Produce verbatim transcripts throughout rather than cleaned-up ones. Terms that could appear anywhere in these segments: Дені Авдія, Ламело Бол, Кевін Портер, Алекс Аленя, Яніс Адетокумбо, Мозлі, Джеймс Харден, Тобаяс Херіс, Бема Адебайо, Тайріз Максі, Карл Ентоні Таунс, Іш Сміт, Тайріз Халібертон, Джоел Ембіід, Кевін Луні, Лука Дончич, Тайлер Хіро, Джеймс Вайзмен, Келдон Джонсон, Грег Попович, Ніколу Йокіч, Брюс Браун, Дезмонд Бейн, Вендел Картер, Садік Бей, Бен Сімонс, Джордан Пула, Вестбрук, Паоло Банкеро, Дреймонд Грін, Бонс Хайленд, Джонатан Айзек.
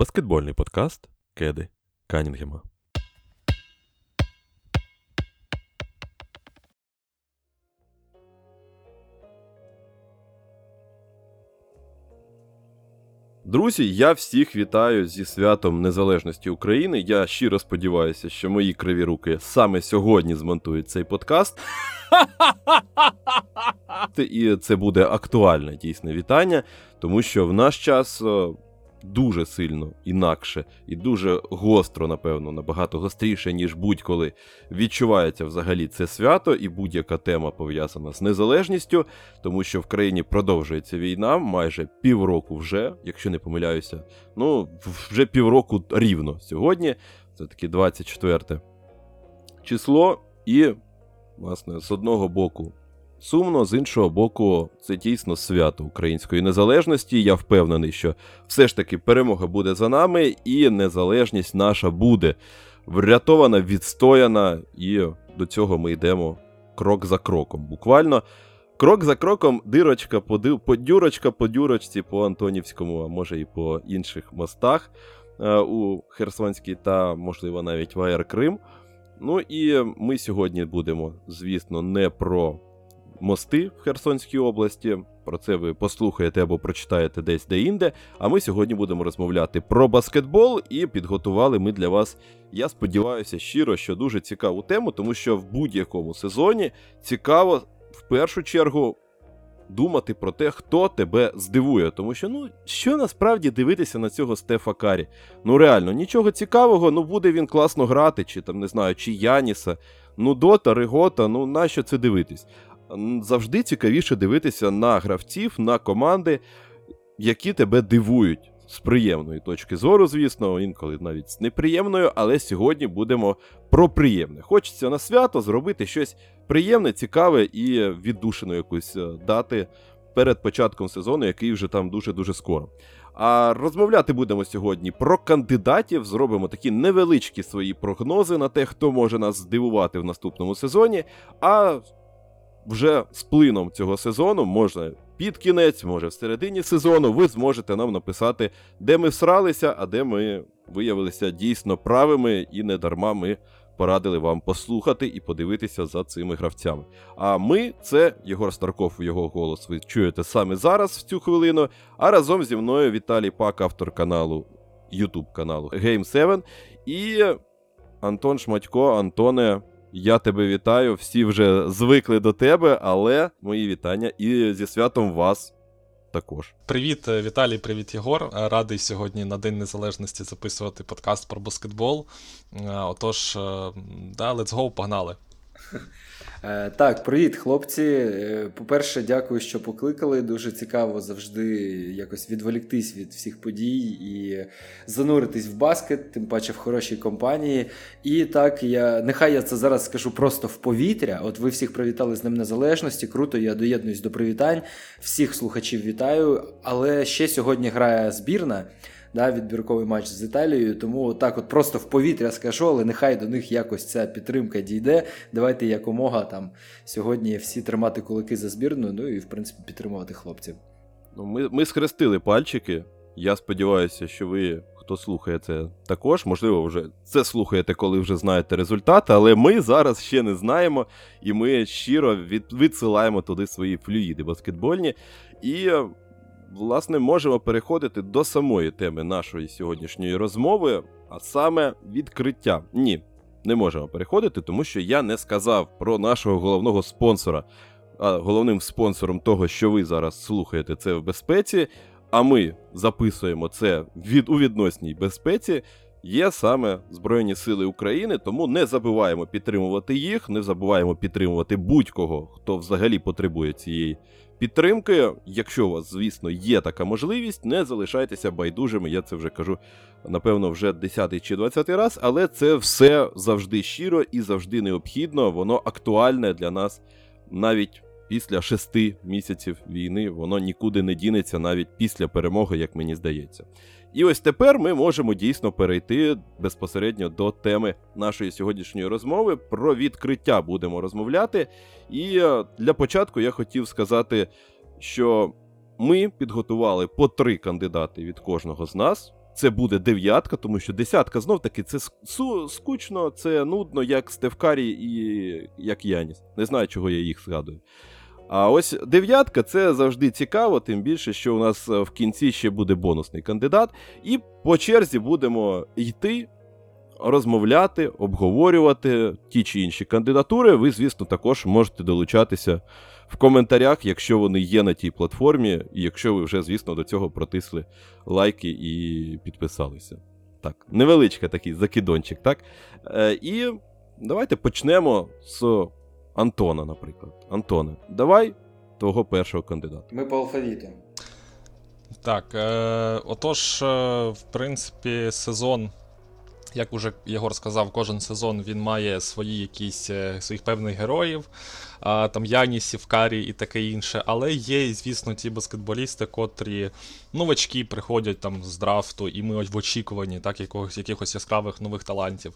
Баскетбольний подкаст Кеди Канінгема. Друзі, я всіх вітаю зі святом Незалежності України. Я щиро сподіваюся, що мої криві руки саме сьогодні змонтують цей подкаст. І це буде актуальне, дійсне вітання, тому що в наш час дуже сильно інакше і дуже гостро, напевно, набагато гостріше, ніж будь-коли відчувається взагалі це свято і будь-яка тема пов'язана з незалежністю, тому що в країні продовжується війна майже півроку вже, якщо не помиляюся, ну, вже півроку рівно сьогодні, це таки двадцять четверте число, і, власне, з одного боку сумно, з іншого боку, це дійсно свято української незалежності. Я впевнений, що все ж таки перемога буде за нами, і незалежність наша буде врятована, відстояна, і до цього ми йдемо крок за кроком. Буквально крок за кроком, дирочка по, ди... по дюрочка по дюрочці, по Антонівському, а може і по інших мостах у Херсонській та, можливо, навіть в АЕР Крим. Ну і ми сьогодні будемо, звісно, не про мости в Херсонській області, про це ви послухаєте або прочитаєте десь де-інде, а ми сьогодні будемо розмовляти про баскетбол, і підготували ми для вас, я сподіваюся щиро, що дуже цікаву тему, тому що в будь-якому сезоні цікаво в першу чергу думати про те, хто тебе здивує, тому що, ну, що насправді дивитися на цього Стефа Каррі? Ну, реально, нічого цікавого, ну, буде він класно грати, чи там, не знаю, чи Яніса, ну, Дота, Ригота, ну, нащо це дивитись? Завжди цікавіше дивитися на гравців, на команди, які тебе дивують з приємної точки зору, звісно, інколи навіть з неприємною, але сьогодні будемо про приємне. Хочеться на свято зробити щось приємне, цікаве і віддушину якусь дати перед початком сезону, який вже там дуже-дуже скоро. А розмовляти будемо сьогодні про кандидатів, зробимо такі невеличкі свої прогнози на те, хто може нас здивувати в наступному сезоні, а вже з плином цього сезону, можна під кінець, може в середині сезону, ви зможете нам написати, де ми всралися, а де ми виявилися дійсно правими, і не дарма ми порадили вам послухати і подивитися за цими гравцями. А ми, це Єгор Старков, його голос ви чуєте саме зараз, в цю хвилину, а разом зі мною Віталій Пак, автор каналу, ютуб-каналу гейм севен, і Антон Шматько. Антоне, я тебе вітаю, всі вже звикли до тебе, але мої вітання і зі святом вас також. Привіт, Віталій, привіт, Єгор. Радий сьогодні на День Незалежності записувати подкаст про баскетбол. Отож, да, let's go, погнали. Так, привіт, хлопці. По-перше, дякую, що покликали. Дуже цікаво завжди якось відволіктись від всіх подій і зануритись в баскет, тим паче в хорошій компанії. І так, я нехай я це зараз скажу просто в повітря. От ви всіх привітали з Днем Незалежності. Круто, я доєднуюсь до привітань. Всіх слухачів вітаю. Але ще сьогодні грає збірна. Да, відбірковий матч з Італією, тому так от просто в повітря скажу, але нехай до них якось ця підтримка дійде. Давайте якомога там сьогодні всі тримати кулаки за збірну, ну і в принципі підтримувати хлопців. Ну, ми, ми схрестили пальчики, я сподіваюся, що ви, хто слухає це також, можливо вже це слухаєте, коли вже знаєте результати, але ми зараз ще не знаємо, і ми щиро від, відсилаємо туди свої флюїди баскетбольні, і власне, можемо переходити до самої теми нашої сьогоднішньої розмови, а саме відкриття. Ні, не можемо переходити, тому що я не сказав про нашого головного спонсора. А головним спонсором того, що ви зараз слухаєте, це в безпеці, а ми записуємо це від, у відносній безпеці, є саме Збройні Сили України, тому не забуваємо підтримувати їх, не забуваємо підтримувати будь-кого, хто взагалі потребує цієї підтримки. Якщо у вас, звісно, є така можливість, не залишайтеся байдужими, я це вже кажу, напевно, вже десятий чи двадцятий раз, але це все завжди щиро і завжди необхідно, воно актуальне для нас навіть після шести місяців війни, воно нікуди не дінеться навіть після перемоги, як мені здається. І ось тепер ми можемо дійсно перейти безпосередньо до теми нашої сьогоднішньої розмови. Про відкриття будемо розмовляти. І для початку я хотів сказати, що ми підготували по три кандидати від кожного з нас. це буде дев'ятка, тому що десятка знов-таки це скучно, це нудно, як Стеф Каррі і як Яніс. Не знаю, чого я їх згадую. А ось дев'ятка – це завжди цікаво, тим більше, що у нас в кінці ще буде бонусний кандидат. І по черзі будемо йти, розмовляти, обговорювати ті чи інші кандидатури. Ви, звісно, також можете долучатися в коментарях, якщо вони є на тій платформі, і якщо ви вже, звісно, до цього протисли лайки і підписалися. Так, невеличкий такий закидончик, так? І давайте почнемо з Антона, наприклад. Антоне, давай того першого кандидата. Ми по алфавіту. Так, е- отож, е- в принципі, сезон, як уже Єгор сказав, кожен сезон він має свої якісь, своїх певних героїв, е- там Янісів, Карі і таке інше, але є, звісно, ті баскетболісти, котрі новачки приходять там з драфту, і ми в очікуванні так, якогось, якихось яскравих нових талантів.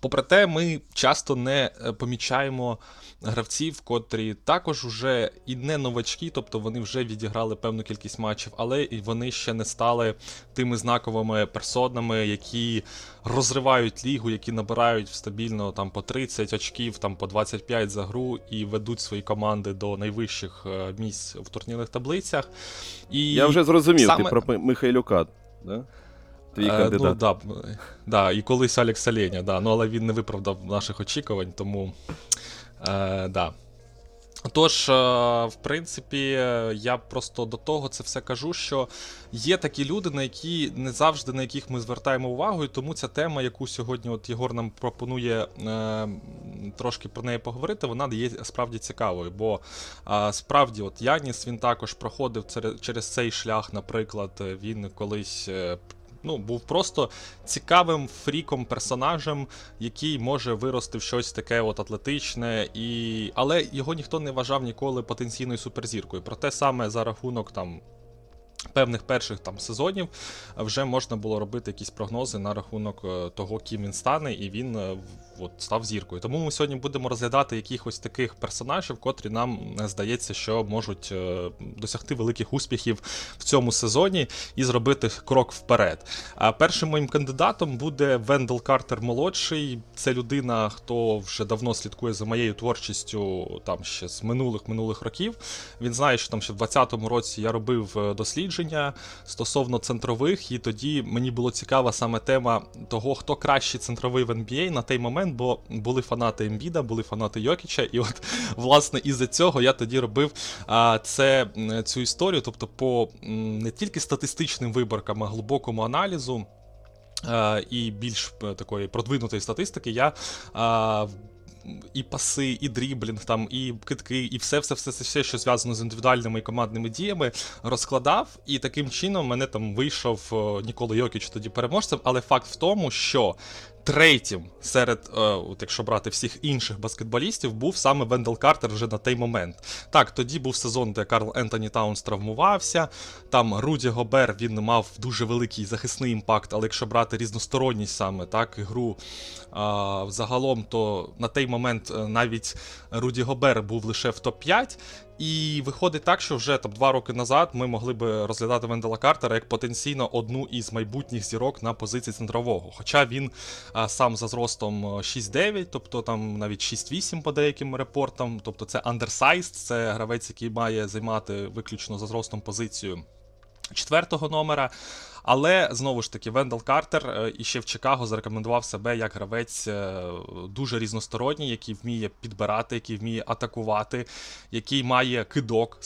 Попри те, ми часто не помічаємо гравців, котрі також вже і не новачки, тобто вони вже відіграли певну кількість матчів, але і вони ще не стали тими знаковими персонами, які розривають лігу, які набирають стабільно там, по тридцять очків, там, по двадцять п'ять за гру і ведуть свої команди до найвищих місць в турнірних таблицях. І... Я вже зрозумів. Ти Саме... про Михайлюка, да? Твій кандидат. Е, ну, да, да, і колись Алекс Аленя, да, ну, але він не виправдав наших очікувань, тому е, да. Тож, е, в принципі, я просто до того це все кажу, що є такі люди, на які не завжди, на яких ми звертаємо увагу, і тому ця тема, яку сьогодні от Єгор нам пропонує е, трошки про неї поговорити, вона є справді цікавою, бо е, справді от Яніс, він також проходив через цей шлях, наприклад, він колись е, ну, був просто цікавим фріком персонажем, який може вирости в щось таке от атлетичне, і... але його ніхто не вважав ніколи потенційною суперзіркою, проте саме за рахунок там певних перших там сезонів вже можна було робити якісь прогнози на рахунок того, ким він стане, і він от, став зіркою. Тому ми сьогодні будемо розглядати якихось таких персонажів, котрі нам здається, що можуть досягти великих успіхів в цьому сезоні і зробити крок вперед. А першим моїм кандидатом буде Вендел Картер молодший. Це людина, хто вже давно слідкує за моєю творчістю там ще з минулих-минулих років. Він знає, що там ще в двадцятому році я робив дослідження стосовно центрових, і тоді мені було цікава саме тема того, хто кращий центровий в ен бі ей на той момент, бо були фанати Ембіда, були фанати Йокіча, і от, власне, із-за цього я тоді робив а, це, цю історію, тобто по не тільки статистичним виборкам, а глибокому аналізу а, і більш такої продвинутої статистики я а, і паси, і дріблінг, там, і кидки, і все-все-все, що зв'язано з індивідуальними і командними діями, розкладав, і таким чином мене там вийшов Ніколу Йокіч тоді переможцем, але факт в тому, що третім серед, от якщо брати всіх інших баскетболістів, був саме Вендел Картер вже на той момент. Так, тоді був сезон, де Карл Ентоні Таунс травмувався, там Руді Гобер, він мав дуже великий захисний імпакт, але якщо брати різносторонність саме, так, ігру а, загалом, то на той момент навіть Руді Гобер був лише в топ п'ять, і виходить так, що вже там два роки назад ми могли би розглядати Вендела Картера як потенційно одну із майбутніх зірок на позиції центрового. Хоча він а, сам за зростом шість дев'ять, тобто там навіть шість вісім по деяким репортам, тобто це undersized, це гравець, який має займати виключно за зростом позицію четвертого номера. Але, знову ж таки, Вендел Картер іще в Чикаго зарекомендував себе як гравець дуже різносторонній, який вміє підбирати, який вміє атакувати, який має кидок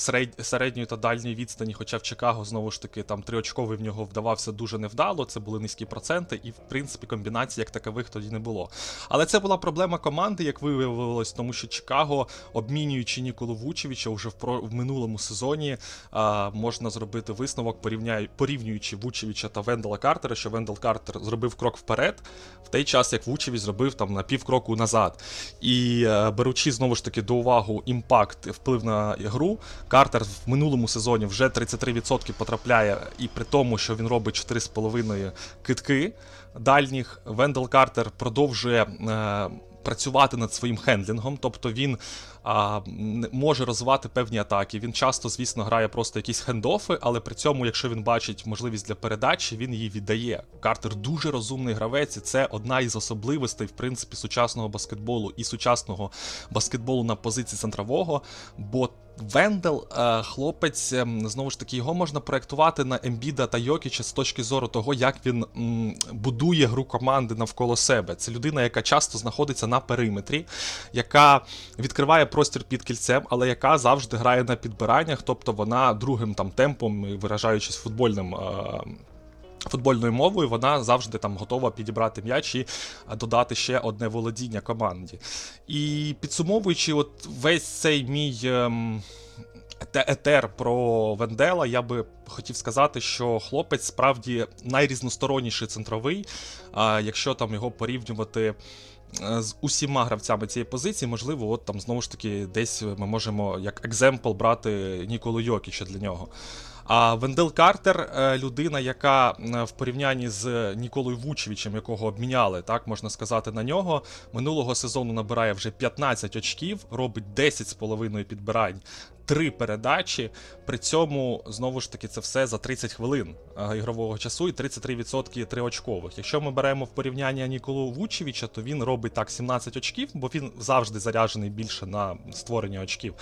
середньої та дальньої відстані, хоча в Чикаго, знову ж таки, там триочковий в нього вдавався дуже невдало, це були низькі проценти і, в принципі, комбінацій як такових тоді не було. Але це була проблема команди, як виявилось, тому що Чикаго, обмінюючи Ніколу Вучевича, вже в, про... в минулому сезоні а, можна зробити висновок, порівня... порівнюючи Вучевича та Вендела Картера, що Вендел Картер зробив крок вперед, в той час як Вучевич зробив там на пів кроку назад. І беручи знову ж таки до уваги імпакт, вплив на гру, Картер в минулому сезоні вже тридцять три відсотки потрапляє, і при тому, що він робить чотири з половиною кидки дальніх, Вендел Картер продовжує е- працювати над своїм хендлінгом, тобто він а, може розвивати певні атаки. Він часто, звісно, грає просто якісь хендофи, але при цьому, якщо він бачить можливість для передачі, він її віддає. Картер дуже розумний гравець, і це одна із особливостей, в принципі, сучасного баскетболу і сучасного баскетболу на позиції центрового, бо Вендел, хлопець, знову ж таки, його можна проєктувати на Ембіда та Йокіча з точки зору того, як він будує гру команди навколо себе. Це людина, яка часто знаходиться на периметрі, яка відкриває простір під кільцем, але яка завжди грає на підбираннях, тобто вона другим там темпом, виражаючись футбольним футбольною мовою, вона завжди там готова підібрати м'яч і додати ще одне володіння команді. І підсумовуючи от весь цей мій ем, етер про Вендела, я би хотів сказати, що хлопець справді найрізносторонніший центровий, а якщо там його порівнювати з усіма гравцями цієї позиції, можливо, от там знову ж таки десь ми можемо як екземпл брати Ніколу Йокіча для нього. А Вендел Картер – людина, яка в порівнянні з Ніколою Вучевичем, якого обміняли, так можна сказати, на нього, минулого сезону набирає вже п'ятнадцять очків, робить десять з половиною підбирань, три передачі, при цьому, знову ж таки, це все за тридцять хвилин ігрового часу і тридцять три відсотки триочкових. Якщо ми беремо в порівняння Ніколу Вучевича, то він робить так сімнадцять очків, бо він завжди заряджений більше на створення очків.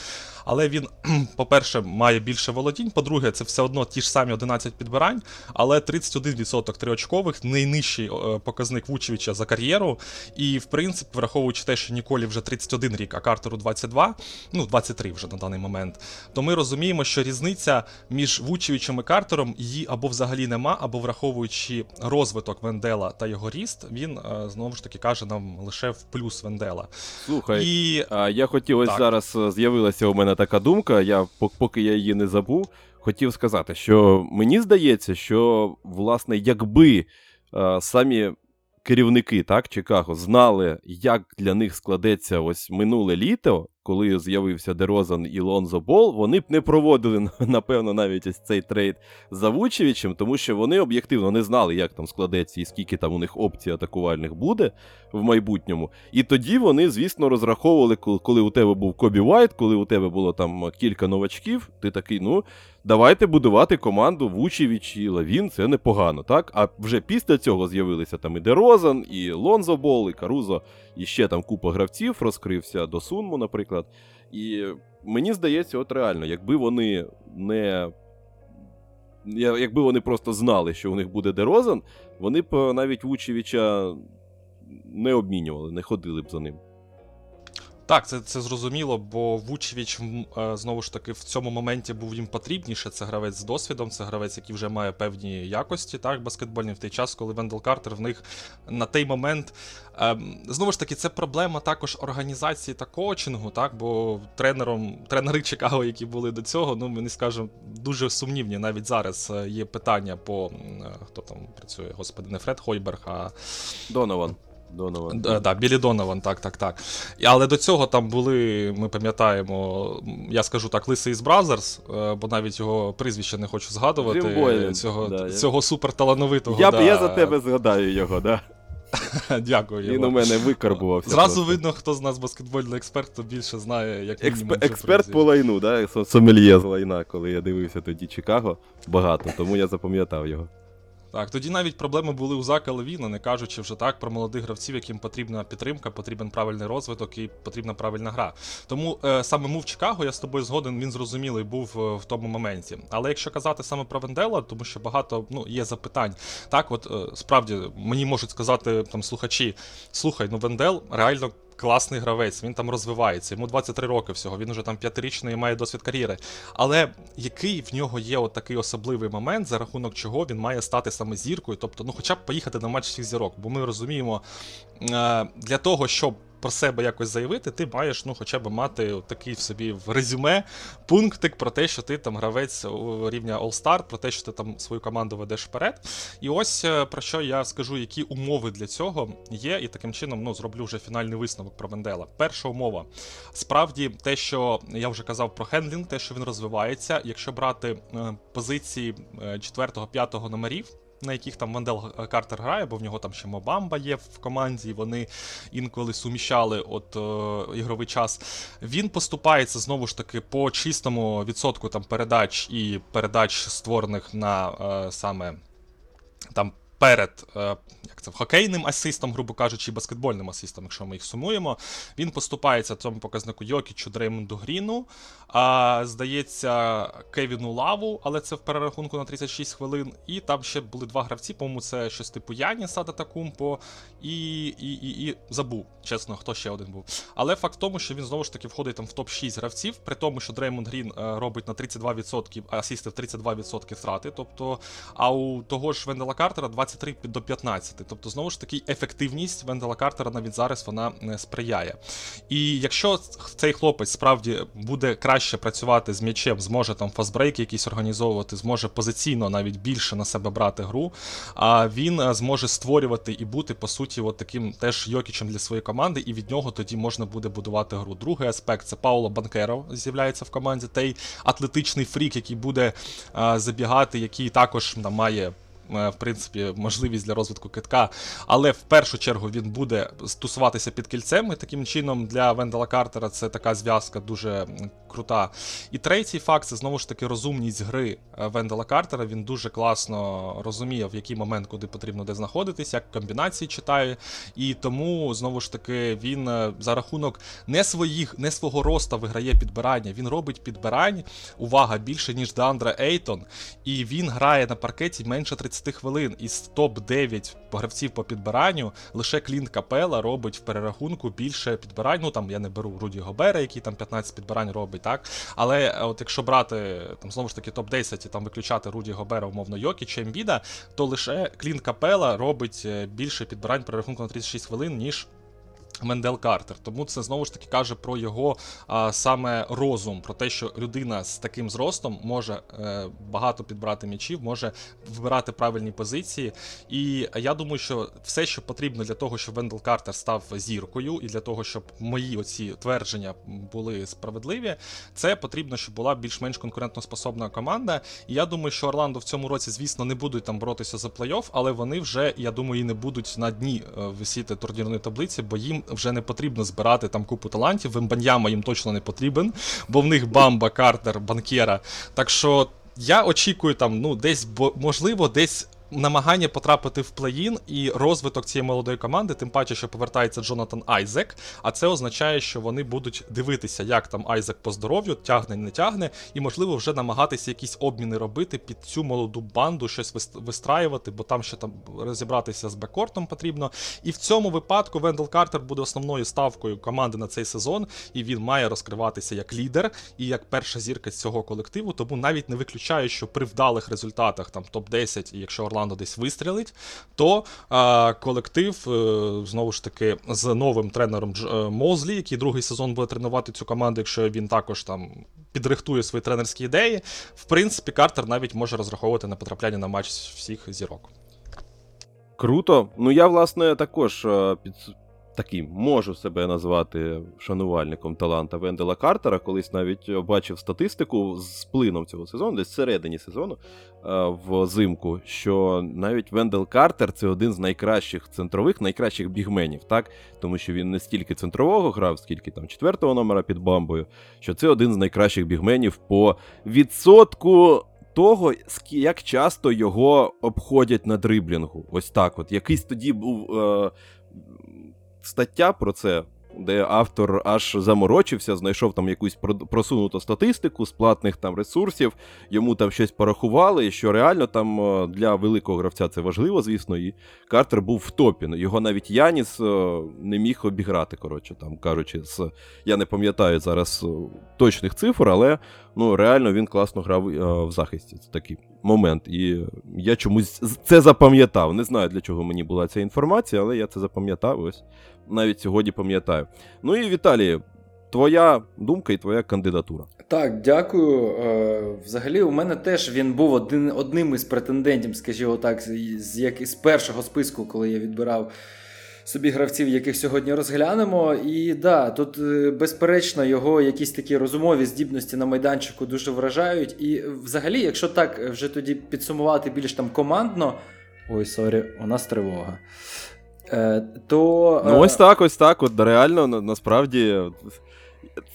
Але він, по-перше, має більше володінь, по-друге, це все одно ті ж самі одинадцять підбирань, але тридцять один відсоток триочкових, найнижчий показник Вучевича за кар'єру. І, в принципі, враховуючи те, що Ніколі вже тридцять один рік, а Картеру двадцять два, ну, двадцять три вже на даний момент, то ми розуміємо, що різниця між Вучевичем і Картером її або взагалі нема, або враховуючи розвиток Вендела та його ріст, він, знову ж таки, каже нам лише в плюс Вендела. Слухай, і... я хотів, ось так. Зараз з'явилася у мене така думка, я, поки я її не забув, хотів сказати, що мені здається, що, власне, якби а, самі керівники, так, Чикаго знали, як для них складеться ось минуле літо, коли з'явився Дерозан і Лонзо Бол, вони б не проводили, напевно, навіть ось цей трейд за Вучевичем, тому що вони об'єктивно не знали, як там складеться і скільки там у них опцій атакувальних буде в майбутньому. І тоді вони, звісно, розраховували, коли у тебе був Кобі Уайт, коли у тебе було там кілька новачків, ти такий, ну, давайте будувати команду Вучевич і Лавін, це непогано, так? А вже після цього з'явилися там і Дерозан, і Лонзо Бол, і Карузо, і ще там купа гравців, розкрився Досунму, наприклад. І мені здається, от реально, якби вони не якби вони просто знали, що у них буде Дерозан, вони б навіть Вучевича не обмінювали, не ходили б за ним. Так, це, це зрозуміло, бо Вучевич, знову ж таки, в цьому моменті був їм потрібніше. Це гравець з досвідом, це гравець, який вже має певні якості, так, баскетбольні, в той час, коли Вендел Картер в них на той момент... Ем, знову ж таки, це проблема також організації та коучингу, так, бо тренером, тренери Чикаго, які були до цього, ну, мені скажемо, дуже сумнівні. Навіть зараз є питання по... Хто там працює? Господи, не Фред Хойберг, а... Донован. Донован. Да, да, Білі Донован, так, так, так. Але до цього там були, ми пам'ятаємо, я скажу так, Лисий із Бразерс, бо навіть його прізвище не хочу згадувати. Бойвін, цього, да, цього я... суперталановитого. Я, да. я за тебе згадаю його, да. Дякую. Він його. У мене викарбувався. Зразу просто видно, хто з нас баскетбольний експерт, то більше знає, як Експ... мінімум. Експерт по лайну, да? Сомельє з лайна, коли я дивився тоді Чикаго, багато, тому я запам'ятав його. Так, тоді навіть проблеми були у Зака Левіна, не кажучи вже так про молодих гравців, яким потрібна підтримка, потрібен правильний розвиток і потрібна правильна гра. Тому е, саме мув Чикаго, я з тобою згоден, він зрозумілий був е, в тому моменті. Але якщо казати саме про Вендела, тому що багато, ну, є запитань. Так, от е, справді мені можуть сказати там слухачі, слухай, ну Вендел реально класний гравець, він там розвивається, йому двадцять три роки всього, він уже там п'ятирічний і має досвід кар'єри. Але який в нього є от такий особливий момент, за рахунок чого він має стати саме зіркою, тобто, ну, хоча б поїхати на матч всіх зірок, бо ми розуміємо, для того, щоб про себе якось заявити, ти маєш, ну, хоча б мати такий в собі в резюме пунктик про те, що ти там гравець рівня All-Star, про те, що ти там свою команду ведеш вперед. І ось про що я скажу, які умови для цього є, і таким чином, ну, зроблю вже фінальний висновок про Вендела. Перша умова. Справді, те, що я вже казав про хендлінг, те, що він розвивається. Якщо брати позиції четвертого-п'ятого номерів, на яких там Вендел Картер грає, бо в нього там ще Мобамба є в команді, і вони інколи суміщали от е, ігровий час. Він поступається, знову ж таки, по чистому відсотку там передач і передач, створених на е, саме там перед як це, хокейним асистом, грубо кажучи, і баскетбольним асистом, якщо ми їх сумуємо. Він поступається цьому показнику Йокічу, Дреймонду Гріну, а, здається, Кевіну Лаву, але це в перерахунку на тридцять шість хвилин. І там ще були два гравці, по-моєму, це щось типу Яніс Адетокумбо і, і, і, і забув, чесно, хто ще один був. Але факт в тому, що він знову ж таки входить там в топ шість гравців, при тому, що Дреймонд Грін робить на тридцять два відсотки, асистів тридцять два відсотки втрати, тобто, а у того ж Вендела Картера двадцять три до п'ятнадцяти. Тобто, знову ж таки, ефективність Вендела Картера навіть зараз вона сприяє. І якщо цей хлопець справді буде краще працювати з м'ячем, зможе там фастбрейки якісь організовувати, зможе позиційно навіть більше на себе брати гру, а він зможе створювати і бути, по суті, от таким теж Йокічем для своєї команди, і від нього тоді можна буде будувати гру. Другий аспект – це Паоло Банкеро з'являється в команді, той атлетичний фрік, який буде а, забігати, який також там, має в принципі, можливість для розвитку китка, але в першу чергу він буде стосуватися під кільцем, і таким чином для Вендела Картера це така зв'язка дуже крута. І третій факт, це знову ж таки розумність гри Вендела Картера, він дуже класно розуміє, в який момент, куди потрібно де знаходитись, як комбінації читає, і тому, знову ж таки, він за рахунок не своїх, не свого роста виграє підбирання, він робить підбирань, увага, більше, ніж Деандре Ейтон, і він грає на паркеті менше тридцяти хвилин. Із топ дев'ять гравців по підбиранню лише Клінт Капела робить в перерахунку більше підбирань. Ну там я не беру Руді Гобера, який там п'ятнадцять підбирань робить, так? Але от якщо брати там знову ж таки топ десять і там виключати Руді Гобера, умовно Йокіча, Ембіда, то лише Клінт Капела робить більше підбирань в перерахунку на тридцять шість хвилин, ніж Вендел Картер. Тому це, знову ж таки, каже про його а, саме розум, про те, що людина з таким зростом може е, багато підбирати м'ячів, може вибирати правильні позиції. І я думаю, що все, що потрібно для того, щоб Вендел Картер став зіркою, і для того, щоб мої оці твердження були справедливі, це потрібно, щоб була більш-менш конкурентоспособна команда. І я думаю, що Орландо в цьому році, звісно, не будуть там боротися за плей-офф, але вони вже, я думаю, і не будуть на дні висіти турнірної таблиці, бо їм вже не потрібно збирати там купу талантів, Вембаньяма їм точно не потрібен, бо в них Бамба, Картер, Банкера. Так що я очікую там, ну, десь, бо, можливо, десь намагання потрапити в плей-ін і розвиток цієї молодої команди, тим паче, що повертається Джонатан Айзек, а це означає, що вони будуть дивитися, як там Айзек по здоров'ю, тягне, не тягне, і, можливо, вже намагатися якісь обміни робити під цю молоду банду, щось вистраювати, бо там ще там розібратися з беккортом потрібно. І в цьому випадку Вендел Картер буде основною ставкою команди на цей сезон, і він має розкриватися як лідер і як перша зірка з цього колективу, тому навіть не виключаю, що при вдалих результатах, там, топ десять, і якщо Орландо десь вистрілить, то а, колектив, е, знову ж таки, з новим тренером Дж, е, Мозлі, який другий сезон буде тренувати цю команду, якщо він також там підрихтує свої тренерські ідеї, в принципі, Картер навіть може розраховувати на потрапляння на матч всіх зірок. Круто. Ну, я, власне, також під... таким можу себе назвати шанувальником таланта Вендела Картера. Колись навіть бачив статистику з плином цього сезону, десь всередині сезону, взимку, що навіть Вендел Картер – це один з найкращих центрових, найкращих бігменів, так? Тому що він не стільки центрового грав, скільки там четвертого номера під бамбою, що це один з найкращих бігменів по відсотку того, як часто його обходять на дриблінгу. Ось так от. Якийсь тоді був... Е- стаття про це, де автор аж заморочився, знайшов там якусь просунуту статистику з платних там ресурсів, йому там щось порахували, що реально там для великого гравця це важливо, звісно, і Картер був в топі. Його навіть Яніс не міг обіграти, коротше, там, кажучи, з... я не пам'ятаю зараз точних цифр, але ну, реально він класно грав в захисті. Це такий момент. І я чомусь це запам'ятав. Не знаю, для чого мені була ця інформація, але я це запам'ятав, ось навіть сьогодні пам'ятаю. Ну і, Віталій, твоя думка і твоя кандидатура. Так, дякую. Взагалі, у мене теж він був один, одним із претендентів, скажімо так, з, як, з першого списку, коли я відбирав собі гравців, яких сьогодні розглянемо. І да, тут безперечно його якісь такі розумові здібності на майданчику дуже вражають. І взагалі, якщо так вже тоді підсумувати більш там командно, Ой, сорі, у нас тривога. Е, то, ну, ось так, ось так. От реально, насправді,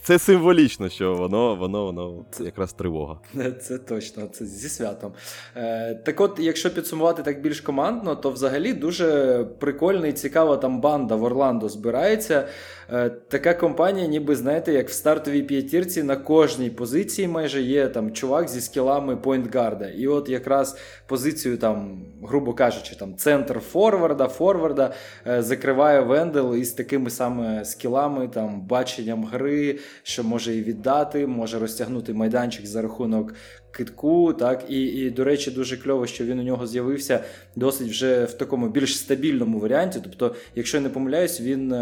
це символічно, що воно, воно, воно це, якраз тривога. Це точно, це зі святом. Е, так от, якщо підсумувати так більш командно, то взагалі дуже прикольна і цікава там банда в Орландо збирається. Е, така компанія, ніби, знаєте, як в стартовій п'ятірці на кожній позиції майже є там чувак зі скілами пойнтгарда. І от якраз позицію там, грубо кажучи, там центр форварда, форварда е, закриває Вендел із такими саме скілами, там, баченням гри, що може і віддати, може розтягнути майданчик за рахунок кидку, так, і, і, до речі, дуже кльово, що він у нього з'явився досить вже в такому більш стабільному варіанті, тобто, якщо я не помиляюсь, він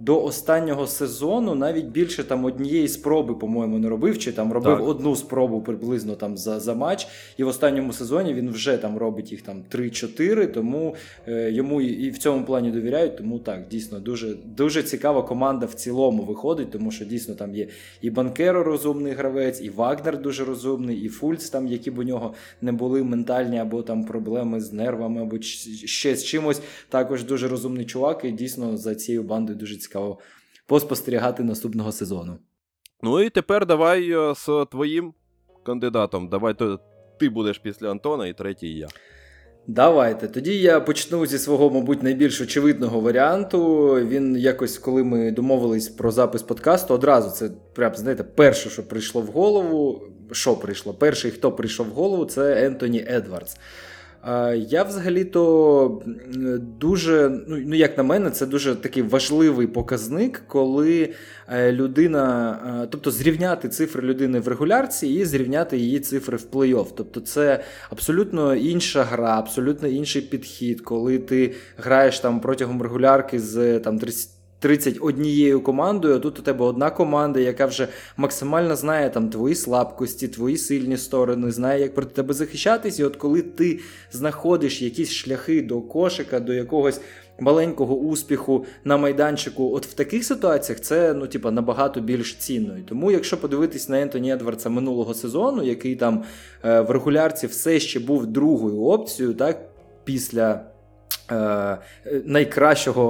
до останнього сезону навіть більше там однієї спроби, по-моєму, не робив, чи там робив так. одну спробу приблизно там за, за матч, і в останньому сезоні він вже там робить їх там три-чотири, тому е, йому і в цьому плані довіряють, тому так, дійсно, дуже, дуже цікава команда в цілому виходить, тому що дійсно там є і Банкеро розумний гравець, і Вагнер дуже розумний, і Фульц там, які б у нього не були ментальні або там проблеми з нервами, або ще з чимось, також дуже розумний чувак, і дійсно за цією бандою дуже цікаво цікаво поспостерігати наступного сезону. Ну і тепер давай з твоїм кандидатом. Давай то ти будеш після Антона і третій я. Давайте. Тоді я почну зі свого, мабуть, найбільш очевидного варіанту. Він якось, коли ми домовились про запис подкасту, одразу це, прям, знаєте, перше, що прийшло в голову, що прийшло? Перший, хто прийшов в голову, це Ентоні Едвардс. Я взагалі-то дуже, ну як на мене, це дуже такий важливий показник, коли людина, тобто зрівняти цифри людини в регулярці і зрівняти її цифри в плей-офф. Тобто це абсолютно інша гра, абсолютно інший підхід, коли ти граєш там протягом регулярки з там тридцять однією командою, а тут у тебе одна команда, яка вже максимально знає там твої слабкості, твої сильні сторони, знає, як проти тебе захищатись, і от коли ти знаходиш якісь шляхи до кошика, до якогось маленького успіху на майданчику, от в таких ситуаціях це, ну, типа, набагато більш цінно. І тому, якщо подивитись на Ентоні Едвардса минулого сезону, який там е, в регулярці все ще був другою опцією, так, після найкращого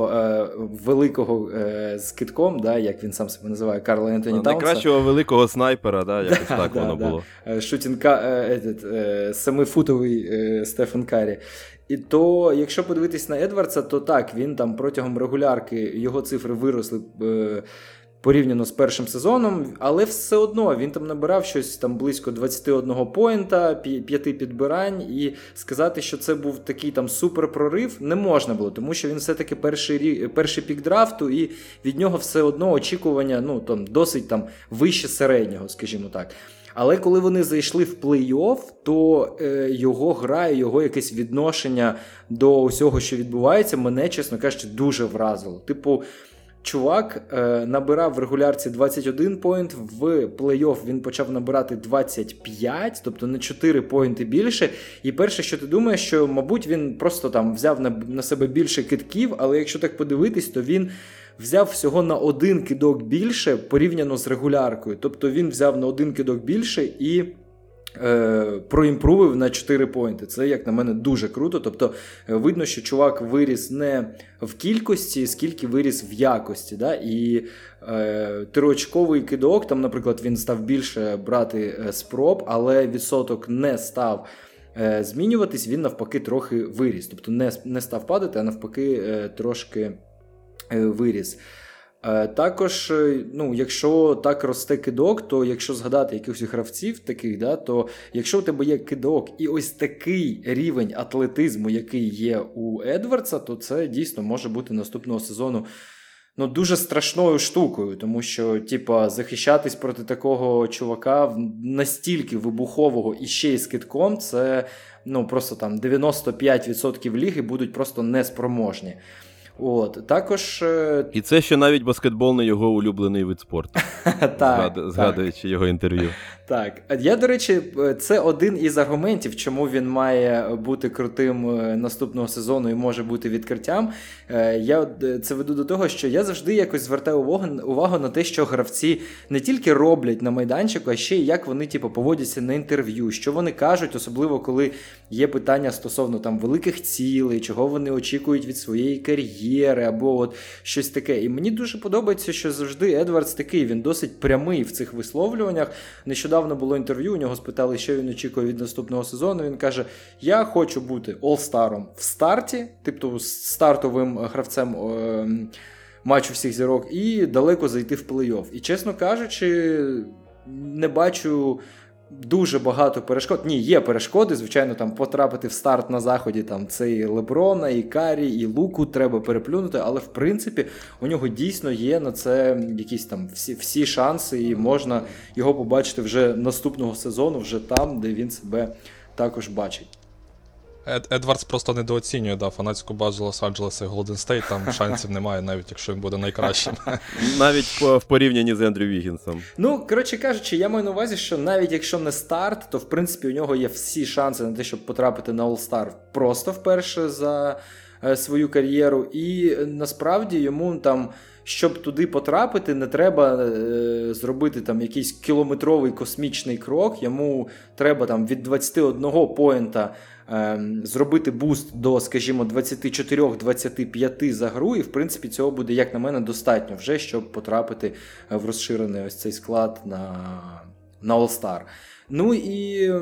великого з кидком, да, як він сам себе називає, Карла Ентоні Таунса. Найкращого великого снайпера, да, якось да, так да, воно да. було. Шутінка, семифутовий Стефан Каррі. І то, якщо подивитись на Едвардса, то так, він там протягом регулярки, його цифри виросли порівняно з першим сезоном, але все одно він там набирав щось там близько двадцять один поінта, п'ять підбирань, і сказати, що це був такий там супер прорив, не можна було, тому що він все-таки перший, перший пік драфту, і від нього все одно очікування, ну, там, досить там вище середнього, скажімо так. Але коли вони зайшли в плей-офф, то е, його гра і його якесь відношення до усього, що відбувається, мене, чесно кажучи, дуже вразило. Типу, чувак е, набирав в регулярці двадцять один поінт, в плей-офф він почав набирати двадцять п'ять, тобто на чотири поінти більше. І перше, що ти думаєш, що, мабуть, він просто там взяв на, на себе більше кидків, але якщо так подивитись, то він взяв всього на один кидок більше порівняно з регуляркою. Тобто він взяв на один кидок більше і проімпрувив на чотири поінти. Це, як на мене, дуже круто. Тобто, видно, що чувак виріс не в кількості, скільки виріс в якості. Да? І е, триочковий кидок, там, наприклад, він став більше брати спроб, але відсоток не став е, змінюватись, він навпаки трохи виріс. Тобто, не, не став падати, а навпаки е, трошки е, виріс. Також, ну, якщо так росте кидок, то якщо згадати якихось гравців таких, да, то якщо у тебе є кидок і ось такий рівень атлетизму, який є у Едвардса, то це дійсно може бути наступного сезону, ну, дуже страшною штукою, тому що, типа, захищатись проти такого чувака настільки вибухового і ще й з кидком, це, ну, просто там дев'яносто п'ять відсотків ліги будуть просто неспроможні. От, також... І це ще навіть баскетбол не його улюблений вид спорту, так, згадуючи так. його інтерв'ю. Так, я, до речі, це один із аргументів, чому він має бути крутим наступного сезону і може бути відкриттям. Я це веду до того, що я завжди якось звертаю увагу, увагу на те, що гравці не тільки роблять на майданчику, а ще й як вони типу, поводяться на інтерв'ю, що вони кажуть, особливо коли є питання стосовно там, великих цілей, чого вони очікують від своєї кар'єри, або от щось таке. І мені дуже подобається, що завжди Едвардс такий, він досить прямий в цих висловлюваннях. Нещодавно було інтерв'ю, у нього спитали, що він очікує від наступного сезону. Він каже, я хочу бути олстаром в старті, тобто стартовим гравцем е-м, матчу всіх зірок, і далеко зайти в плей-офф. І, чесно кажучи, не бачу... дуже багато перешкод. Ні, є перешкоди, звичайно, там потрапити в старт на заході, там це і Леброна, і Каррі, і Луку треба переплюнути, але в принципі у нього дійсно є на це якісь там всі, всі шанси, і можна його побачити вже наступного сезону, вже там, де він себе також бачить. Ед, Едвардс просто недооцінює да, фанатську базу Лос-Анджелеса і Голден Стейт, там шансів немає, навіть якщо він буде найкращим. Навіть в порівнянні з Ендрю Віггінсом. Ну, коротше кажучи, я маю на увазі, що навіть якщо не старт, то в принципі у нього є всі шанси на те, щоб потрапити на All-Star просто вперше за свою кар'єру, і насправді йому там, щоб туди потрапити, не треба е, зробити там якийсь кілометровий космічний крок, йому треба там від двадцяти одного поінта е, зробити буст до, скажімо, двадцяти чотирьох - двадцяти п'яти за гру, і в принципі цього буде, як на мене, достатньо вже, щоб потрапити в розширений ось цей склад на, на All-Star. Ну і...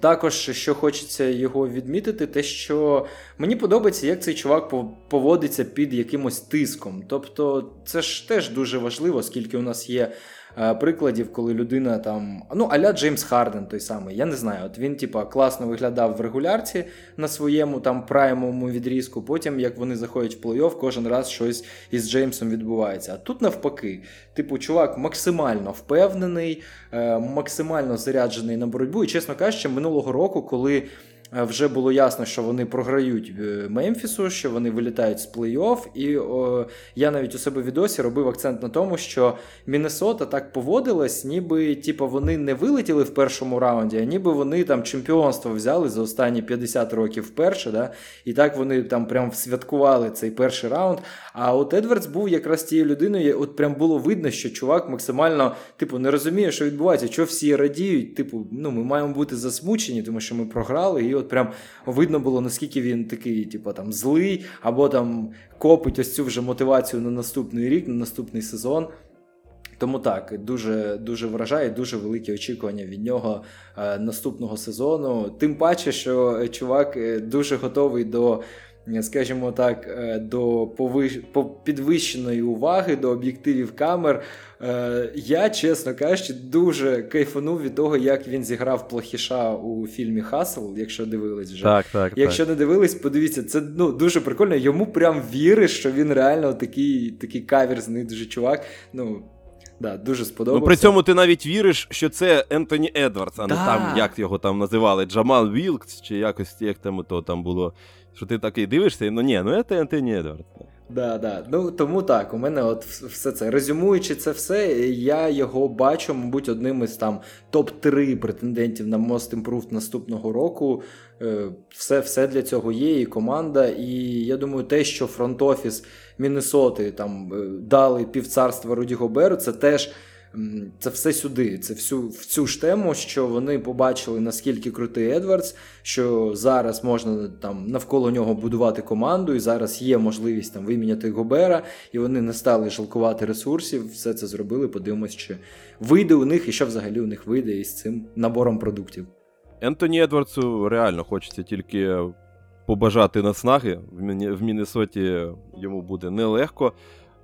Також, що хочеться його відмітити, те, що мені подобається, як цей чувак поводиться під якимось тиском. Тобто це ж теж дуже важливо, оскільки у нас є е, прикладів, коли людина там, ну, а-ля Джеймс Харден той самий, я не знаю, от він типа класно виглядав в регулярці на своєму там праймовому відрізку, потім, як вони заходять в плей-офф, кожен раз щось із Джеймсом відбувається. А тут навпаки, типу, чувак максимально впевнений, е, максимально заряджений на боротьбу, і, чесно кажучи, минулого року, коли вже було ясно, що вони програють Мемфісу, що вони вилітають з плей-офф, і о, я навіть у себе в відосі робив акцент на тому, що Міннесота так поводилась, ніби типу, вони не вилетіли в першому раунді, а ніби вони там чемпіонство взяли за останні п'ятдесят років вперше, да? І так вони там прям святкували цей перший раунд, а от Едвардс був якраз тією людиною, от прям було видно, що чувак максимально типу, не розуміє, що відбувається, що всі радіють, типу, ну, ми маємо бути засмучені, тому що ми програли, і от прям видно було, наскільки він такий, типу, там, злий, або там копить ось цю вже мотивацію на наступний рік, на наступний сезон. Тому так, дуже, дуже вражає, дуже великі очікування від нього е, наступного сезону. Тим паче, що чувак дуже готовий до, скажімо так, до повиш... підвищеної уваги, до об'єктивів камер. Я, чесно кажучи, дуже кайфанув від того, як він зіграв плохіша у фільмі «Хасл», якщо дивились вже. Так, так, якщо так. Не дивились, подивіться, це ну, дуже прикольно. Йому прям віриш, що він реально такий, такий каверзний дуже чувак. Ну, да, дуже сподобався. Ну, при цьому ти навіть віриш, що це Ентоні Едвардс, а да. не там, як його там називали, Джамал Вілкс, чи якось як там, то там було... Що ти такий дивишся, і ну ні, ну це Ентоні Едвардс. Да, да. Ну, тому так, у мене от все це. Резюмуючи це все, я його бачу, мабуть, одним із там топ-три претендентів на Most Improved наступного року. Все, все для цього є, і команда, і я думаю, те, що фронт-офіс Міннесоти там дали півцарства Руді Гоберу, це теж... Це все сюди, це всю, в цю ж тему, що вони побачили, наскільки крутий Едвардс, що зараз можна там навколо нього будувати команду, і зараз є можливість там виміняти Гобера, і вони не стали жалкувати ресурсів, все це зробили, подивимось, чи вийде у них, і що взагалі у них вийде із цим набором продуктів. Ентоні Едвардсу реально хочеться тільки побажати наснаги, в Міннесоті йому буде нелегко,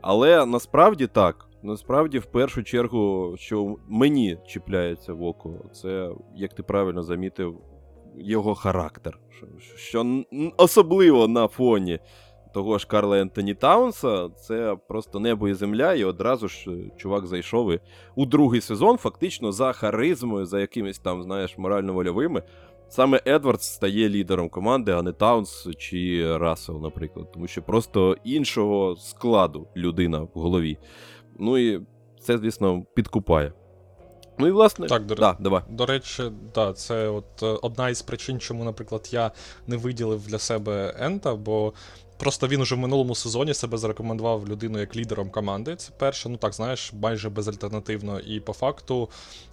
але насправді так. Насправді, в першу чергу, що мені чіпляється в око, це, як ти правильно замітив, його характер. Що особливо на фоні того ж Карла Ентоні Таунса, це просто небо і земля, і одразу ж чувак зайшов і у другий сезон, фактично, за харизмою, за якимись там, знаєш, морально-вольовими Саме Едвардс стає лідером команди, а не Таунс чи Рассел, наприклад. Тому що просто іншого складу людина в голові. Ну і це, звісно, підкупає. Ну і, власне... Так, до, да, давай. До речі, да, це от одна із причин, чому, наприклад, я не виділив для себе Ента, бо просто він уже в минулому сезоні себе зарекомендував людину як лідером команди. Це перше, ну так, знаєш, майже безальтернативно. І по факту,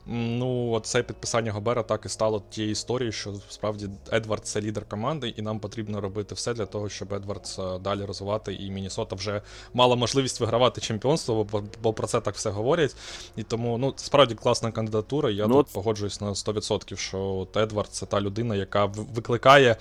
ну, от це підписання Гобера так і стало тією історією, що справді Едвардс – це лідер команди, і нам потрібно робити все для того, щоб Едвардс далі розвивати, і Міннесота вже мала можливість вигравати чемпіонство, бо, бо про це так все говорять. І тому, ну, справді класна кандидатура, я ну, тут погоджуюсь на сто відсотків, що Едвардс – це та людина, яка викликає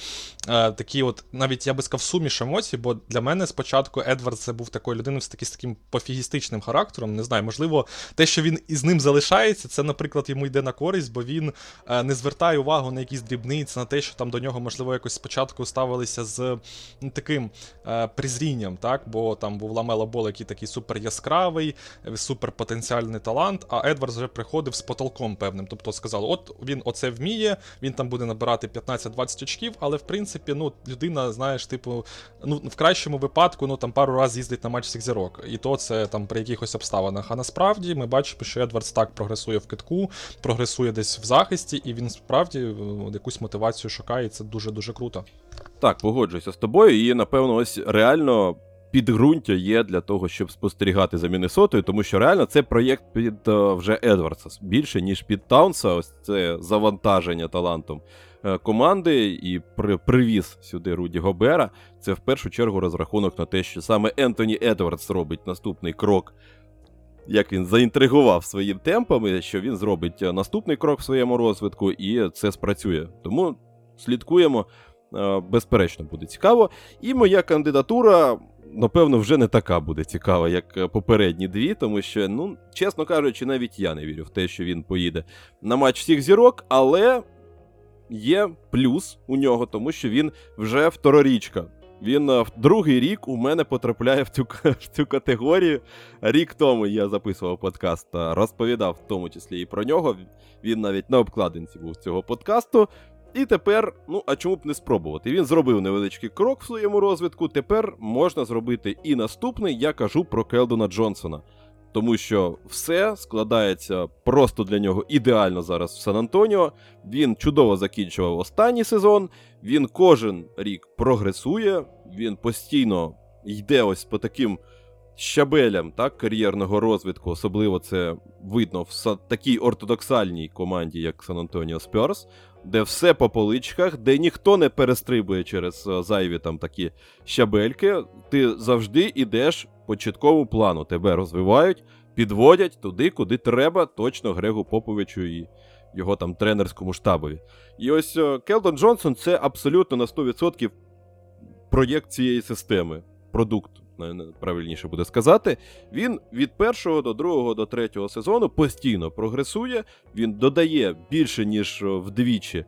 е, такі от, навіть, я би сказав, суміш емоцій. Бо для мене спочатку Едвардс це був такою людиною з, такі, з таким пофігістичним характером, не знаю, можливо, те, що він із ним залишається, це, наприклад, йому йде на користь, бо він е, не звертає увагу на якісь дрібниці, на те, що там до нього, можливо, якось спочатку ставилися з ну, таким е, презрінням, так, бо там був Ламело Бол, який такий супер яскравий, супер потенціальний талант, а Едвардс вже приходив з потолком певним, тобто сказав, от він оце вміє, він там буде набирати п'ятнадцять-двадцять очків, але, в принципі, ну, людина, знаєш, типу, ну, в кращому випадку, ну, там пару разів їздить на матч всіх зірок. І то це там при якихось обставинах. А насправді ми бачимо, що Едвардс так прогресує в китку, прогресує десь в захисті, і він справді якусь мотивацію шукає, і це дуже-дуже круто. Так, погоджуюся з тобою, і, напевно, ось реально підґрунтя є для того, щоб спостерігати за Міннесотою, тому що реально це проєкт під вже Едвардса більше, ніж під Таунса, ось це завантаження талантом команди і привіз сюди Руді Гобера, це в першу чергу розрахунок на те, що саме Ентоні Едвардс робить наступний крок, як він заінтригував своїм темпом, що він зробить наступний крок в своєму розвитку, і це спрацює. Тому слідкуємо, безперечно, буде цікаво. І моя кандидатура, напевно, вже не така буде цікава, як попередні дві, тому що, ну, чесно кажучи, навіть я не вірю в те, що він поїде на матч всіх зірок, але... Є плюс у нього, тому що він вже второрічка. Він в другий рік у мене потрапляє в цю, в цю категорію. Рік тому я записував подкаст, розповідав в тому числі і про нього. Він навіть на обкладинці був цього подкасту. І тепер, ну, а чому б не спробувати? Він зробив невеличкий крок в своєму розвитку, тепер можна зробити і наступний. Я кажу про Келдона Джонсона. Тому що все складається просто для нього ідеально зараз в Сан-Антоніо. Він чудово закінчував останній сезон, він кожен рік прогресує, він постійно йде ось по таким щабелям, так, кар'єрного розвитку. Особливо це видно в такій ортодоксальній команді, як Сан-Антоніо Спьорс, де все по поличках, де ніхто не перестрибує через зайві там такі щабельки. Ти завжди йдеш по чіткому плану, тебе розвивають, підводять туди, куди треба, точно Грегу Поповичу і його там тренерському штабові. І ось Келдон Джонсон – це абсолютно на сто відсотків проєкт цієї системи, продукт, правильніше буде сказати. Він від першого до другого до третього сезону постійно прогресує, він додає більше, ніж вдвічі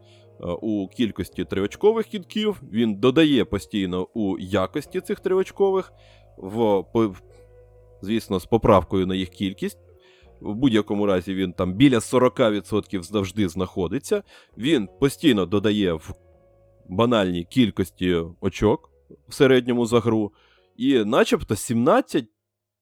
у кількості триочкових кидків, він додає постійно у якості цих триочкових, В, по, звісно, з поправкою на їх кількість. В будь-якому разі він там біля сорок відсотків завжди знаходиться. Він постійно додає в банальній кількості очок в середньому за гру. І начебто сімнадцять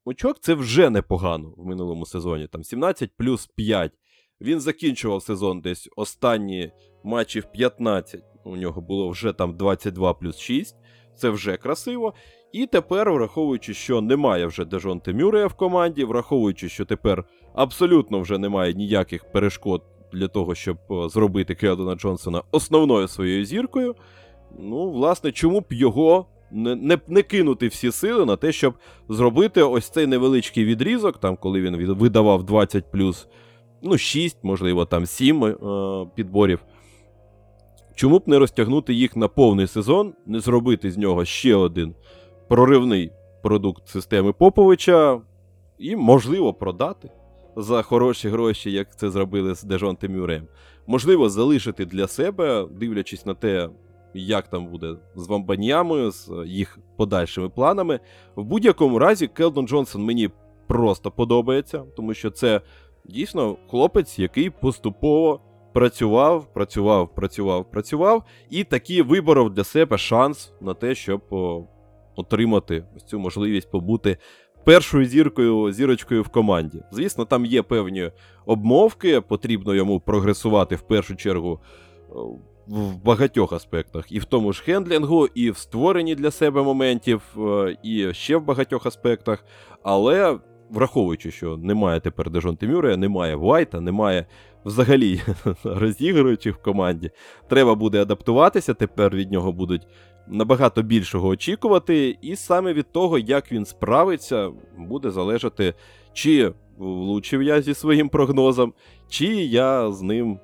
очок – це вже непогано в минулому сезоні. Там сімнадцять плюс п'ять. Він закінчував сезон десь останні матчі в п'ятнадцять. У нього було вже там двадцять два плюс шість. Це вже красиво. І тепер, враховуючи, що немає вже Дежонте Мюррея в команді, враховуючи, що тепер абсолютно вже немає ніяких перешкод для того, щоб зробити Келдона Джонсона основною своєю зіркою, ну, власне, чому б його не, не, не кинути всі сили на те, щоб зробити ось цей невеличкий відрізок, там, коли він видавав двадцять плюс, ну, шість, можливо, там, сім е- підборів. Чому б не розтягнути їх на повний сезон, не зробити з нього ще один проривний продукт системи Поповича і, можливо, продати за хороші гроші, як це зробили з Дежонте Мюрреєм. Можливо, залишити для себе, дивлячись на те, як там буде з Вамбаньямою, з їх подальшими планами. В будь-якому разі, Келдон Джонсон мені просто подобається, тому що це дійсно хлопець, який поступово працював, працював, працював, працював і таки виборов для себе шанс на те, щоб о, отримати ось цю можливість побути першою зіркою, зірочкою в команді. Звісно, там є певні обмовки, потрібно йому прогресувати в першу чергу в багатьох аспектах. І в тому ж хендлінгу, і в створенні для себе моментів, і ще в багатьох аспектах. Але, враховуючи, що немає тепер Дежонте Мюррея, немає Вайта, немає взагалі розігруючих в команді, треба буде адаптуватися, тепер від нього будуть набагато більшого очікувати, і саме від того, як він справиться, буде залежати, чи влучив я зі своїм прогнозом, чи я з ним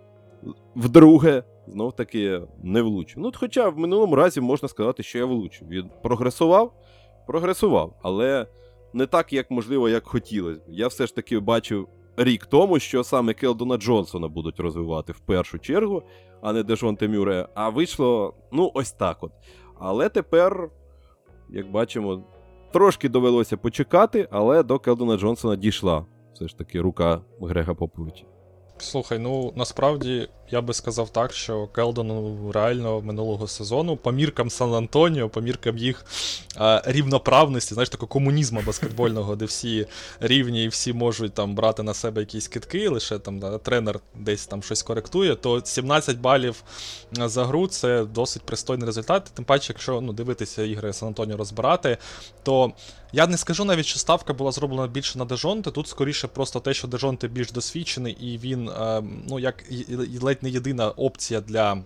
вдруге знов таки не влучив. Ну, хоча в минулому разі можна сказати, що я влучив. Він прогресував, прогресував, але не так, як можливо, як хотілося б. Я все ж таки бачив рік тому, що саме Келдона Джонсона будуть розвивати в першу чергу, а не Дежонте Мюррея, а вийшло, ну, ось так от. Але тепер, як бачимо, трошки довелося почекати, але до Келдона Джонсона дійшла все ж таки рука Грега Поповича. Слухай, ну, насправді, я би сказав так, що Келдону реально минулого сезону, по міркам Сан-Антоніо, по міркам їх а, рівноправності, знаєш, такого комунізму баскетбольного, де всі рівні і всі можуть там брати на себе якісь кидки, лише там да, тренер десь там щось коректує, то сімнадцять балів за гру – це досить пристойний результат. Тим паче, якщо ну, дивитися ігри Сан-Антоніо розбирати, то я не скажу навіть, що ставка була зроблена більше на Дежонте, тут скоріше просто те, що Дежонте більш досвідчений і він, е, ну, як ледь не єдина опція для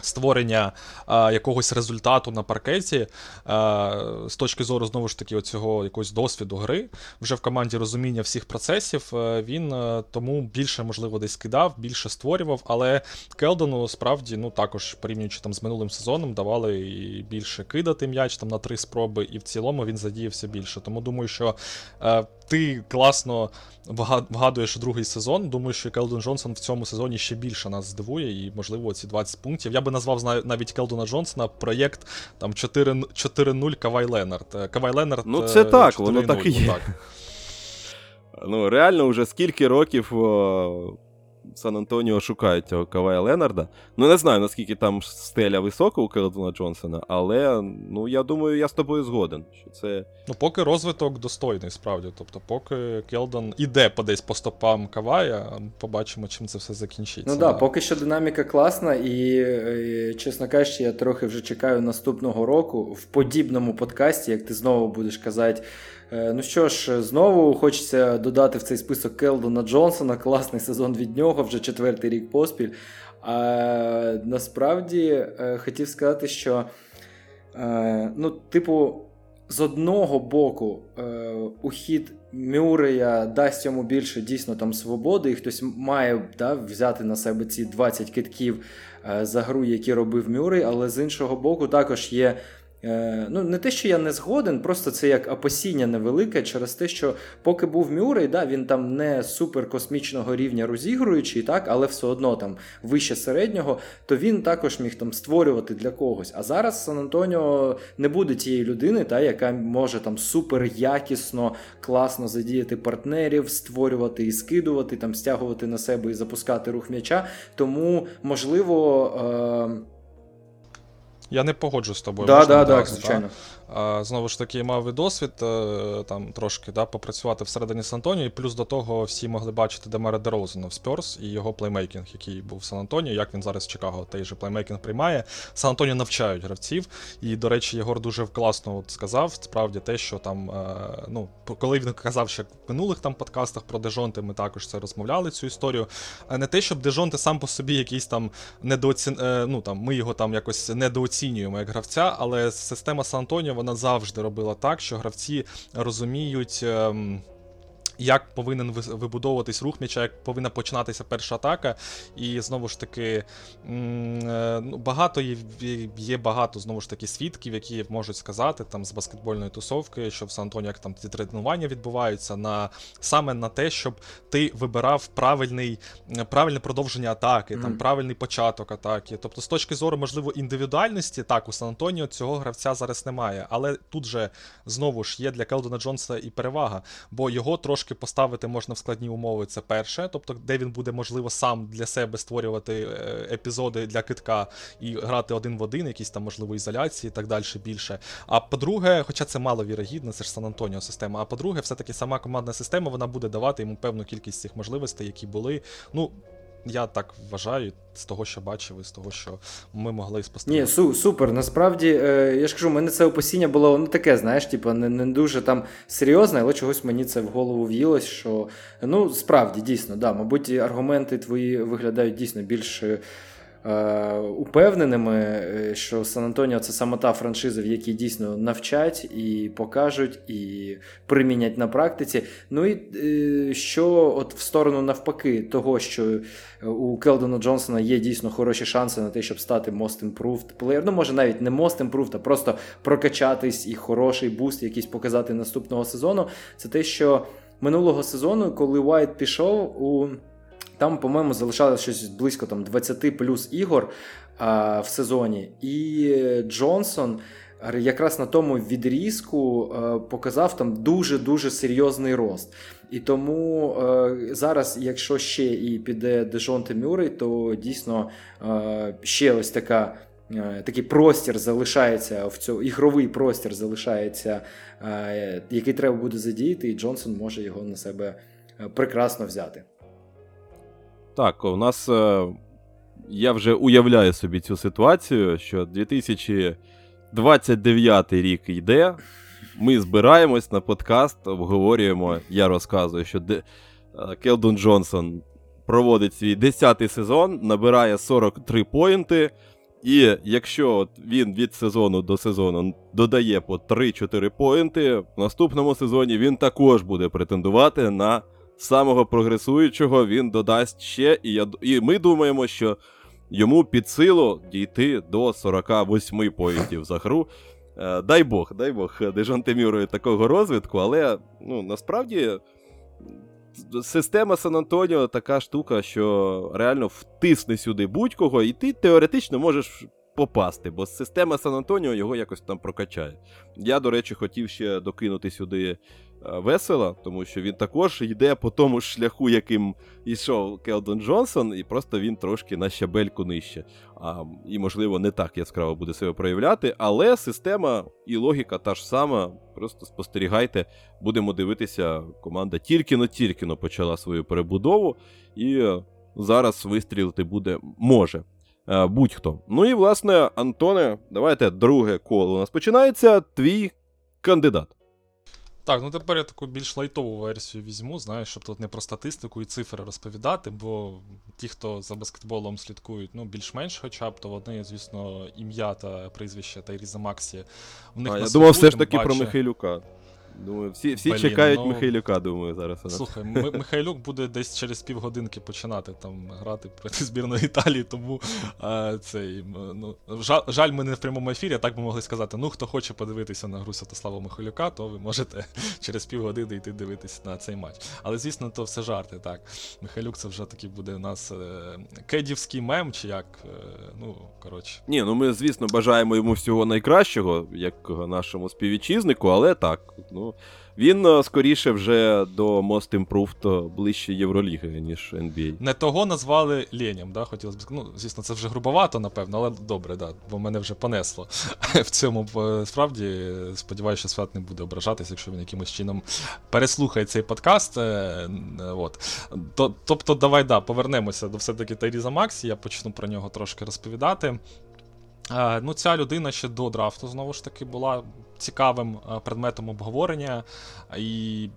створення а, якогось результату на паркеті а, з точки зору, знову ж таки, оцього якогось досвіду гри, вже в команді розуміння всіх процесів, він а, тому більше, можливо, десь кидав, більше створював, але Келдону справді, ну, також, порівнюючи там з минулим сезоном, давали і більше кидати м'яч там на три спроби, і в цілому він задіявся більше. Тому думаю, що а, ти класно вгадуєш другий сезон, думаю, що Келдон Джонсон в цьому сезоні ще більше нас здивує, і, можливо, ці двадцять пунктів. Я би назвав навіть Келдона Джонсона проєкт там чотири нуль Кавай Ленард. Кавай Ленард. Ну це так, воно так і є. Так. Ну реально вже скільки років о, Сан-Антоніо шукають цього Кавая Ленарда. Ну не знаю, наскільки там стеля висока у Келдона Джонсона, але ну я думаю, я з тобою згоден. Що це... Ну поки розвиток достойний, справді. Тобто поки Келдон іде по десь по стопам Кавая, побачимо, чим це все закінчиться. Ну так, да, поки що динаміка класна і, і, чесно кажучи, я трохи вже чекаю наступного року в подібному подкасті, як ти знову будеш казати, ну що ж, знову хочеться додати в цей список Келдона Джонсона, класний сезон від нього, вже четвертий рік поспіль. А насправді хотів сказати, що, ну, типу, з одного боку, ухід Мюррея дасть йому більше дійсно там свободи, і хтось має да, взяти на себе ці двадцять кидків за гру, які робив Мюррей, але з іншого боку також є... Ну, не те, що я не згоден, просто це як опасіння невелике через те, що поки був Мюррей, да, він там не супер космічного рівня розігруючий, так, але все одно там вище середнього, то він також міг там створювати для когось. А зараз Сан-Антоніо не буде тієї людини, та, яка може там супер якісно, класно задіяти партнерів, створювати і скидувати, там, стягувати на себе і запускати рух м'яча. Тому, можливо... Е- Я не погоджусь з тобою. Да, да, так, звичайно. Та? Знову ж таки, мав і досвід там трошки да, попрацювати всередині Сан-Антоніо, і плюс до того всі могли бачити Демара Дерозана в Спьорс і його плеймейкінг, який був в Сан-Антоніо, як він зараз в Чикаго, той же плеймейкінг приймає. Сан-Антоніо навчають гравців, і, до речі, Єгор дуже класно от сказав, справді те, що там, ну, коли він казав ще в минулих там подкастах про Дежонте, ми також це розмовляли, цю історію. Не те, щоб Дежонте сам по собі якийсь там недооцін... ну, там, ми його там якось недооцінюємо, оцінюємо як гравця, але система Сан-Антоніо, вона завжди робила так, що гравці розуміють, як повинен вибудовуватись рух м'яча, як повинна починатися перша атака. І, знову ж таки, багато є, є багато, знову ж таки, свідків, які можуть сказати там з баскетбольної тусовки, що в Сан-Антоніо як там ці тренування відбуваються, на, саме на те, щоб ти вибирав правильний, правильне продовження атаки, mm. там, правильний початок атаки. Тобто, з точки зору, можливо, індивідуальності, так, у Сан-Антоніо цього гравця зараз немає. Але тут же, знову ж, є для Келдона Джонса і перевага, бо його трошки трошки поставити можна в складні умови, це перше, тобто де він буде, можливо, сам для себе створювати епізоди для китка і грати один в один, якісь там, можливо, ізоляції і так далі більше. А по-друге, хоча це маловірогідно, це ж Сан-Антоніо система, а по-друге, все-таки сама командна система, вона буде давати йому певну кількість цих можливостей, які були, ну, я так вважаю, з того, що бачив, і з того, що ми могли спостерігати. Ні, су- супер, насправді, е, я ж кажу, в мене це опасіння було, ну, таке, знаєш, типу, не, не дуже там серйозне, але чогось мені це в голову в'їлось, що, ну, справді, дійсно, да, мабуть, аргументи твої виглядають дійсно більш е, упевненими, що Сан-Антоніо – це саме та франшиза, в якій дійсно навчать і покажуть, і примінять на практиці. Ну, і е, що от в сторону навпаки того, що у Келдона Джонсона є дійсно хороші шанси на те, щоб стати most improved player. Ну, може, навіть не most improved, а просто прокачатись і хороший буст якийсь показати наступного сезону. Це те, що минулого сезону, коли Уайт пішов, у... там, по-моєму, залишалося щось близько там, двадцять плюс ігор а, в сезоні. І Джонсон якраз на тому відрізку а, показав там дуже-дуже серйозний рост. І тому е, зараз, якщо ще і піде Дежонте Мюррей, то дійсно е, ще ось така, е, такий простір залишається, в цьому, ігровий простір залишається, е, який треба буде задіяти, і Джонсон може його на себе прекрасно взяти. Так, у нас, е, я вже уявляю собі цю ситуацію, що дві тисячі двадцять дев'ятий рік йде, ми збираємось на подкаст, обговорюємо, я розказую, що Де... Келдон Джонсон проводить свій десятий сезон, набирає сорок три поінти, і якщо от він від сезону до сезону додає по три-чотири поінти, в наступному сезоні він також буде претендувати на самого прогресуючого, він додасть ще, і, я... і ми думаємо, що йому під силу дійти до сорок вісім поінтів за гру. Дай Бог, дай Бог Дежонте Мюррею такого розвитку, але, ну, насправді система Сан-Антоніо така штука, що реально втисни сюди будь-кого, і ти теоретично можеш попасти, бо система Сан-Антоніо його якось там прокачає. Я, до речі, хотів ще докинути сюди Весела, тому що він також йде по тому ж шляху, яким йшов Келдон Джонсон, і просто він трошки на щабельку нижче. А, і, можливо, не так яскраво буде себе проявляти, але система і логіка та ж сама, просто спостерігайте, будемо дивитися, команда тільки-но-тільки-но почала свою перебудову, і зараз вистрілити буде, може, будь-хто. Ну і, власне, Антоне, давайте друге коло у нас починається, твій кандидат. Так, ну тепер я таку більш лайтову версію візьму, знаєш, щоб тут не про статистику і цифри розповідати, бо ті, хто за баскетболом слідкують, ну, більш-менш хоча б, то вони, звісно, ім'я та прізвище Тайріза Максі. У них а, я думав все ж таки бачу... про Михайлюка. Думаю, всі всі Блін, чекають ну... Михайлюка, думаю, зараз. Слухай, М- Михайлюк буде десь через півгодинки починати там грати проти збірної Італії, тому а, цей, ну, жаль, жаль, ми не в прямому ефірі, а так би могли сказати, ну, хто хоче подивитися на гру Святослава Михайлюка, то ви можете через півгодини йти дивитися на цей матч. Але, звісно, то все жарти, так. Михайлюк це вже такий буде у нас е- кедівський мем, чи як, е- ну, коротше. Ні, ну, ми, звісно, бажаємо йому всього найкращого, як нашому співвітчизнику, але так, ну, він, скоріше, вже до Most Improved ближче Євроліги, ніж Ен Бі Ей. Не того назвали Ленєм, да? Хотілося б, ну, звісно, це вже грубовато, напевно, але добре, да, бо мене вже понесло. В цьому, справді, сподіваюся, що Свят не буде ображатись, якщо він якимось чином переслухає цей подкаст. От. Тобто, давай, да, повернемося до все-таки Тайріза Максі, я почну про нього трошки розповідати. Ну, ця людина ще до драфту, знову ж таки, була цікавим предметом обговорення, і,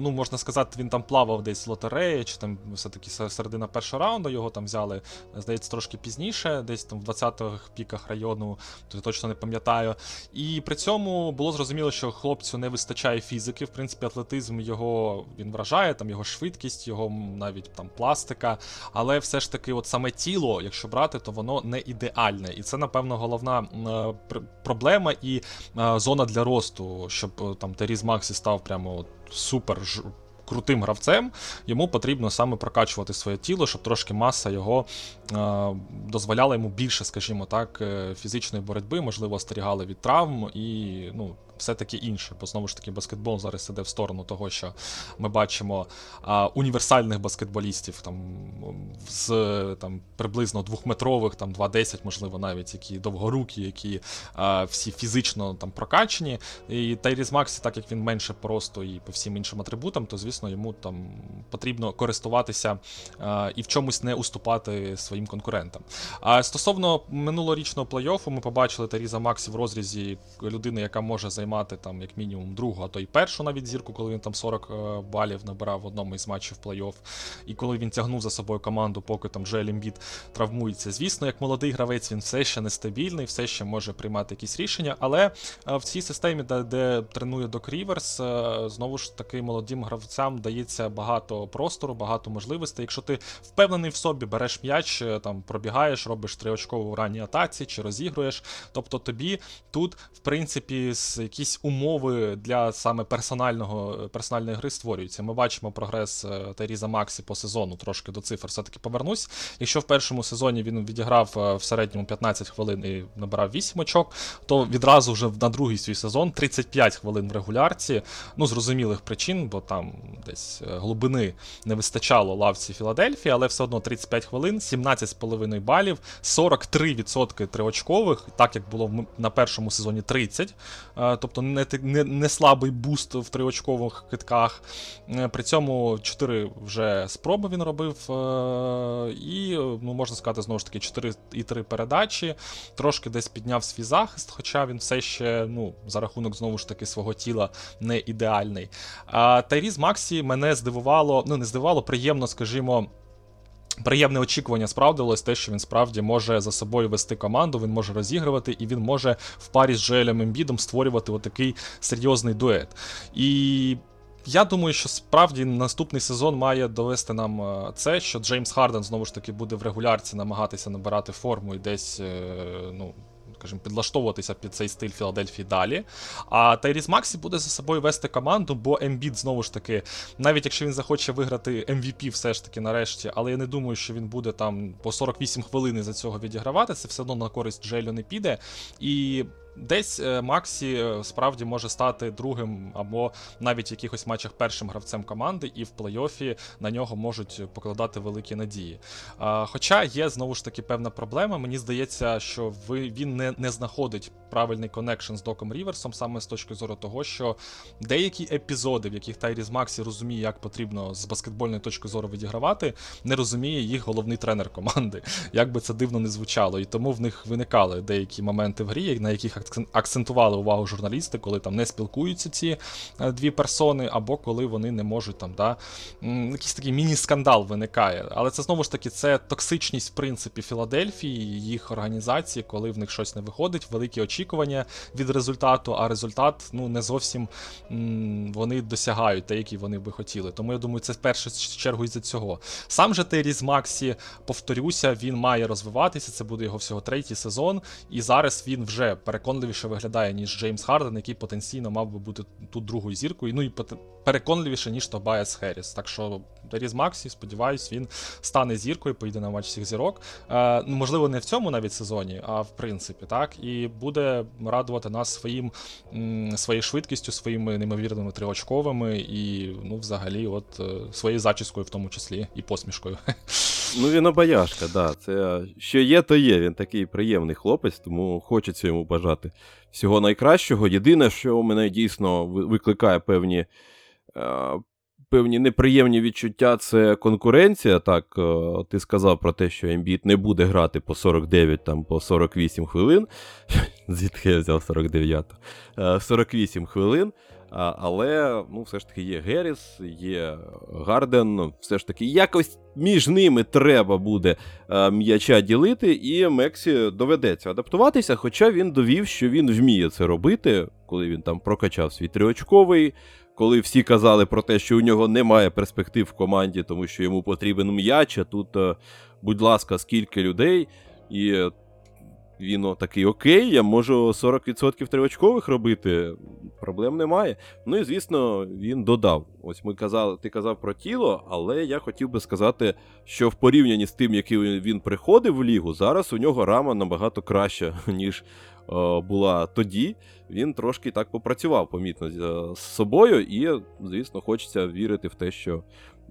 ну, можна сказати, він там плавав десь в лотереї, чи там все-таки середина першого раунду, його там взяли, здається, трошки пізніше, десь там в двадцятих піках району, то я точно не пам'ятаю. І при цьому було зрозуміло, що хлопцю не вистачає фізики, в принципі, атлетизм його, він вражає, там його швидкість, його навіть там пластика, але все ж таки от саме тіло, якщо брати, то воно не ідеальне. І це, напевно, головна е, проблема і е, зона для росту, щоб там Тайріз Максі став прямо от супер крутим гравцем, йому потрібно саме прокачувати своє тіло, щоб трошки маса його е- дозволяла йому більше, скажімо так, фізичної боротьби, можливо, остерігали від травм і, ну, все-таки інше, бо знову ж таки баскетбол зараз іде в сторону того, що ми бачимо а, універсальних баскетболістів, там, з там, приблизно двохметрових, там, два десять, можливо, навіть, які довгорукі, які а, всі фізично там, прокачені, і Тайріз Максі, так як він менше просто і по всім іншим атрибутам, то, звісно, йому там потрібно користуватися а, і в чомусь не уступати своїм конкурентам. А стосовно минулорічного плей-оффу, ми побачили Тайріза Максі в розрізі людини, яка може займати там як мінімум другу, а то й першу навіть зірку, коли він там сорок балів набирав в одному із матчів плей-офф. І коли він тягнув за собою команду, поки там Джоел Ембіід травмується. Звісно, як молодий гравець, він все ще нестабільний, все ще може приймати якісь рішення, але в цій системі, де, де тренує Док Ріверс, знову ж таки молодим гравцям дається багато простору, багато можливостей. Якщо ти впевнений в собі, береш м'яч, там пробігаєш, робиш триочкову ранній атаці чи розігруєш, тобто тобі тут, в принципі, якісь умови для саме персонального, персональної гри створюються. Ми бачимо прогрес Тайріза Максі по сезону, трошки до цифр все-таки повернусь. Якщо в першому сезоні він відіграв в середньому п'ятнадцять хвилин і набирав вісім очок, то відразу вже на другий свій сезон тридцять п'ять хвилин в регулярці, ну, з зрозумілих причин, бо там десь глибини не вистачало лавці Філадельфії, але все одно тридцять п'ять хвилин, сімнадцять з половиною балів, сорок три відсотки триочкових, так як було на першому сезоні тридцять, тобто не, не, не слабий буст в триочкових китках. При цьому чотири вже спроби він робив і, ну, можна сказати, знову ж таки, чотири і три передачі, трошки десь підняв свій захист, хоча він все ще, ну, за рахунок, знову ж таки, свого тіла не ідеальний. Тайріз Максі мене здивувало, ну, не здивувало, приємно, скажімо, приємне очікування справдилось, те, що він справді може за собою вести команду, він може розігрувати, і він може в парі з Джоелем Ембідом створювати отакий серйозний дует. І я думаю, що справді наступний сезон має довести нам це, що Джеймс Харден, знову ж таки, буде в регулярці намагатися набирати форму і десь, ну, скажімо, підлаштовуватися під цей стиль Філадельфії далі. А Тайріз Максі буде за собою вести команду, бо Ембіід, знову ж таки, навіть якщо він захоче виграти ем ві пі все ж таки нарешті, але я не думаю, що він буде там по сорок вісім хвилин за цього відігравати, це все одно на користь Джейлю не піде. І десь Максі справді може стати другим або навіть в якихось матчах першим гравцем команди, і в плей-офі на нього можуть покладати великі надії. Хоча є, знову ж таки, певна проблема. Мені здається, що він не, не знаходить правильний коннекшн з Доком Ріверсом, саме з точки зору того, що деякі епізоди, в яких Тайріз Максі розуміє, як потрібно з баскетбольної точки зору відігравати, не розуміє їх головний тренер команди. Як би це дивно не звучало. І тому в них виникали деякі моменти в грі, на яких акцентували увагу журналісти, коли там не спілкуються ці дві персони, або коли вони не можуть там, да, якийсь такий міні-скандал виникає. Але це, знову ж таки, це токсичність, в принципі, Філадельфії, їх організації, коли в них щось не виходить, великі очікування від результату, а результат, ну, не зовсім м- вони досягають те, який вони би хотіли. Тому я думаю, це в першу чергу із-за цього. Сам же Тайріз Максі, повторюся, він має розвиватися, це буде його всього третій сезон, і зараз він вже переконує переконливіше виглядає, ніж Джеймс Харден, який потенційно мав би бути тут другою зіркою, ну і переконливіше, ніж Тобаяс Херіс. Так що Тайріз Максі, сподіваюсь, він стане зіркою, поїде на матч всіх зірок. Е, можливо, не в цьому навіть сезоні, а в принципі, так? І буде радувати нас своїм, м, своєю швидкістю, своїми неймовірними триочковими і, ну, взагалі, от, своєю зачіскою в тому числі, і посмішкою. Ну, він обаяшка, да. Це що є, то є. Він такий приємний хлопець, тому хочеться йому бажати всього найкращого. Єдине, що мене дійсно викликає певні, певні неприємні відчуття, це конкуренція. Так, ти сказав про те, що Ембіід не буде грати по сорок дев'ять, там, по сорок вісім хвилин. Звідки я взяв сорок дев'ять? сорок вісім хвилин. Але, ну, все ж таки є Геріс, є Гарден, все ж таки якось між ними треба буде м'яча ділити, і Максі доведеться адаптуватися, хоча він довів, що він вміє це робити, коли він там прокачав свій триочковий, коли всі казали про те, що у нього немає перспектив в команді, тому що йому потрібен м'яч, а тут, будь ласка, скільки людей, і Він такий, окей, я можу сорок відсотків тривачкових робити, проблем немає. Ну і, звісно, він додав. Ось ми казали, ти казав про тіло, але я хотів би сказати, що в порівнянні з тим, який він приходив в лігу, зараз у нього рама набагато краща, ніж е, була тоді. Він трошки так попрацював, помітно, з собою, і, звісно, хочеться вірити в те, що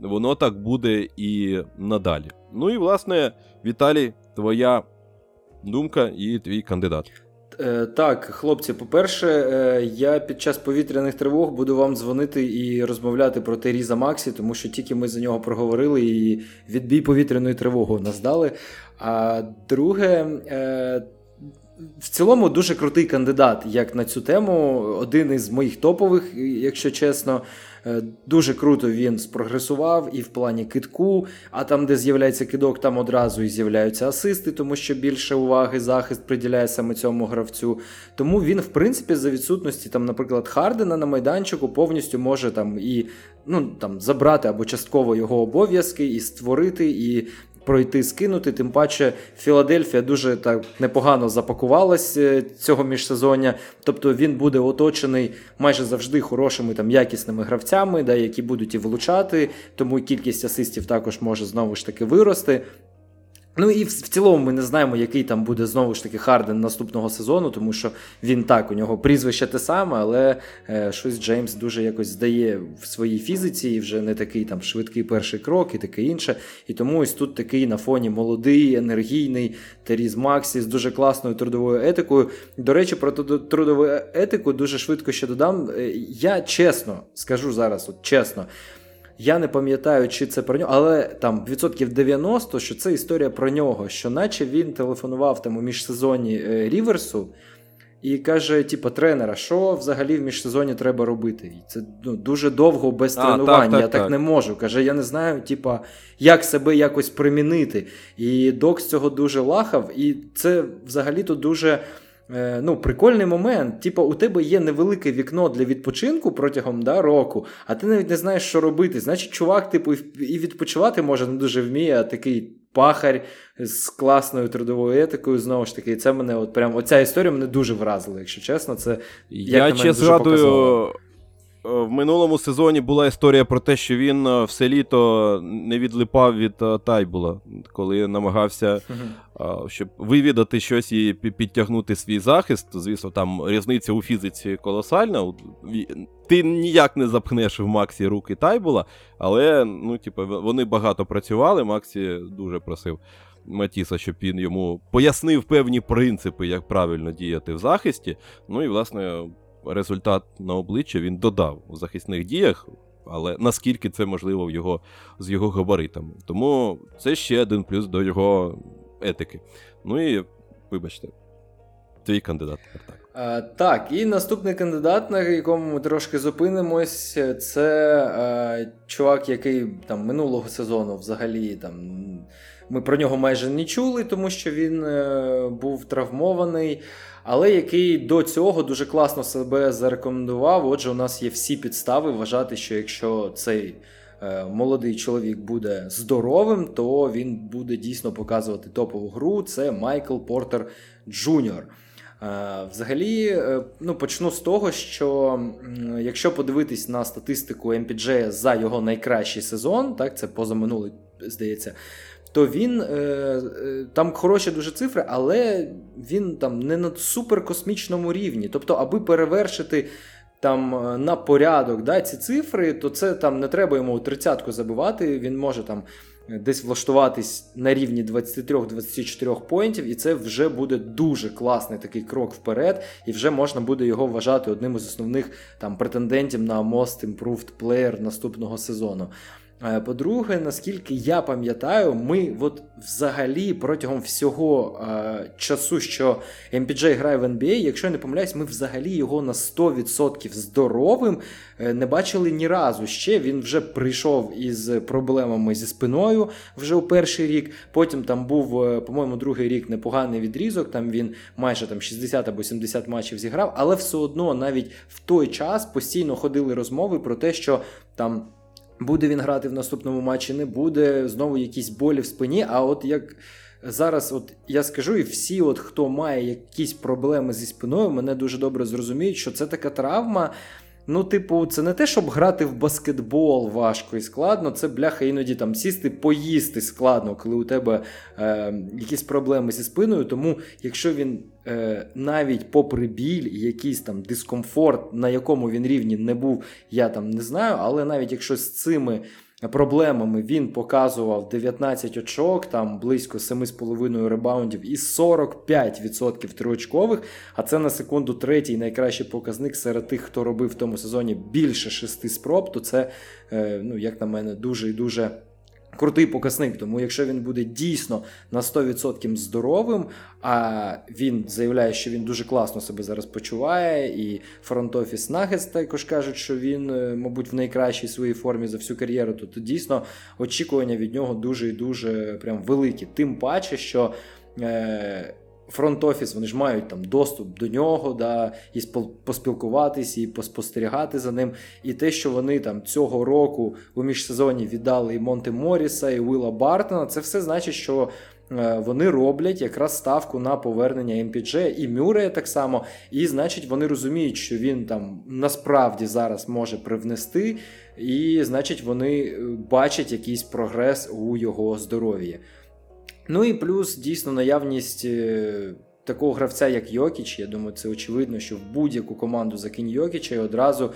воно так буде і надалі. Ну і, власне, Віталій, твоя думка і твій кандидат. Так, хлопці, по-перше, я під час повітряних тривог буду вам дзвонити і розмовляти про Тайріза Максі, тому що тільки ми за нього проговорили і відбій повітряної тривоги нас дали. А друге, в цілому дуже крутий кандидат, як на цю тему, один із моїх топових, якщо чесно. Дуже круто він спрогресував і в плані кидку, а там, де з'являється кидок, там одразу і з'являються асисти, тому що більше уваги захист приділяє саме цьому гравцю. Тому він, в принципі, за відсутності, там, наприклад, Хардена на майданчику повністю може там і ну, там, забрати або частково його обов'язки, і створити, і пройти, скинути. Тим паче Філадельфія дуже так непогано запакувалась цього міжсезоння. Тобто він буде оточений майже завжди хорошими там якісними гравцями, да, які будуть і влучати, тому кількість асистів також може знову ж таки вирости. Ну і в цілому ми не знаємо, який там буде знову ж таки Харден наступного сезону, тому що він так, у нього прізвище те саме, але е, щось Джеймс дуже якось здає в своїй фізиці, і вже не такий там швидкий перший крок і таке інше. І тому ось тут такий на фоні молодий, енергійний Тайріз Максі з дуже класною трудовою етикою. До речі, про трудову етику дуже швидко ще додам. Я чесно скажу зараз, от чесно, я не пам'ятаю, чи це про нього, але там відсотків дев'яносто, що це історія про нього, що наче він телефонував там у міжсезоні е, Ріверсу і каже, типа, тренера, що взагалі в міжсезоні треба робити? І це ну, дуже довго без а, тренувань, так, так, я так, так не можу. Каже, я не знаю, типа, як себе якось примінити. І Док з цього дуже лахав, і це взагалі-то дуже... Ну, прикольний момент, типу, у тебе є невелике вікно для відпочинку протягом да, року, а ти навіть не знаєш, що робити. Значить, чувак, типу, і відпочивати може не дуже вміє, а такий пахарь з класною трудовою етикою, знову ж таки, це мене от прям, оця історія мене дуже вразила, якщо чесно, це як я на мене дуже показало. В минулому сезоні була історія про те, що він все літо не відлипав від Тайбула, коли намагався, щоб вивідати щось і підтягнути свій захист. Звісно, там різниця у фізиці колосальна. Ти ніяк не запхнеш в Максі руки Тайбула, але ну, типу, вони багато працювали, Максі дуже просив Матіса, щоб він йому пояснив певні принципи, як правильно діяти в захисті. Ну і, власне, результат на обличчя він додав у захисних діях, але наскільки це можливо в його, з його габаритами. Тому це ще один плюс до його етики. Ну і, вибачте, твій кандидат. Так. А, так, і наступний кандидат, на якому ми трошки зупинимось, це а, чувак, який там минулого сезону взагалі там ми про нього майже не чули, тому що він е, був травмований, але який до цього дуже класно себе зарекомендував. Отже, у нас є всі підстави вважати, що якщо цей е, молодий чоловік буде здоровим, то він буде дійсно показувати топову гру. Це Майкл Портер Джуніор. Взагалі, ну, почну з того, що якщо подивитись на статистику ем пі джей за його найкращий сезон, так, це позаминулий, здається, то він, там хороші дуже цифри, але він там не на суперкосмічному рівні. Тобто, аби перевершити там на порядок да, ці цифри, то це там не треба йому тридцятку забивати, він може там десь влаштуватись на рівні двадцять три - двадцять чотири поінтів, і це вже буде дуже класний такий крок вперед, і вже можна буде його вважати одним із основних там претендентів на Most Improved Player наступного сезону. По-друге, наскільки я пам'ятаю, ми от взагалі протягом всього е, часу, що ем пі джей грає в ен бі ей, якщо я не помиляюсь, ми взагалі його на сто відсотків здоровим е, не бачили ні разу ще. Він вже прийшов із проблемами зі спиною вже у перший рік, потім там був, е, по-моєму, другий рік непоганий відрізок, там він майже там, шістдесят або сімдесят матчів зіграв, але все одно навіть в той час постійно ходили розмови про те, що там буде він грати в наступному матчі, не буде, знову якісь болі в спині. А от як зараз, от я скажу, і всі, от хто має якісь проблеми зі спиною, мене дуже добре зрозуміють, що це така травма. Ну, типу, це не те, щоб грати в баскетбол важко і складно, це, бляха, іноді там сісти, поїсти складно, коли у тебе е, якісь проблеми зі спиною. Тому, якщо він е, навіть попри біль і якийсь там дискомфорт, на якому він рівні не був, я там не знаю, але навіть якщо з цими проблемами він показував дев'ятнадцять очок, там близько сім з половиною ребаундів і сорок п'ять відсотків триочкових, а це на секунду третій найкращий показник серед тих, хто робив в тому сезоні більше шести спроб, то це, ну, як на мене, дуже і дуже крутий показник. Тому якщо він буде дійсно на сто відсотків здоровим, а він заявляє, що він дуже класно себе зараз почуває, і фронт-офіс Нагетс також кажуть, що він, мабуть, в найкращій своїй формі за всю кар'єру, то, то дійсно очікування від нього дуже і дуже прям великі. Тим паче, що е- фронт-офіс, вони ж мають там доступ до нього, да, і поспілкуватись, і поспостерігати за ним. І те, що вони там цього року у міжсезоні віддали і Монте Морріса, і Уіла Бартона, це все значить, що вони роблять якраз ставку на повернення ем пі джі і Мюррея так само. І, значить, вони розуміють, що він там насправді зараз може привнести, і, значить, вони бачать якийсь прогрес у його здоров'ї. Ну і плюс, дійсно, наявність такого гравця, як Йокіч. Я думаю, це очевидно, що в будь-яку команду закинь Йокіча, і одразу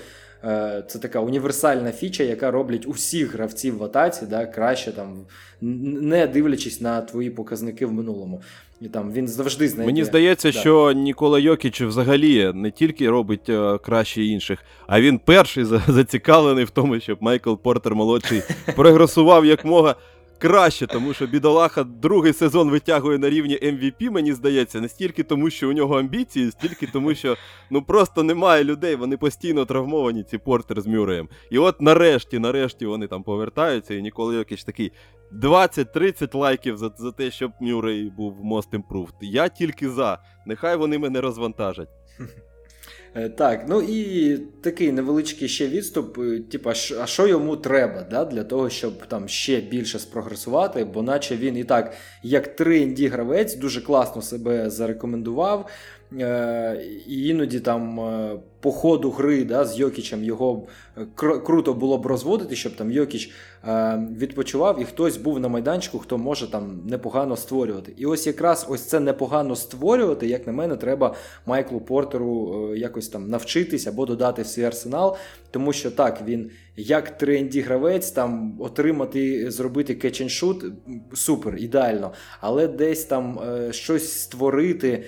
це така універсальна фіча, яка роблять усіх гравців в атаці, да, краще, там, не дивлячись на твої показники в минулому. І там він завжди знайде. Мені здається, да. що Нікола Йокіч взагалі не тільки робить е, краще інших, а він перший зацікавлений в тому, щоб Майкл Портер молодший прогресував як мога. Краще, тому що бідолаха другий сезон витягує на рівні ем ві пі, мені здається, не стільки тому, що у нього амбіції, стільки тому, що ну просто немає людей, вони постійно травмовані, ці Портер з Мюрреєм. І от нарешті, нарешті вони там повертаються, і Нікола Йокіч такий двадцять-тридцять лайків за, за те, щоб Мюррей був most improved. Я тільки за, нехай вони мене розвантажать. Так, ну і такий невеличкий ще відступ, типу, а що йому треба, да, для того, щоб там ще більше спрогресувати, бо наче він і так, як три ен ді гравець, дуже класно себе зарекомендував, і іноді там по ходу гри, да, з Йокічем його круто було б розводити, щоб там Йокіч відпочивав і хтось був на майданчику, хто може там непогано створювати. І ось якраз ось це непогано створювати, як на мене, треба Майклу Портеру якось там навчитись або додати в свій арсенал, тому що так, він як три ен ді гравець, там отримати, зробити кетч-н-шут, супер, ідеально, але десь там щось створити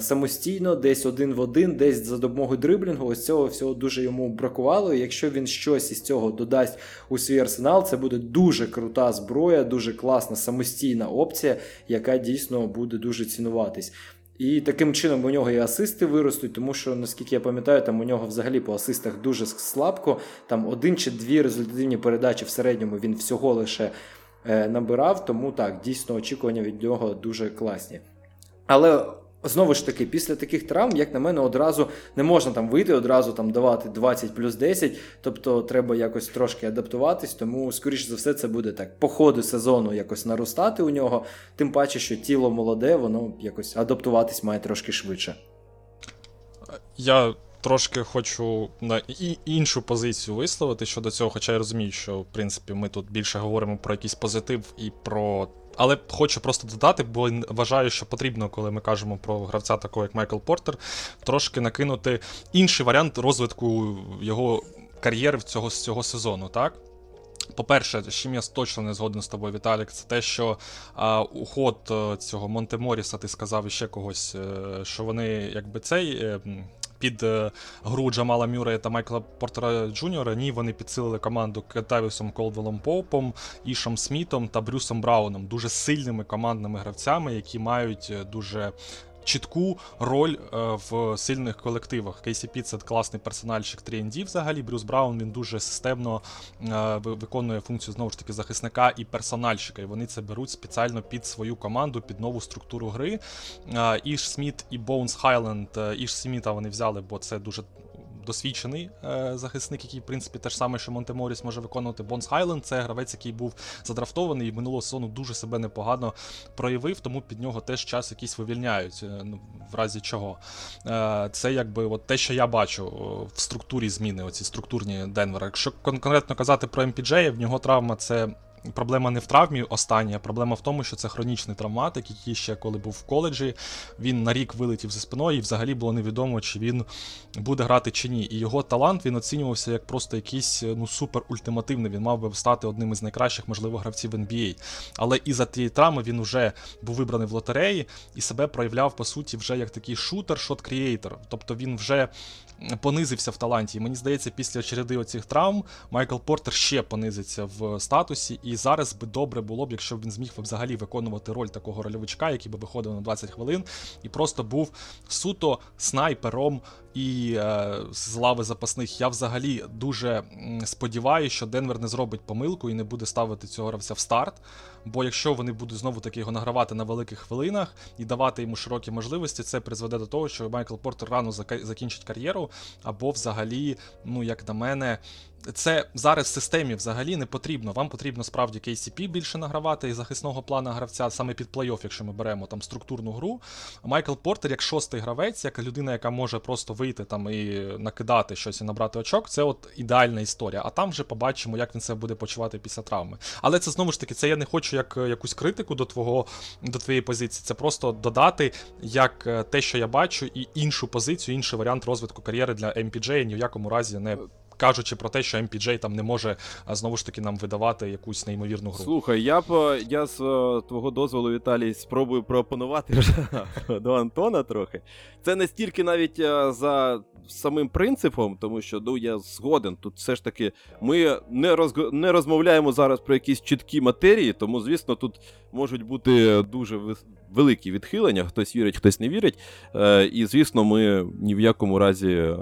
самостійно, десь один в один, десь за допомогою дриблінгу, ось цього всього дуже йому бракувало, і якщо він щось із цього додасть у свій арсенал, це буде дуже крута зброя, дуже класна самостійна опція, яка дійсно буде дуже цінуватись. І таким чином у нього і асисти виростуть, тому що, наскільки я пам'ятаю, там у нього взагалі по асистах дуже слабко, там один чи дві результативні передачі в середньому він всього лише е, набирав, тому так, дійсно очікування від нього дуже класні. Але знову ж таки, після таких травм, як на мене, одразу не можна там вийти, одразу там давати двадцять плюс десять, тобто треба якось трошки адаптуватись, тому, скоріш за все, це буде так по ходу сезону якось наростати у нього, тим паче, що тіло молоде, воно якось адаптуватись має трошки швидше. Я трошки хочу на іншу позицію висловити щодо цього, хоча я розумію, що, в принципі, ми тут більше говоримо про якийсь позитив і про... Але хочу просто додати, бо вважаю, що потрібно, коли ми кажемо про гравця такого, як Майкл Портер, трошки накинути інший варіант розвитку його кар'єри в цього, з цього сезону, так? По-перше, з чим я точно не згоден з тобою, Віталік, це те, що а, уход цього Монте Морріса, ти сказав іще когось, що вони, якби цей... Під гру Джамала Мюррея та Майкла Портера Джуніора, ні, вони підсилили команду Кетавісом Колдвелом Попом, Ішом Смітом та Брюсом Брауном. Дуже сильними командними гравцями, які мають дуже чітку роль в сильних колективах. кей сі пі – це класний персональчик три ен ді взагалі, Брюс Браун, він дуже системно виконує функцію, знову ж таки, захисника і персональчика, і вони це беруть спеціально під свою команду, під нову структуру гри. Іш Сміт і Боунс Хайленд, Іш Сміта вони взяли, бо це дуже досвідчений е, захисник, який, в принципі, те ж саме, що Монтеморіс може виконувати. Бонс Хайленд – це гравець, який був задрафтований і минулого сезону дуже себе непогано проявив, тому під нього теж час якийсь вивільняють, е, в разі чого. Е, це, якби, от те, що я бачу в структурі зміни, оці структурні Денвера. Якщо кон- конкретно казати про ем пі джей, в нього травма – це... Проблема не в травмі остання, проблема в тому, що це хронічний травматик, який ще коли був в коледжі, він на рік вилетів зі спиною і взагалі було невідомо, чи він буде грати чи ні. І його талант, він оцінювався як просто якийсь, ну, супер-ультимативний, він мав би стати одним із найкращих, можливо, гравців ен бі ей. Але із-за тієї травми він вже був вибраний в лотереї і себе проявляв, по суті, вже як такий шутер-шот-крієйтор. Тобто він вже понизився в таланті. І мені здається, після череди оцих травм Майкл Портер ще понизиться в статусі. І зараз би добре було б, якщо б він зміг взагалі виконувати роль такого рольовичка, який би виходив на двадцять хвилин, і просто був суто снайпером і е, з лави запасних. Я взагалі дуже сподіваюся, що Денвер не зробить помилку і не буде ставити цього гравця в старт, бо якщо вони будуть знову-таки його награвати на великих хвилинах і давати йому широкі можливості, це призведе до того, що Майкл Портер рано закінчить кар'єру, або взагалі, ну, як на мене, це зараз в системі взагалі не потрібно. Вам потрібно справді кей сі пі більше награвати і захисного плана гравця, саме під плей-офф, якщо ми беремо там структурну гру. Майкл Портер як шостий гравець, як людина, яка може просто вийти там і накидати щось і набрати очок, це от ідеальна історія. А там вже побачимо, як він себе буде почувати після травми. Але це знову ж таки, це я не хочу як якусь критику до твого, до твоєї позиції, це просто додати як те, що я бачу, і іншу позицію, інший варіант розвитку кар'єри для ем пі джей, ні в якому разі не кажучи про те, що ем пі джей там не може, знову ж таки, нам видавати якусь неймовірну гру. Слухай, я б, я з твого дозволу, Віталій, спробую проопонувати до Антона трохи. Це не стільки навіть за самим принципом, тому що, ну, я згоден, тут все ж таки ми не, роз, не розмовляємо зараз про якісь чіткі матерії, тому, звісно, тут можуть бути дуже великі відхилення, хтось вірить, хтось не вірить, і, звісно, ми ні в якому разі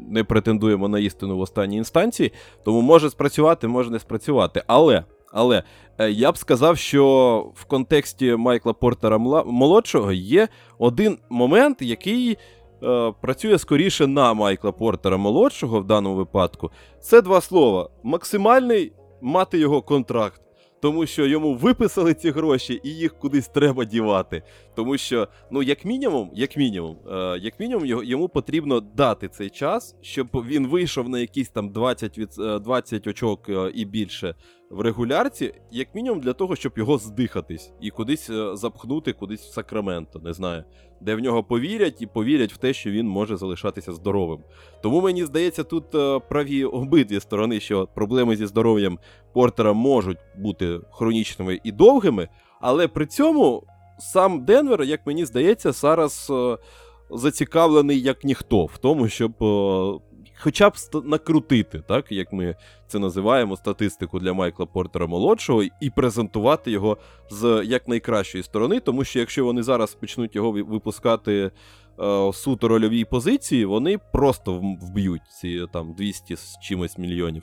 не претендуємо на істину в останній інстанції, тому може спрацювати, може не спрацювати. Але, але я б сказав, що в контексті Майкла Портера молодшого є один момент, який е, працює скоріше на Майкла Портера молодшого в даному випадку. Це два слова. Максимальний мати його контракт. Тому що йому виписали ці гроші і їх кудись треба дівати. Тому що, ну, як мінімум, як мінімум, е, як мінімум йому потрібно дати цей час, щоб він вийшов на якісь там двадцять, від, двадцять очок і більше в регулярці, як мінімум для того, щоб його здихатись і кудись запхнути, кудись в Сакраменто, не знаю, де в нього повірять і повірять в те, що він може залишатися здоровим. Тому, мені здається, тут праві обидві сторони, що проблеми зі здоров'ям Портера можуть бути хронічними і довгими, але при цьому сам Денвер, як мені здається, зараз зацікавлений як ніхто в тому, щоб хоча б накрутити, так, як ми це називаємо, статистику для Майкла Портера молодшого і презентувати його з якнайкращої сторони, тому що якщо вони зараз почнуть його випускати в е, суто рольовій позиції, вони просто вб'ють ці там двісті з чимось мільйонів.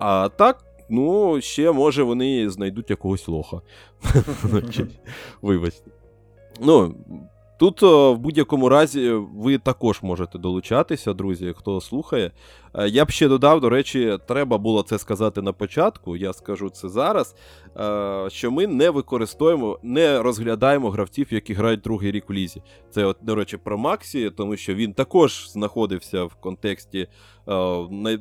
А так, ну, ще може вони знайдуть якогось лоха. Вибачте. Ну, тут в будь-якому разі ви також можете долучатися, друзі, хто слухає. Я б ще додав, до речі, треба було це сказати на початку, я скажу це зараз, що ми не використовуємо, не розглядаємо гравців, які грають другий рік в лізі. Це, от, до речі, про Максі, тому що він також знаходився в контексті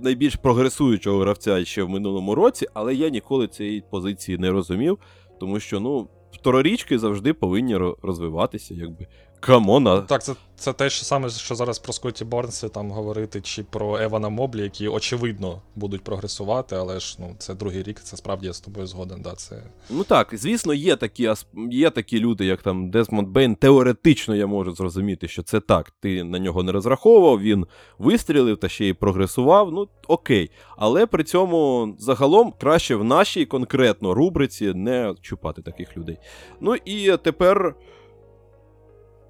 найбільш прогресуючого гравця ще в минулому році, але я ніколи цієї позиції не розумів, тому що, ну, второрічки завжди повинні розвиватися, якби. Камона. Так, це, це те ж саме, що зараз про Скотті Барнсі там говорити, чи про Евана Моблі, які, очевидно, будуть прогресувати, але ж, ну, це другий рік, це справді я з тобою згоден, да, це... Ну так, звісно, є такі, є такі люди, як там Дезмонд Бейн, теоретично я можу зрозуміти, що це так, ти на нього не розраховував, він вистрілив та ще й прогресував, ну, окей. Але при цьому, загалом, краще в нашій конкретно рубриці не чіпати таких людей. Ну і тепер...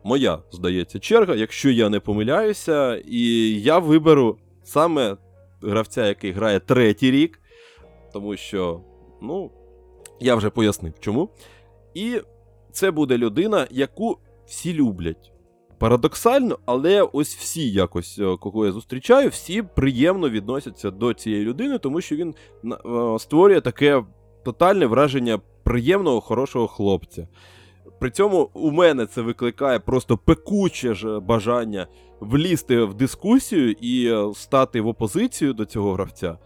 Моя, здається, черга, якщо я не помиляюся, і я виберу саме гравця, який грає третій рік, тому що, ну, я вже пояснив, чому. І це буде людина, яку всі люблять. Парадоксально, але ось всі якось, кого я зустрічаю, всі приємно відносяться до цієї людини, тому що він створює таке тотальне враження приємного, хорошого хлопця. При цьому у мене це викликає просто пекуче ж бажання влізти в дискусію і стати в опозицію до цього гравця.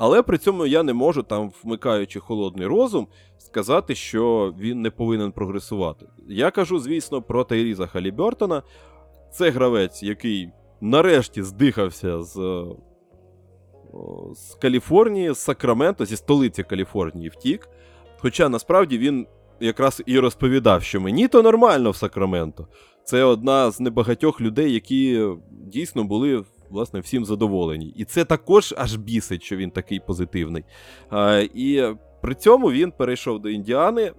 Але при цьому я не можу, там, вмикаючи холодний розум, сказати, що він не повинен прогресувати. Я кажу, звісно, про Тайріза Халібертона. Це гравець, який нарешті здихався з, з Каліфорнії, з Сакраменто, зі столиці Каліфорнії втік. Хоча, насправді, він якраз і розповідав, що мені то нормально в Сакраменто. Це одна з небагатьох людей, які дійсно були, власне, всім задоволені. І це також аж бісить, що він такий позитивний. А, і при цьому він перейшов до Індіани,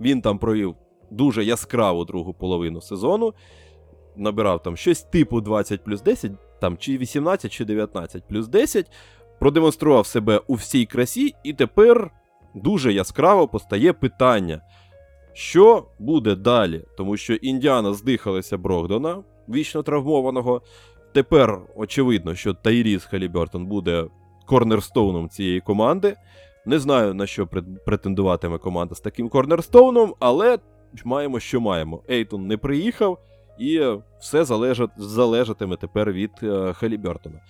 він там провів дуже яскраву другу половину сезону, набирав там щось типу двадцять плюс десять, там чи вісімнадцять, чи дев'ятнадцять плюс десять, продемонстрував себе у всій красі, і тепер дуже яскраво постає питання, що буде далі? Тому що Індіана здихалася Брогдона, вічно травмованого. Тепер очевидно, що Тайріз Халібертон буде корнерстоуном цієї команди. Не знаю, на що претендуватиме команда з таким корнерстоуном, але маємо, що маємо. Ейтон не приїхав, і все залежить, залежатиме тепер від е, Халібертона.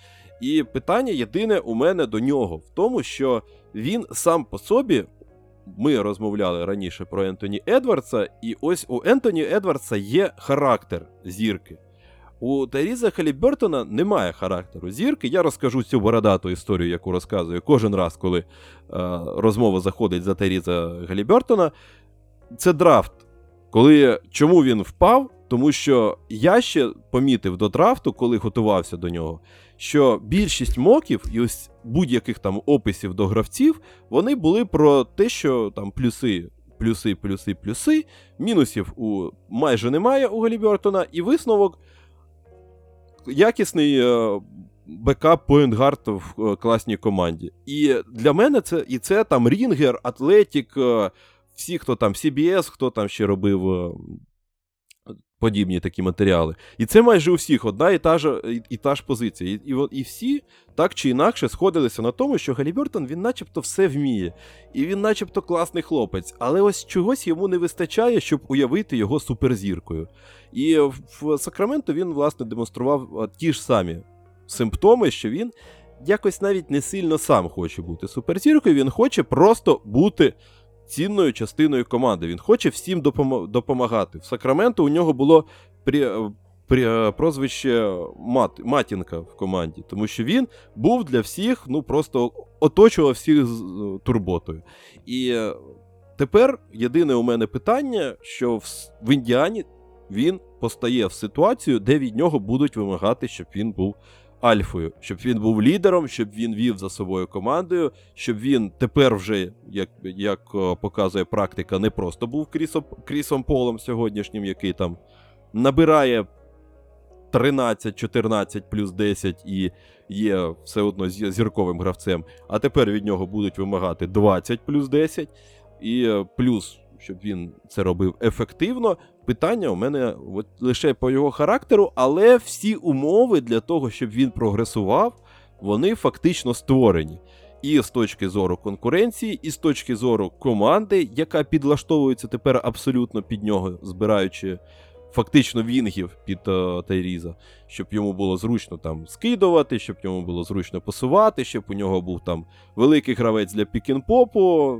І питання єдине у мене до нього в тому, що він сам по собі, ми розмовляли раніше про Ентоні Едвардса, і ось у Ентоні Едвардса є характер зірки. У Тайріза Халібертона немає характеру зірки. Я розкажу цю бородату історію, яку розказую кожен раз, коли е, розмова заходить за Тайріза Халібертона. Це драфт. Коли, чому він впав? Тому що я ще помітив до драфту, коли готувався до нього, що більшість моків і ось будь-яких там описів до гравців, вони були про те, що там плюси, плюси, плюси, плюси, мінусів у майже немає у Халібертона, і висновок: якісний бекап поінтгард в класній команді. І для мене це, і це там Рінгер, Атлетік, всі, хто там, Сі Бі Ес, хто там ще робив подібні такі матеріали. І це майже у всіх одна і та ж, і, і та ж позиція. І, і, і всі так чи інакше сходилися на тому, що Халібертон, він начебто все вміє. І він начебто класний хлопець. Але ось чогось йому не вистачає, щоб уявити його суперзіркою. І в Сакраменто він, власне, демонстрував ті ж самі симптоми, що він якось навіть не сильно сам хоче бути суперзіркою, він хоче просто бути цінною частиною команди. Він хоче всім допом... допомагати. В Сакраменто у нього було при... При... прозвище Мат... Матінка в команді, тому що він був для всіх, ну просто оточував всіх з... турботою. І тепер єдине у мене питання, що в, в Індіані він постає в ситуацію, де від нього будуть вимагати, щоб він був альфою, щоб він був лідером, щоб він вів за собою командою, щоб він тепер вже, як, як показує практика, не просто був Крісом, Крісом Полом сьогоднішнім, який там набирає тринадцять, чотирнадцять плюс десять і є все одно зірковим гравцем, а тепер від нього будуть вимагати двадцять плюс десять і плюс, щоб він це робив ефективно. Питання у мене от лише по його характеру, але всі умови для того, щоб він прогресував, вони фактично створені. І з точки зору конкуренції, і з точки зору команди, яка підлаштовується тепер абсолютно під нього, збираючи фактично вінгів під uh, Тайріза, щоб йому було зручно там скидувати, щоб йому було зручно посувати, щоб у нього був там великий гравець для пік-н-попу,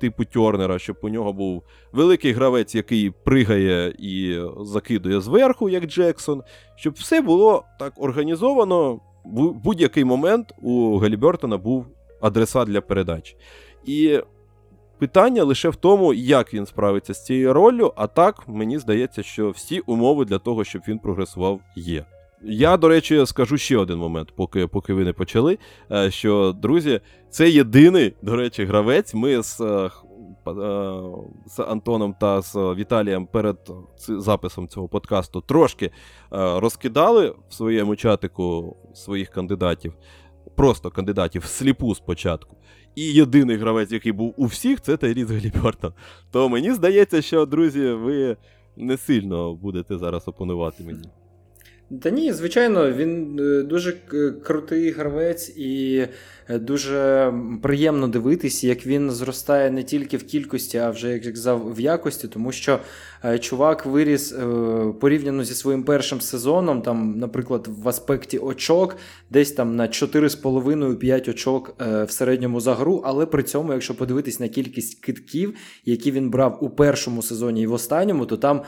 типу Тернера, щоб у нього був великий гравець, який пригає і закидує зверху, як Джексон, щоб все було так організовано, в будь-який момент у Халібертона був адреса для передач. І питання лише в тому, як він справиться з цією роллю, а так, мені здається, що всі умови для того, щоб він прогресував, є. Я, до речі, скажу ще один момент, поки, поки ви не почали, що, друзі, це єдиний, до речі, гравець. Ми з, з Антоном та з Віталієм перед записом цього подкасту трошки розкидали в своєму чатику своїх кандидатів, просто кандидатів всліпу спочатку. І єдиний гравець, який був у всіх, це Тайріз Халібертон. То мені здається, що, друзі, ви не сильно будете зараз опонувати мені. Та ні, звичайно, він дуже крутий гравець і дуже приємно дивитись, як він зростає не тільки в кількості, а вже, як я казав, в якості, тому що чувак виріс порівняно зі своїм першим сезоном, там, наприклад, в аспекті очок, десь там на чотири з половиною - п'ять очок в середньому за гру, але при цьому, якщо подивитись на кількість кидків, які він брав у першому сезоні і в останньому, то там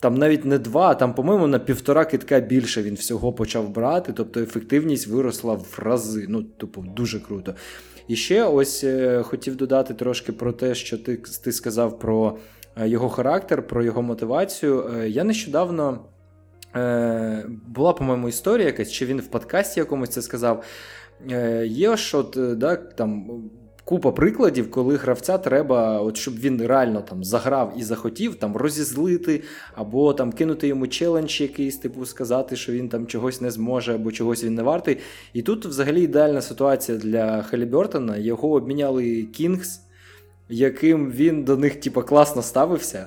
Там навіть не два, там, по-моєму, на півтора кидка більше він всього почав брати, тобто ефективність виросла в рази, ну, тупо, дуже круто. І ще ось е, хотів додати трошки про те, що ти, ти сказав про е, його характер, про його мотивацію. Е, я нещодавно, е, була, по-моєму, історія якась, чи він в подкасті якомусь це сказав, е, є ж от, да, там... Купа прикладів, коли гравця треба, от щоб він реально там заграв і захотів, там розізлити, або там кинути йому челендж якийсь, типу сказати, що він там чогось не зможе, або чогось він не вартий. І тут взагалі ідеальна ситуація для Халібертона. Його обміняли Кінгс, яким він до них типу класно ставився.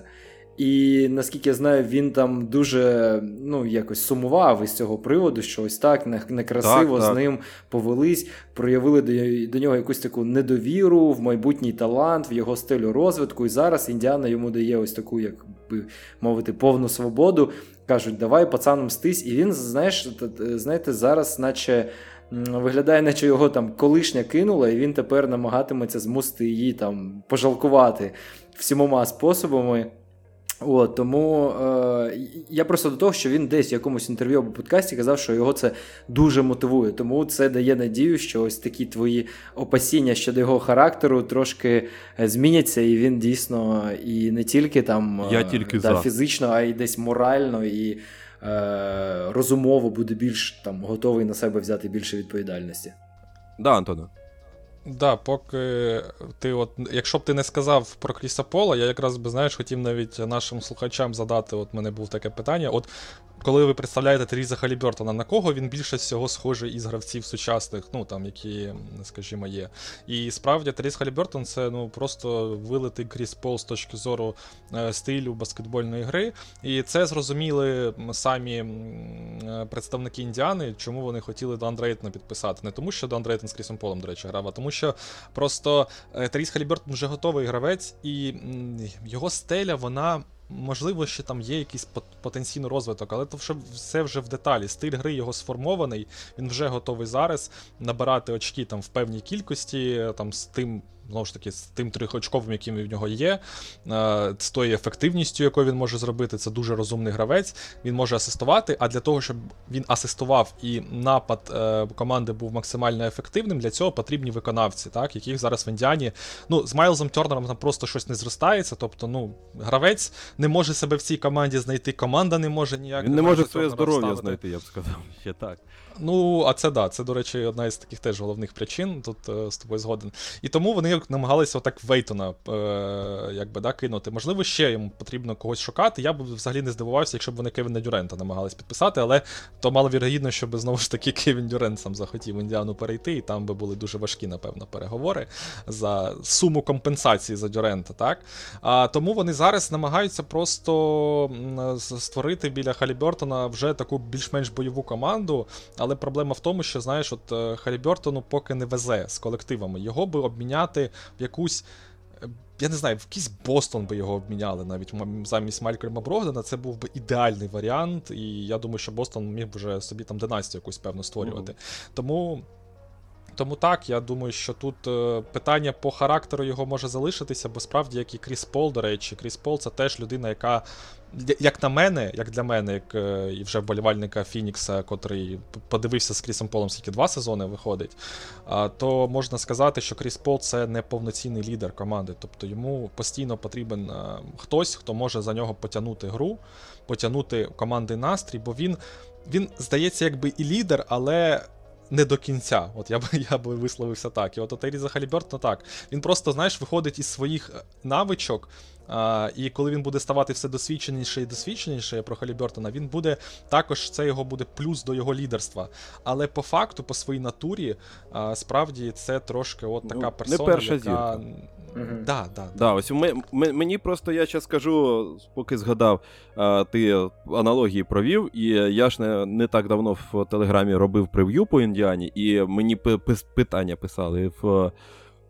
І, наскільки я знаю, він там дуже, ну, якось сумував із цього приводу, що ось так некрасиво так, так. з ним повелись, проявили до, до нього якусь таку недовіру в майбутній талант, в його стилю розвитку. І зараз Індіана йому дає ось таку, як би мовити, повну свободу. Кажуть, давай, пацаном, мстись. І він, знаєш, знаєте, зараз наче... Виглядає, наче його там колишня кинула, і він тепер намагатиметься змусити її там пожалкувати всіма способами. О, тому е, я просто до того, що він десь в якомусь інтерв'ю або подкасті казав, що його це дуже мотивує. Тому це дає надію, що ось такі твої опасіння щодо його характеру трошки зміняться, і він дійсно і не тільки там я тільки да, фізично, а й десь морально і е, розумово буде більш там готовий на себе взяти більше відповідальності. Да, Антоне. Так, да, поки ти от, якщо б ти не сказав про Кріса Пола, я якраз би, знаєш, хотів навіть нашим слухачам задати, от мене було таке питання, от коли ви представляєте Тайріза Халібертона, на кого він більше всього схожий із гравців сучасних, ну там, які, скажімо, є. І справді Тайріз Халібертон це, ну, просто вилитий Кріс Пол з точки зору е, стилю баскетбольної гри, і це зрозуміли самі представники Індіани, чому вони хотіли Дан Дрейтона підписати. Не тому, що Дан Дрейтон з Крісом Полом, до речі, грав, а тому, що просто Тайріз Халібертон вже готовий гравець, і його стеля, вона, можливо, ще там є якийсь потенційний розвиток, але то вже, все вже в деталі. Стиль гри його сформований, він вже готовий зараз набирати очки там в певній кількості, там з тим, знову ж таки, з тим трьохочковим, яким в нього є, з тою ефективністю, якою він може зробити, це дуже розумний гравець, він може асистувати, а для того, щоб він асистував і напад команди був максимально ефективним, для цього потрібні виконавці, так, яких зараз в Індіані, ну, з Майлзом Тернером там просто щось не зростається, тобто, ну, гравець не може себе в цій команді знайти, команда не може ніяк... Він не може своє здоров'я знайти, я б сказав, ще так. Ну, а це, да, це, до речі, одна із таких теж головних причин, тут е, з тобою згоден. І тому вони намагалися отак Вейтона, е, якби, да, кинути. Можливо, ще їм потрібно когось шукати. Я б взагалі не здивувався, якщо б вони Кевіна Дюрента намагались підписати, але то маловірогідно, щоб, знову ж таки, Кевін Дюрент сам захотів Індіану перейти, і там би були дуже важкі, напевно, переговори за суму компенсації за Дюрента, так? А тому вони зараз намагаються просто створити біля Халібертона вже таку більш-менш бойову команду. Але проблема в тому, що, знаєш, от Халібертону поки не везе з колективами. Його би обміняти в якусь, я не знаю, в якийсь Бостон би його обміняли навіть замість Малькольма Брогдана. Це був би ідеальний варіант, і я думаю, що Бостон міг б вже собі там династію якусь, певно, створювати. Mm-hmm. Тому... Тому так, я думаю, що тут питання по характеру його може залишитися, бо справді, як і Кріс Пол, до речі, Кріс Пол це теж людина, яка, як на мене, як для мене, як і вже вболівальника Фінікса, котрий подивився з Крісом Полом, скільки два сезони виходить, то можна сказати, що Кріс Пол це не повноцінний лідер команди, тобто йому постійно потрібен хтось, хто може за нього потягнути гру, потягнути команди настрій, бо він, він здається, якби і лідер, але... не до кінця, от я б, я б висловився так. І от Тайріза Халібертона так. Він просто, знаєш, виходить із своїх навичок, А, і коли він буде ставати все досвідченіше і досвідченіше про Халібертона, він буде, також це його буде плюс до його лідерства. Але по факту, по своїй натурі, а, справді це трошки от така ну, персона, не перша яка... зірка. Mm-hmm. Да, да, да. Да, ось ми, ми, мені просто, я зараз скажу, поки згадав, а, ти аналогії провів, і я ж не, не так давно в Телеграмі робив прев'ю по Індіані, і мені п- п- питання писали в...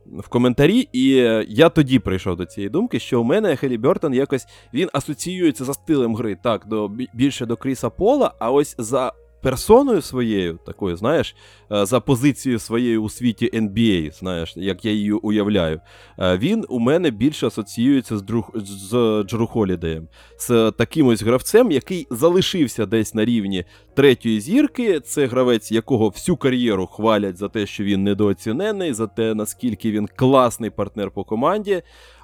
в коментарі, і я тоді прийшов до цієї думки, що у мене Халібертон якось, він асоціюється за стилем гри, так, до, більше до Кріса Пола, а ось за персоною своєю, такою, знаєш, за позицією своєю у світі ен бі ей, знаєш, як я її уявляю, він у мене більше асоціюється з, друг, з Джру Холідеєм, з таким ось гравцем, який залишився десь на рівні третьої зірки, це гравець, якого всю кар'єру хвалять за те, що він недооцінений, за те, наскільки він класний партнер по команді,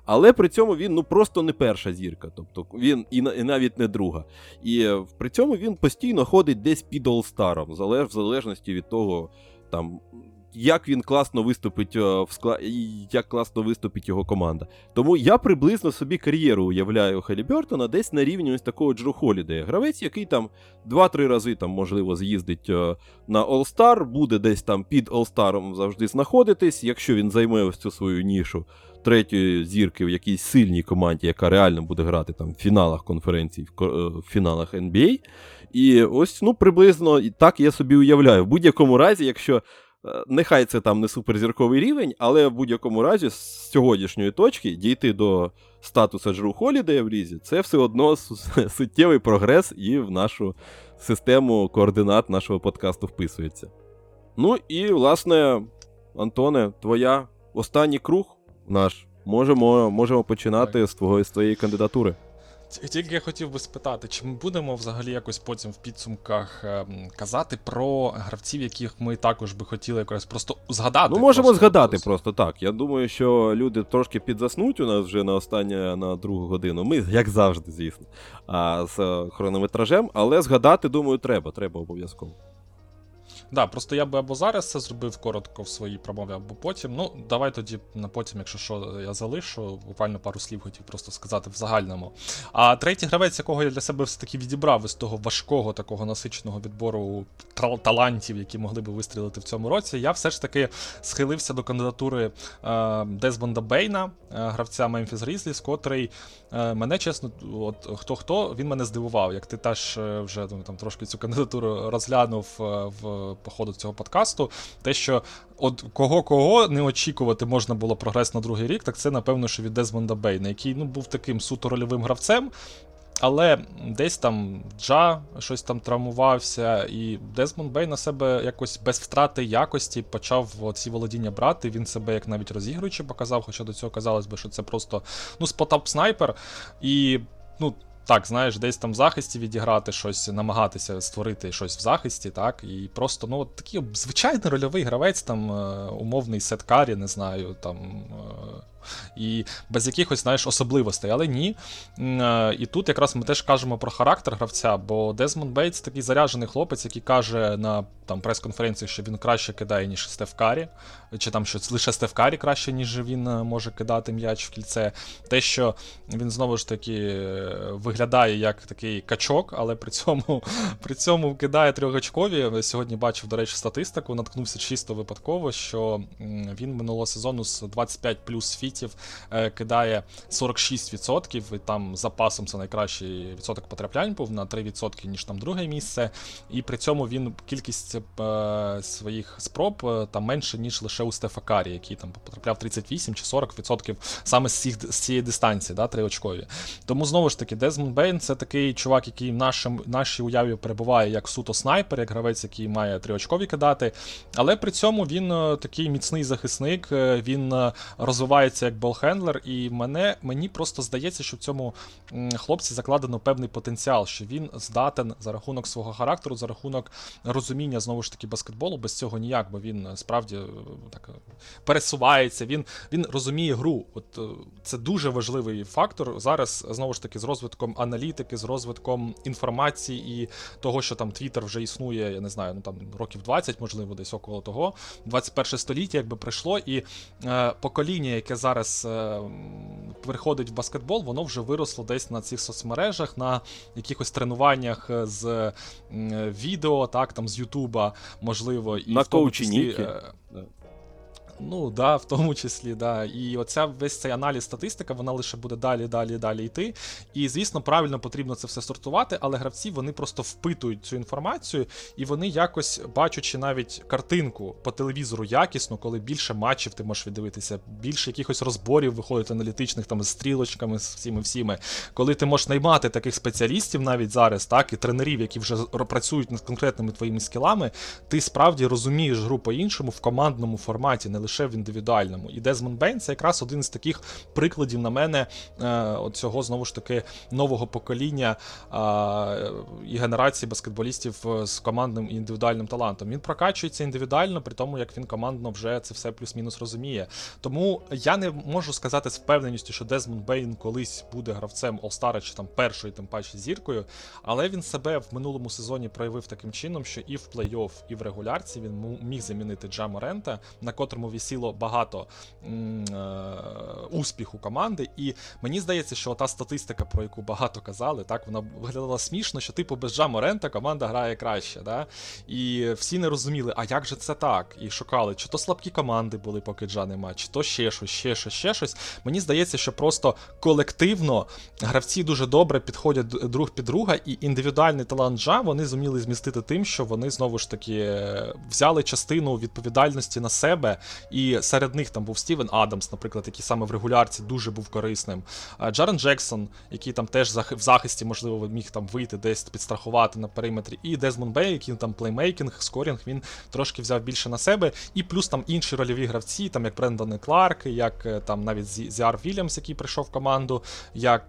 але при цьому він, ну, просто не перша зірка, тобто він і, і навіть не друга. І при цьому він постійно ходить десь під All-Star'ом, залеж, в залежності від того, там, як він класно виступить, в скла... як класно виступить його команда. Тому я приблизно собі кар'єру уявляю Халібертона десь на рівні ось такого Джру Холідея. Гравець, який там два-три рази, там, можливо, з'їздить на All-Star, буде десь там під All-Star'ом завжди знаходитись, якщо він займе ось цю свою нішу третьої зірки в якійсь сильній команді, яка реально буде грати там в фіналах конференцій, в фіналах ен бі ей. І ось, ну, приблизно так я собі уявляю. В будь-якому разі, якщо нехай це там не суперзірковий рівень, але в будь-якому разі з сьогоднішньої точки дійти до статусу Джру Холідея в лізі, це все одно суттєвий прогрес і в нашу систему координат нашого подкасту вписується. Ну і, власне, Антоне, твоя останній круг наш. Можемо, можемо починати так. з твого, з твоєї кандидатури. Тільки я хотів би спитати, чи ми будемо взагалі якось потім в підсумках ем, казати про гравців, яких ми також би хотіли якось просто згадати? Ну, можемо просто згадати якось. Просто так. Я думаю, що люди трошки підзаснуть у нас вже на останню, на другу годину. Ми, як завжди, звісно, а, з хронометражем, але згадати, думаю, треба, треба обов'язково. Так, да, просто я би або зараз це зробив коротко в своїй промові, або потім. Ну, давай тоді на потім, якщо що, я залишу. Буквально пару слів хотів просто сказати в загальному. А третій гравець, якого я для себе все-таки відібрав із того важкого, такого насиченого відбору талантів, які могли би вистрілити в цьому році, я все ж таки схилився до кандидатури е, Дезмонда Бейна, е, гравця Мемфіс Грізліс, котрий е, мене, чесно, от хто-хто, він мене здивував. Як ти теж вже там, трошки цю кандидатуру розглянув в по ходу цього подкасту, те, що от кого-кого не очікувати можна було прогрес на другий рік, так це, напевно, що від Дезмонда Бейна, який, ну, був таким суто рольовим гравцем, але десь там Джа щось там травмувався, і Дезмонд Бейн на себе якось без втрати якості почав ці володіння брати, він себе як навіть розігруючи показав, хоча до цього казалось би, що це просто, ну, спот-ап-снайпер, і, ну, так, знаєш, десь там в захисті відіграти щось, намагатися створити щось в захисті, так, і просто, ну, от такий звичайний рольовий гравець, там, умовний Сет Каррі, не знаю, там, і без якихось, знаєш, особливостей, але ні. І тут якраз ми теж кажемо про характер гравця, бо Дезмонд Бейтс такий заряджений хлопець, який каже на там прес-конференції, що він краще кидає, ніж Стеф Каррі, чи там, що лише Стеф Каррі краще, ніж він може кидати м'яч в кільце. Те, що він знову ж таки виглядає як такий качок, але при цьому, при цьому кидає трьохочкові. Сьогодні бачив, до речі, статистику, наткнувся чисто випадково, що він минулого сезону з двадцять п'ять плюс фітів кидає сорок шість відсотків, і там запасом це найкращий відсоток потраплянь був на три відсотки, ніж там друге місце, і при цьому він кількість своїх спроб там менше, ніж лише у Стефа Каррі, який там потрапляв тридцять вісім чи сорок відсотків саме з, цих, з цієї дистанції, да, триочкові. Тому, знову ж таки, Дезмонд Бейн це такий чувак, який в нашим, нашій уяві перебуває як суто снайпер, як гравець, який має триочкові кидати, але при цьому він такий міцний захисник, він розвивається як болхендлер, і мене, мені просто здається, що в цьому хлопці закладено певний потенціал, що він здатен за рахунок свого характеру, за рахунок розуміння, знову ж таки, баскетболу, без цього ніяк, бо він справді так пересувається, він, він розуміє гру. От це дуже важливий фактор зараз, знову ж таки, з розвитком аналітики, з розвитком інформації і того, що там Твіттер вже існує, я не знаю, ну там років двадцять, можливо, десь около того, двадцять перше століття якби прийшло, і е, покоління, яке зараз зараз приходить в баскетбол, воно вже виросло десь на цих соцмережах, на якихось тренуваннях з відео, так, там з Ютуба, можливо, і на коучиніки. Ну, да, в тому числі, да. І оця весь цей аналіз, статистика, вона лише буде далі, далі, далі йти. І, звісно, правильно потрібно це все сортувати, але гравці, вони просто впитують цю інформацію, і вони якось, бачучи навіть картинку по телевізору якісну, коли більше матчів ти можеш віддивитися, більше якихось розборів виходить аналітичних, там, з стрілочками, з всіми-всіми, коли ти можеш наймати таких спеціалістів навіть зараз, так, і тренерів, які вже працюють над конкретними твоїми скілами, ти справді розумієш гру по-іншому в командному форматі, не лише в індивідуальному. І Дезмонд Бейн – це якраз один з таких прикладів, на мене, цього, знову ж таки, нового покоління і генерації баскетболістів з командним і індивідуальним талантом. Він прокачується індивідуально, при тому, як він командно вже це все плюс-мінус розуміє. Тому я не можу сказати з впевненістю, що Дезмонд Бейн колись буде гравцем All-Star чи там першою, тим паче, зіркою, але він себе в минулому сезоні проявив таким чином, що і в плей-офф, і в регулярці він міг замінити Джа Морента, на котрому висіло багато м- м- успіху команди, і мені здається, що та статистика, про яку багато казали, так, вона виглядала смішно, що типу без Джа Морента команда грає краще, да? І всі не розуміли, а як же це так? І шукали, чи то слабкі команди були, поки Джа нема, чи то ще щось, ще щось, ще щось. Мені здається, що просто колективно гравці дуже добре підходять друг під друга, і індивідуальний талант Джа вони зуміли змістити тим, що вони знову ж таки взяли частину відповідальності на себе. І серед них там був Стівен Адамс, наприклад, який саме в регулярці дуже був корисним. Джарен Джексон, який там теж в захисті, можливо, міг там вийти десь підстрахувати на периметрі. І Дезмонд Бей, який там плеймейкінг, скорінг, він трошки взяв більше на себе. І плюс там інші рольові гравці, там як Брендон Кларк, як там навіть Зіар Вільямс, який прийшов в команду, як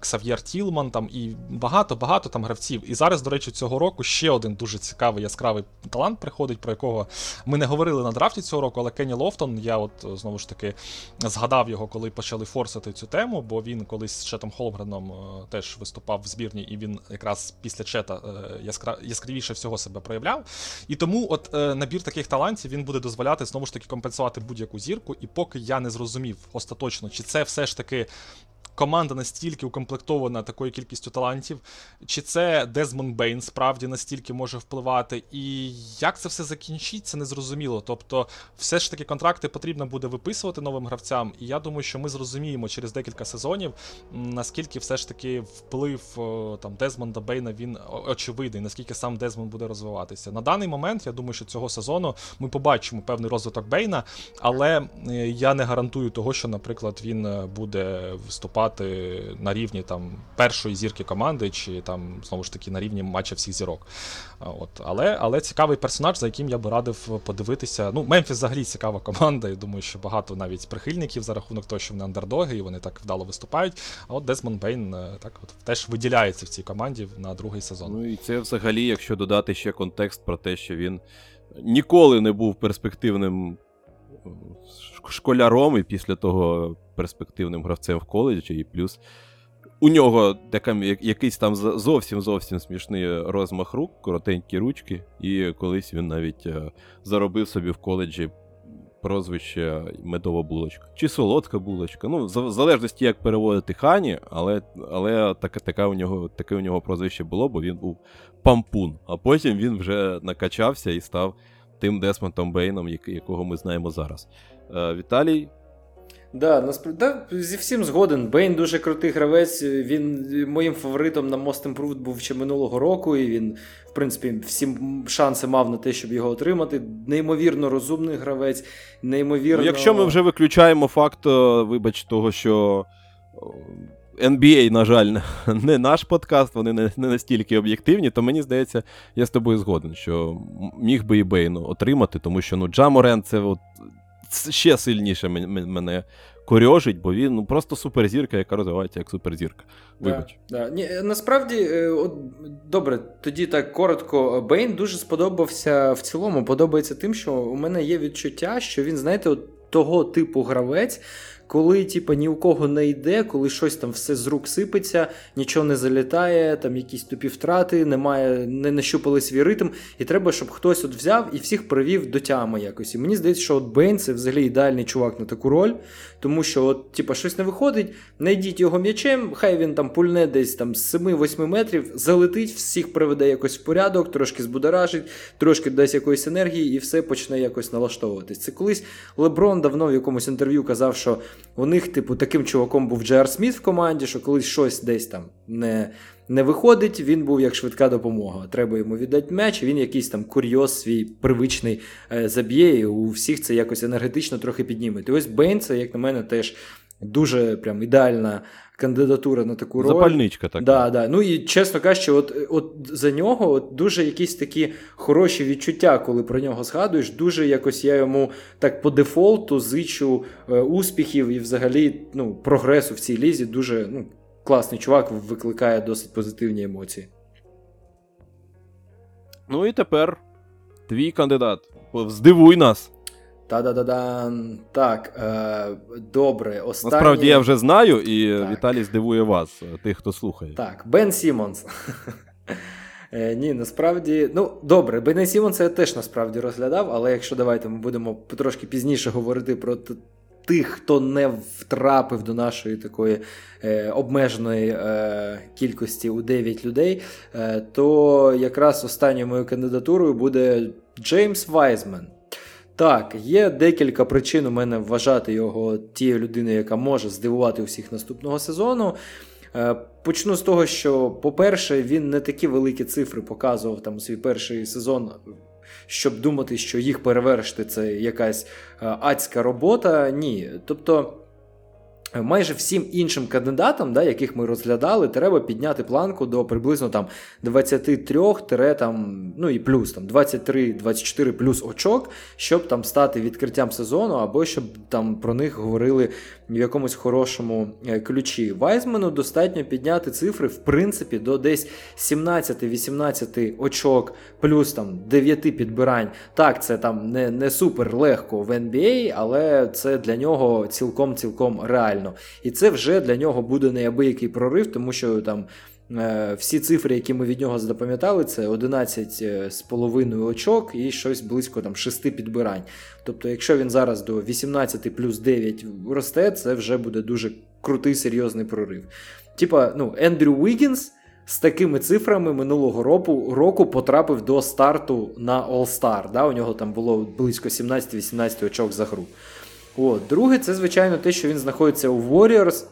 Ксав'єр Тілман, там і багато-багато там гравців. І зараз, до речі, цього року ще один дуже цікавий, яскравий талант приходить, про якого ми не говорили на драфті цього року, але Кенні Лофтон, я от знову ж таки згадав його, коли почали форсити цю тему, бо він колись з Четом Холмгреном е, теж виступав в збірні, і він якраз після Чета е, яскра... яскравіше всього себе проявляв. І тому от е, набір таких талантів, він буде дозволяти знову ж таки компенсувати будь-яку зірку. І поки я не зрозумів остаточно, чи це все ж таки команда настільки укомплектована такою кількістю талантів, чи це Дезмонд Бейн справді настільки може впливати, і як це все закінчиться, незрозуміло. Тобто, все ж таки контракти потрібно буде виписувати новим гравцям, і я думаю, що ми зрозуміємо через декілька сезонів, наскільки все ж таки вплив там Дезмонда Бейна, він очевидний, наскільки сам Дезмонд буде розвиватися. На даний момент, я думаю, що цього сезону ми побачимо певний розвиток Бейна, але я не гарантую того, що, наприклад, він буде виступати на рівні там першої зірки команди, чи там знову ж таки на рівні матча всіх зірок. От. Але, але цікавий персонаж, за яким я би радив подивитися. Ну, Мемфіс взагалі цікава команда, я думаю, що багато навіть прихильників за рахунок того, що вони андердоги, і вони так вдало виступають. А от Дезмонд Бейн так от теж виділяється в цій команді на другий сезон. Ну і це взагалі, якщо додати ще контекст про те, що він ніколи не був перспективним школяром, і після того перспективним гравцем в коледжі, і плюс у нього якийсь там зовсім-зовсім смішний розмах рук, коротенькі ручки, і колись він навіть заробив собі в коледжі прозвище медова булочка. Чи солодка булочка, ну, в залежності, як переводити хані, але, але таке, таке, у нього, таке у нього прозвище було, бо він був пампун, а потім він вже накачався і став тим Дезмондом Бейном, якого ми знаємо зараз. Віталій? Да, насправді, да, зі всім згоден. Бейн дуже крутий гравець, він моїм фаворитом на Most Improved був ще минулого року, і він, в принципі, всі шанси мав на те, щоб його отримати. Неймовірно розумний гравець, неймовірно... Ну, якщо ми вже виключаємо факт, вибач, того, що ен бі ей, на жаль, не наш подкаст, вони не настільки об'єктивні, то мені здається, я з тобою згоден, що міг би і Бейну отримати, тому що, ну, Джа Моран це от ще сильніше мене корьожить, бо він, ну, просто суперзірка, яка розвивається як суперзірка. Вибач. Да, да. Ні, насправді, от, добре, тоді так коротко, Бейн дуже сподобався в цілому, подобається тим, що у мене є відчуття, що він, знаєте, от того типу гравець, коли типа ні у кого не йде, коли щось там все з рук сипеться, нічого не залітає, там якісь тупі втрати, немає, не нащупали свій ритм, і треба, щоб хтось от взяв і всіх привів до тями якось. І мені здається, що от Бейн це взагалі ідеальний чувак на таку роль, тому що от типа щось не виходить, найдіть його м'ячем, хай він там пульне десь там з семи-восьми метрів, залетить, всіх приведе якось в порядок, трошки збудоражить, трошки дасть якоїсь енергії і все почне якось налаштовуватись. Це колись Леброн давно в якомусь інтерв'ю казав, що у них, типу, таким чуваком був Джей Ар Сміт в команді, що колись щось десь там не, не виходить, він був як швидка допомога. Треба йому віддати м'яч, і він якийсь там курйоз свій привичний е, заб'є, і у всіх це якось енергетично трохи підніметь. І ось Бейн, це, як на мене, теж дуже прям ідеальна кандидатура на таку роль. Запальничка така. Да, да. Ну і, чесно кажучи, от, от за нього от дуже якісь такі хороші відчуття, коли про нього згадуєш. Дуже якось я йому так по дефолту зичу е, успіхів і взагалі ну, прогресу в цій лізі. Дуже ну, класний чувак, викликає досить позитивні емоції. Ну і тепер твій кандидат. Здивуй нас. Та-да-да-дан. Так, е, добре, останнє... Насправді я вже знаю, і так. Віталій здивує вас, тих, хто слухає. Так, Бен Сімонс. е, ні, насправді... Ну, добре, Бена Сімонса я теж насправді розглядав, але якщо давайте ми будемо трошки пізніше говорити про тих, хто не втрапив до нашої такої е, обмеженої е, кількості у дев'ять людей, е, то якраз останньою моєю кандидатурою буде Джеймс Вайзмен. Так, є декілька причин у мене вважати його тією людиною, яка може здивувати усіх наступного сезону. Почну з того, що, по-перше, він не такі великі цифри показував там у свій перший сезон, щоб думати, що їх перевершити це якась адська робота. Ні, тобто... Майже всім іншим кандидатам, да, яких ми розглядали, треба підняти планку до приблизно там, двадцять три, там, ну і плюс, там, двадцять три двадцять чотири плюс очок, щоб там, стати відкриттям сезону або щоб там, про них говорили в якомусь хорошому ключі. Вайзмену достатньо підняти цифри, в принципі, до десь сімнадцять-вісімнадцять очок плюс там, дев'ять підбирань. Так, це там, не, не супер легко в Ен Бі Ей, але це для нього цілком-цілком реально. І це вже для нього буде неабиякий прорив, тому що там всі цифри, які ми від нього запам'ятали, це одинадцять з половиною очок і щось близько там, шість підбирань. Тобто, якщо він зараз до вісімнадцять плюс дев'ять росте, це вже буде дуже крутий, серйозний прорив. Типа, ну, Ендрю Віггінс з такими цифрами минулого року, року потрапив до старту на All-Star. Да? У нього там було близько сімнадцять-вісімнадцять очок за гру. О, друге, це, звичайно, те, що він знаходиться у Warriors,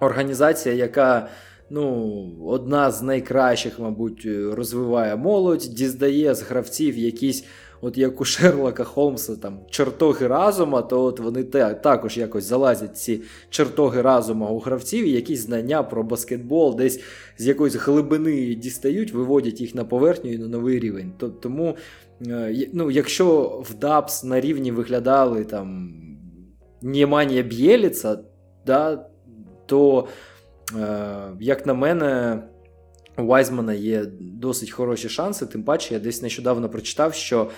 організація, яка ну, одна з найкращих, мабуть, розвиває молодь, діздає з гравців якісь, от як у Шерлока Холмса, там, чертоги разума, то от вони те, також якось залазять ці чертоги разума у гравців, і якісь знання про баскетбол десь з якоїсь глибини дістають, виводять їх на поверхню і на новий рівень. Тому, ну, якщо в Дабс на рівні виглядали там Німанія Б'єліца, да, то, е, як на мене, у Вайзмана є досить хороші шанси, тим паче я десь нещодавно прочитав, що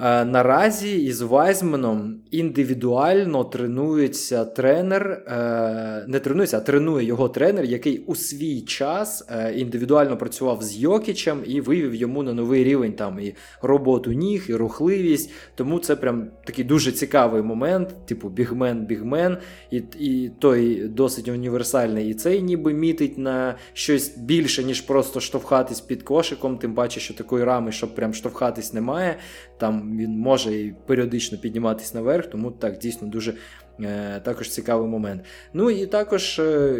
е, наразі із Вайзменом індивідуально тренується тренер, е, не тренується, а тренує його тренер, який у свій час е, індивідуально працював з Йокічем і вивів йому на новий рівень там і роботу ніг, і рухливість, тому це прям такий дуже цікавий момент, типу бігмен-бігмен, і, і той досить універсальний, і цей ніби мітить на щось більше, ніж просто штовхатись під кошиком, тим паче, що такої рами, щоб прям штовхатись немає, там він може і періодично підніматись наверх, тому так, дійсно, дуже е, також цікавий момент. Ну і також, е,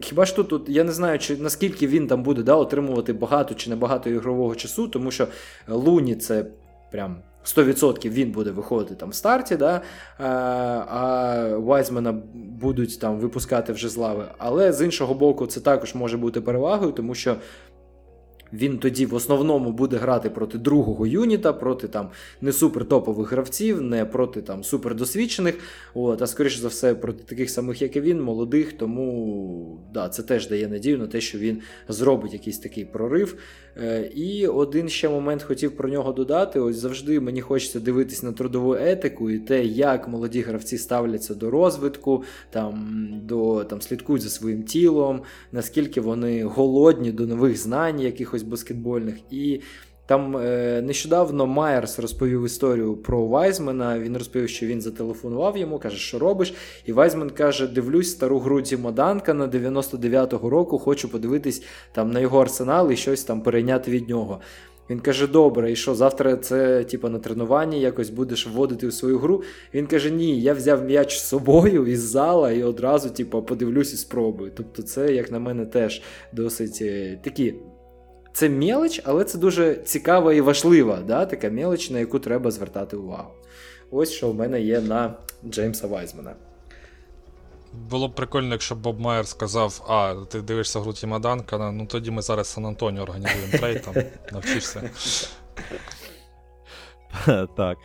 хіба ж тут, от, я не знаю, чи, наскільки він там буде да, отримувати багато чи небагато ігрового часу, тому що Луні це прям сто відсотків він буде виходити там в старті, да, а Вайзмена будуть там випускати вже з лави. Але з іншого боку це також може бути перевагою, тому що Він тоді в основному буде грати проти другого юніта, проти там не супертопових гравців, не проти там супердосвідчених, от, а скоріше за все проти таких самих, як і він, молодих, тому да, це теж дає надію на те, що він зробить якийсь такий прорив. І один ще момент хотів про нього додати. Ось завжди мені хочеться дивитись на трудову етику і те, як молоді гравці ставляться до розвитку, там, до, там, слідкують за своїм тілом, наскільки вони голодні до нових знань якихось баскетбольних. І там е, нещодавно Майерс розповів історію про Вайзмена, він розповів, що він зателефонував йому, каже, що робиш, і Вайзмен каже, дивлюсь стару гру Діма Данкана дев'яносто дев'ятого року, хочу подивитись там на його арсенал і щось там перейняти від нього. Він каже, добре, і що, завтра це типу, на тренуванні якось будеш вводити у свою гру? Він каже, ні, я взяв м'яч з собою із зала і одразу типу, подивлюсь і спробую. Тобто це, як на мене, теж досить такі... Це мелоч, але це дуже цікава і важлива, да? Така мелоч, на яку треба звертати увагу. Ось що в мене є на Джеймса Вайзмена. Було б прикольно, якщо Боб Майер сказав, а, ти дивишся гру Тіма Данкана, ну тоді ми зараз Сан-Антоніо організуємо трейд, там, навчишся. Так.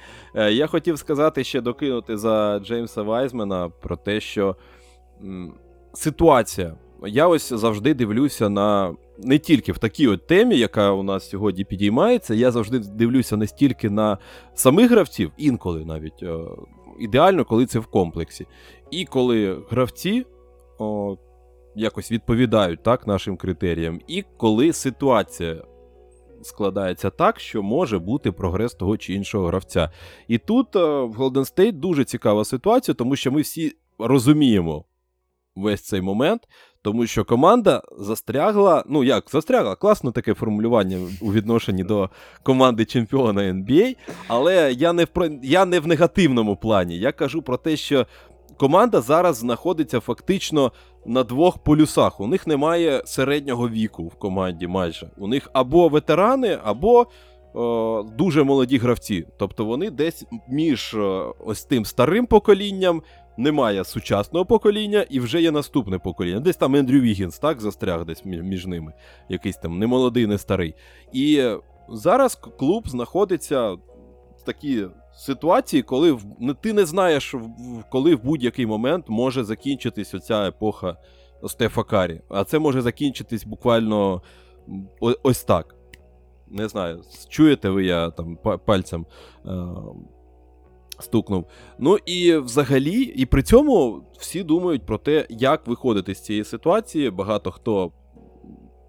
Я хотів сказати, ще докинути за Джеймса Вайзмена про те, що ситуація. Я ось завжди дивлюся на... Не тільки в такій от темі, яка у нас сьогодні підіймається, я завжди дивлюся не стільки на самих гравців, інколи навіть, о, ідеально, коли це в комплексі. І коли гравці о, якось відповідають так, нашим критеріям, і коли ситуація складається так, що може бути прогрес того чи іншого гравця. І тут о, в Golden State дуже цікава ситуація, тому що ми всі розуміємо весь цей момент, тому що команда застрягла, ну як застрягла, класне таке формулювання у відношенні до команди чемпіона Ен Бі Ей, але я не в, я не в негативному плані, я кажу про те, що команда зараз знаходиться фактично на двох полюсах, у них немає середнього віку в команді майже, у них або ветерани, або о, дуже молоді гравці, тобто вони десь між о, ось тим старим поколінням, немає сучасного покоління, і вже є наступне покоління. Десь там Ендрю Вігінс, так, застряг десь між ними. Якийсь там не молодий, не старий. І зараз клуб знаходиться в такій ситуації, коли ти не знаєш, коли в будь-який момент може закінчитись оця епоха Стефа Каррі. А це може закінчитись буквально ось так. Не знаю, чуєте ви, я там пальцем... стукнув. Ну і взагалі, і при цьому всі думають про те, як виходити з цієї ситуації. Багато хто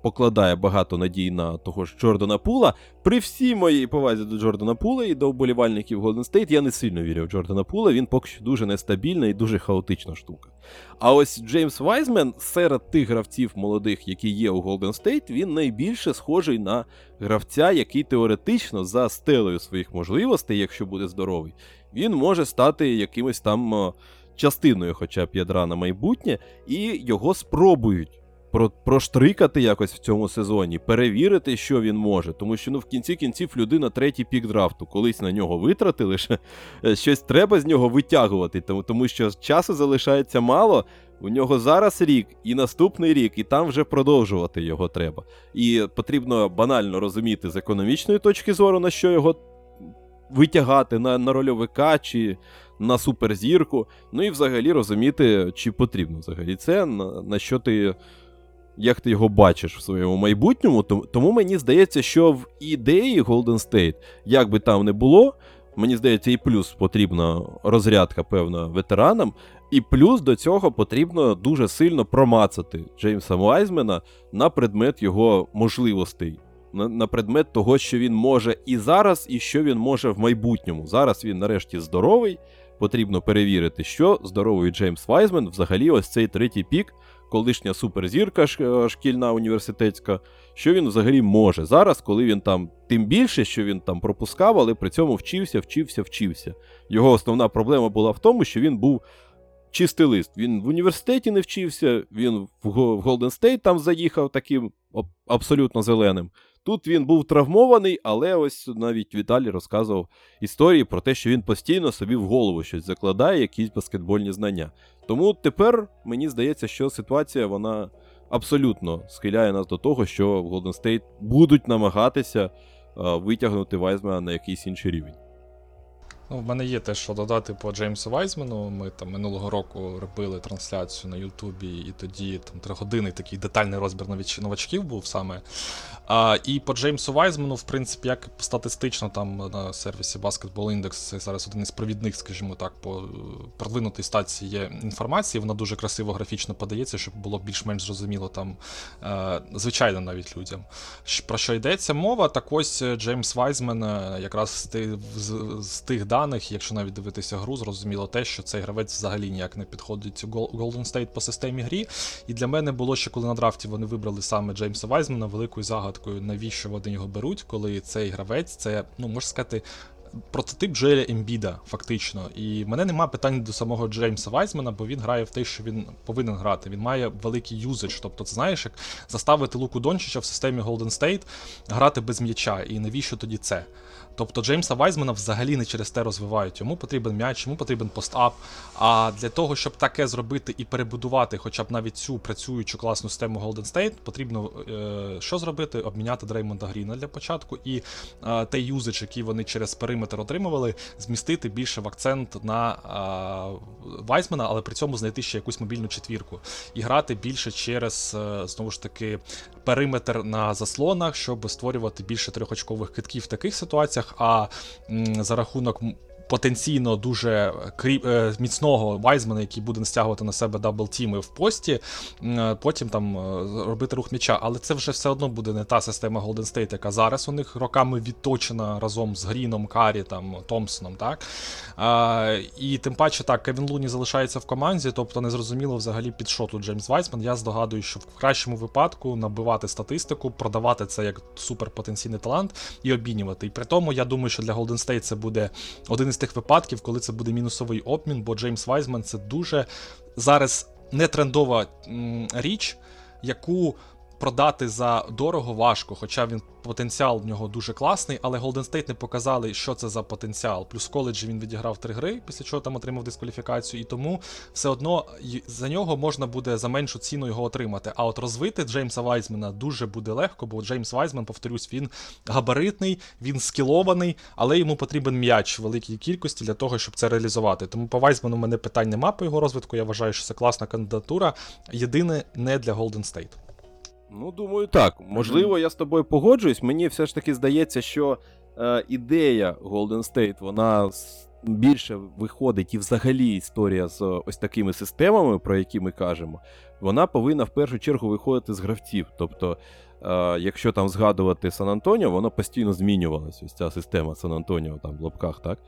покладає багато надій на того ж Джордана Пула. При всій моїй повазі до Джордана Пула і до вболівальників Golden State, я не сильно вірю в Джордана Пула, він поки що дуже нестабільна і дуже хаотична штука. А ось Джеймс Вайзмен серед тих гравців молодих, які є у Golden State, він найбільше схожий на гравця, який теоретично за стелею своїх можливостей, якщо буде здоровий, він може стати якимось там частиною хоча б ядра на майбутнє, і його спробують проштрикати якось в цьому сезоні, перевірити, що він може. Тому що, ну, в кінці кінців людина третій пік драфту. Колись на нього витратили, щось треба з нього витягувати, тому що часу залишається мало, у нього зараз рік, і наступний рік, і там вже продовжувати його треба. І потрібно банально розуміти з економічної точки зору, на що його витягати, на, на рольовика чи на суперзірку, ну і взагалі розуміти, чи потрібно взагалі це, на, на що ти, як ти його бачиш в своєму майбутньому. Тому мені здається, що в ідеї Golden State, як би там не було, мені здається, і плюс потрібна розрядка, певно, ветеранам, і плюс до цього потрібно дуже сильно промацати Джеймса Вайзмена на предмет його можливостей, на, на предмет того, що він може і зараз, і що він може в майбутньому. Зараз він нарешті здоровий, потрібно перевірити, що здоровий Джеймс Вайзмен, взагалі ось цей третій пік, колишня суперзірка шкільна університетська, що він взагалі може зараз, коли він там, тим більше, що він там пропускав, але при цьому вчився, вчився, вчився. Його основна проблема була в тому, що він був чистий лист. Він в університеті не вчився, він в Golden State там заїхав таким абсолютно зеленим. Тут він був травмований, але ось навіть Віталій розказував історії про те, що він постійно собі в голову щось закладає, якісь баскетбольні знання. Тому тепер, мені здається, що ситуація, вона абсолютно схиляє нас до того, що в Golden State будуть намагатися витягнути Вайзмена на якийсь інший рівень. Ну, в мене є те, що додати по Джеймсу Вайзмену. Ми там минулого року робили трансляцію на Ютубі, і тоді там три години такий детальний розбір новачків був саме. А, і по Джеймсу Вайзмену, в принципі, як статистично там на сервісі Basketball Index, це зараз один із провідних, скажімо так, по продвинутій статті є інформації, вона дуже красиво графічно подається, щоб було більш-менш зрозуміло там, звичайно, навіть людям. Про що йдеться мова, так ось Джеймс Вайзмен якраз з тих, з тих даних, якщо навіть дивитися гру, зрозуміло те, що цей гравець взагалі ніяк не підходить у Golden State по системі грі. І для мене було, що коли на драфті вони вибрали саме Джеймса Вайзмена, великою загадкою, навіщо вони його беруть, коли цей гравець, це, ну, можна сказати, прототип Джоеля Ембіда, фактично. І в мене немає питань до самого Джеймса Вайзмена, бо він грає в те, що він повинен грати. Він має великий юзаж, тобто, ти знаєш, як заставити Луку Дончича в системі Golden State грати без м'яча, і навіщо тоді це? Тобто Джеймса Вайзмена взагалі не через те розвивають. Йому потрібен м'яч, йому потрібен постап. А для того, щоб таке зробити і перебудувати хоча б навіть цю працюючу класну систему Golden State, потрібно е- що зробити? Обміняти Дреймонда Гріна для початку і е- той юзич, який вони через периметр отримували, змістити більше в акцент на е- Вайзмена, але при цьому знайти ще якусь мобільну четвірку. І грати більше через, е- знову ж таки, периметр на заслонах, щоб створювати більше трьохочкових китків в таких ситуаціях, а за рахунок потенційно дуже міцного Вайзмена, який буде стягувати на себе дабл-тіми в пості, потім там робити рух м'яча. Але це вже все одно буде не та система Golden State, яка зараз у них роками відточена разом з Гріном, Каррі, там, Томпсоном, так? А, і тим паче, так, Кевін Луні залишається в команді, тобто незрозуміло взагалі під що тут Джеймс Вайзмен. Я здогадую, що в кращому випадку набивати статистику, продавати це як суперпотенційний талант і обмінювати. І при тому, я думаю, що для Golden State це буде один з тих випадків, коли це буде мінусовий обмін, бо Джеймс Вайзмен це дуже зараз нетрендова річ, яку продати за дорого важко, хоча він потенціал в нього дуже класний, але Golden State не показали, що це за потенціал. Плюс в коледжі він відіграв три гри, після чого там отримав дискваліфікацію, і тому все одно за нього можна буде за меншу ціну його отримати. А от розвити Джеймса Вайзмена дуже буде легко, бо Джеймс Вайзмен, повторюсь, він габаритний, він скілований, але йому потрібен м'яч в великій кількості для того, щоб це реалізувати. Тому по Вайзмену в мене питань нема по його розвитку, я вважаю, що це класна кандидатура, єдине не для Golden State. Ну, думаю, так. Можливо, я з тобою погоджуюсь. Мені все ж таки здається, що е, ідея Golden State, вона більше виходить, і взагалі історія з ось такими системами, про які ми кажемо, вона повинна в першу чергу виходити з гравців. Тобто, е, якщо там згадувати Сан-Антоніо, вона постійно змінювалася, ось ця система Сан-Антоніо, там в лапках, так?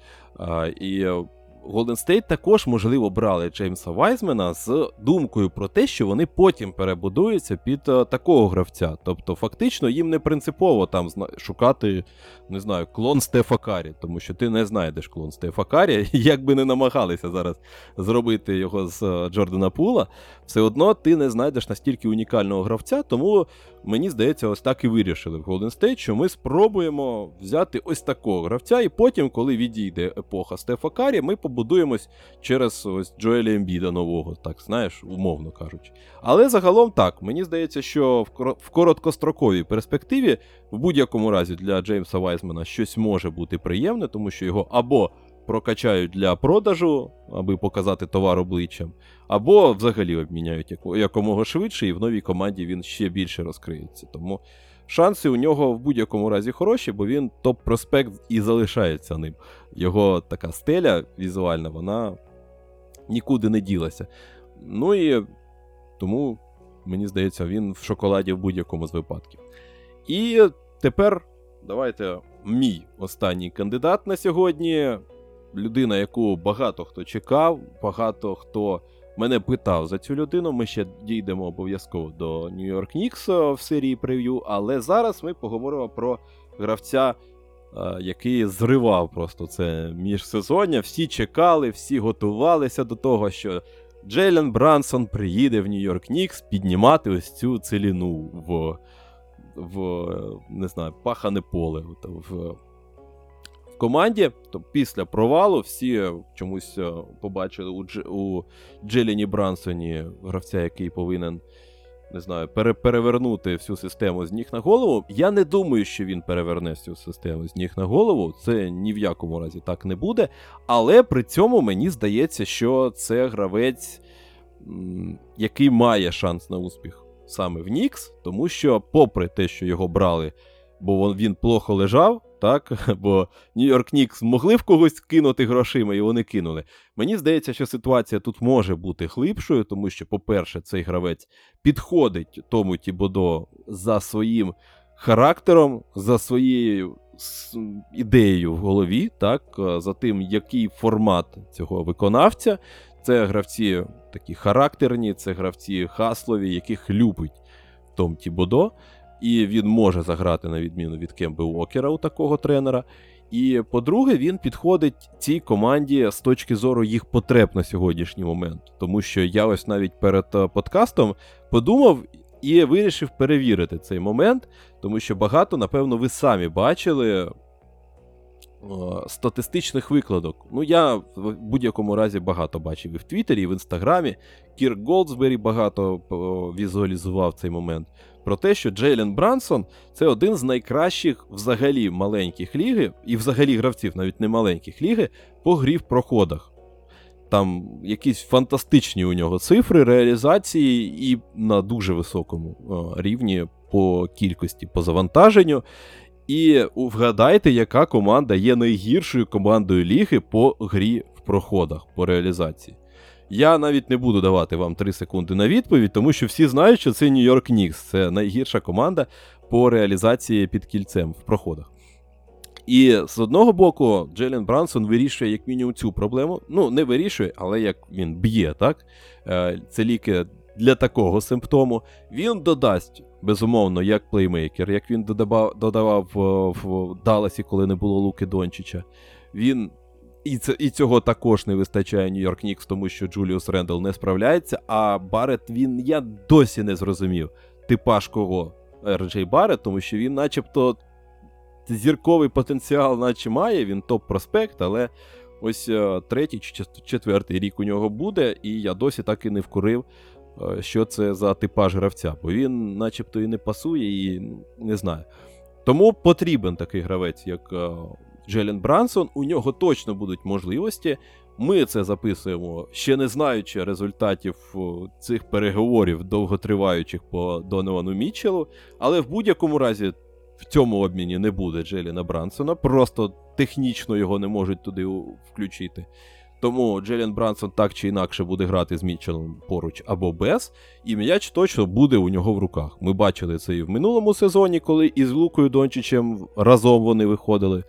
Е, і Golden State також, можливо, брали Джеймса Вайзмена з думкою про те, що вони потім перебудуються під такого гравця. Тобто, фактично, їм не принципово там шукати, не знаю, клон Стефа Каррі, тому що ти не знайдеш клон Стефа Каррі, як би не намагалися зараз зробити його з Джордана Пула, все одно ти не знайдеш настільки унікального гравця, тому мені здається, ось так і вирішили в Golden State, що ми спробуємо взяти ось такого гравця, і потім, коли відійде епоха Стефа Каррі, ми побудуємось через ось Джоеля Ембіда нового, так, знаєш, умовно кажучи. Але загалом так, мені здається, що в короткостроковій перспективі в будь-якому разі для Джеймса Вайзмена щось може бути приємне, тому що його або прокачають для продажу, аби показати товар обличчям, або взагалі обміняють якомога швидше, і в новій команді він ще більше розкриється. Тому шанси у нього в будь-якому разі хороші, бо він топ-проспект і залишається ним. Його така стеля візуальна, вона нікуди не ділася. Ну і тому, мені здається, він в шоколаді в будь-якому з випадків. І тепер давайте мій останній кандидат на сьогодні. Людина, яку багато хто чекав, багато хто мене питав за цю людину. Ми ще дійдемо обов'язково до Нью-Йорк Нікс в серії прев'ю, але зараз ми поговоримо про гравця, який зривав просто це міжсезоння. Всі чекали, всі готувалися до того, що Джейлен Брансон приїде в Нью-Йорк Нікс піднімати ось цю цілину в в, не знаю, пахане поле в команді. То після провалу всі чомусь побачили у, Дж... у Джеліні Брансоні гравця, який повинен, не знаю, пере... перевернути всю систему з ніг на голову. Я не думаю, що він переверне всю систему з ніг на голову. Це ні в якому разі так не буде. Але при цьому мені здається, що це гравець, який має шанс на успіх саме в Нікс, тому що попри те, що його брали, бо він плохо лежав, так, бо Нью-Йорк Нікс могли в когось кинути грошима, і вони кинули. Мені здається, що ситуація тут може бути глибшою, тому що, по-перше, цей гравець підходить тому Тібодо за своїм характером, за своєю ідеєю в голові, так, за тим, який формат цього виконавця. Це гравці такі характерні, це гравці хаслові, яких любить Том Тібодо. І він може заграти, на відміну від Кемби Уокера, у такого тренера. І, по-друге, він підходить цій команді з точки зору їх потреб на сьогоднішній момент. Тому що я ось навіть перед подкастом подумав і вирішив перевірити цей момент, тому що багато, напевно, ви самі бачили статистичних викладок. Ну, я в будь-якому разі багато бачив і в Твіттері, і в Інстаграмі. Кірк Голдсбері багато візуалізував цей момент. Про те, що Джейлен Брансон – це один з найкращих взагалі маленьких ліги, і взагалі гравців, навіть не маленьких ліги, по грі в проходах. Там якісь фантастичні у нього цифри, реалізації і на дуже високому рівні по кількості, по завантаженню. І вгадайте, яка команда є найгіршою командою ліги по грі в проходах, по реалізації. Я навіть не буду давати вам три секунди на відповідь, тому що всі знають, що це Нью-Йорк Нікс. Це найгірша команда по реалізації під кільцем в проходах. І з одного боку Джейлен Брансон вирішує як мінімум цю проблему. Ну, не вирішує, але як він б'є, так? Це ліки для такого симптому. Він додасть, безумовно, як плеймейкер, як він додавав в Далласі, коли не було Луки Дончича. Він... І, це, і цього також не вистачає Нью-Йорк Нікс, тому що Джуліус Рендл не справляється, а Барет, він, я досі не зрозумів типаж кого Ер Джей Барет, тому що він начебто зірковий потенціал наче має, він топ-проспект, але ось третій чи четвертий рік у нього буде, і я досі так і не вкурив, що це за типаж гравця, бо він начебто і не пасує, і не знаю. Тому потрібен такий гравець, як Джейлен Брансон, у нього точно будуть можливості. Ми це записуємо, ще не знаючи результатів цих переговорів довготриваючих по Доновану Мітчеллу, але в будь-якому разі в цьому обміні не буде Джейлена Брансона, просто технічно його не можуть туди включити. Тому Джейлен Брансон так чи інакше буде грати з Мітчеллом поруч або без, і м'яч точно буде у нього в руках. Ми бачили це і в минулому сезоні, коли із Лукою Дончичем разом вони виходили,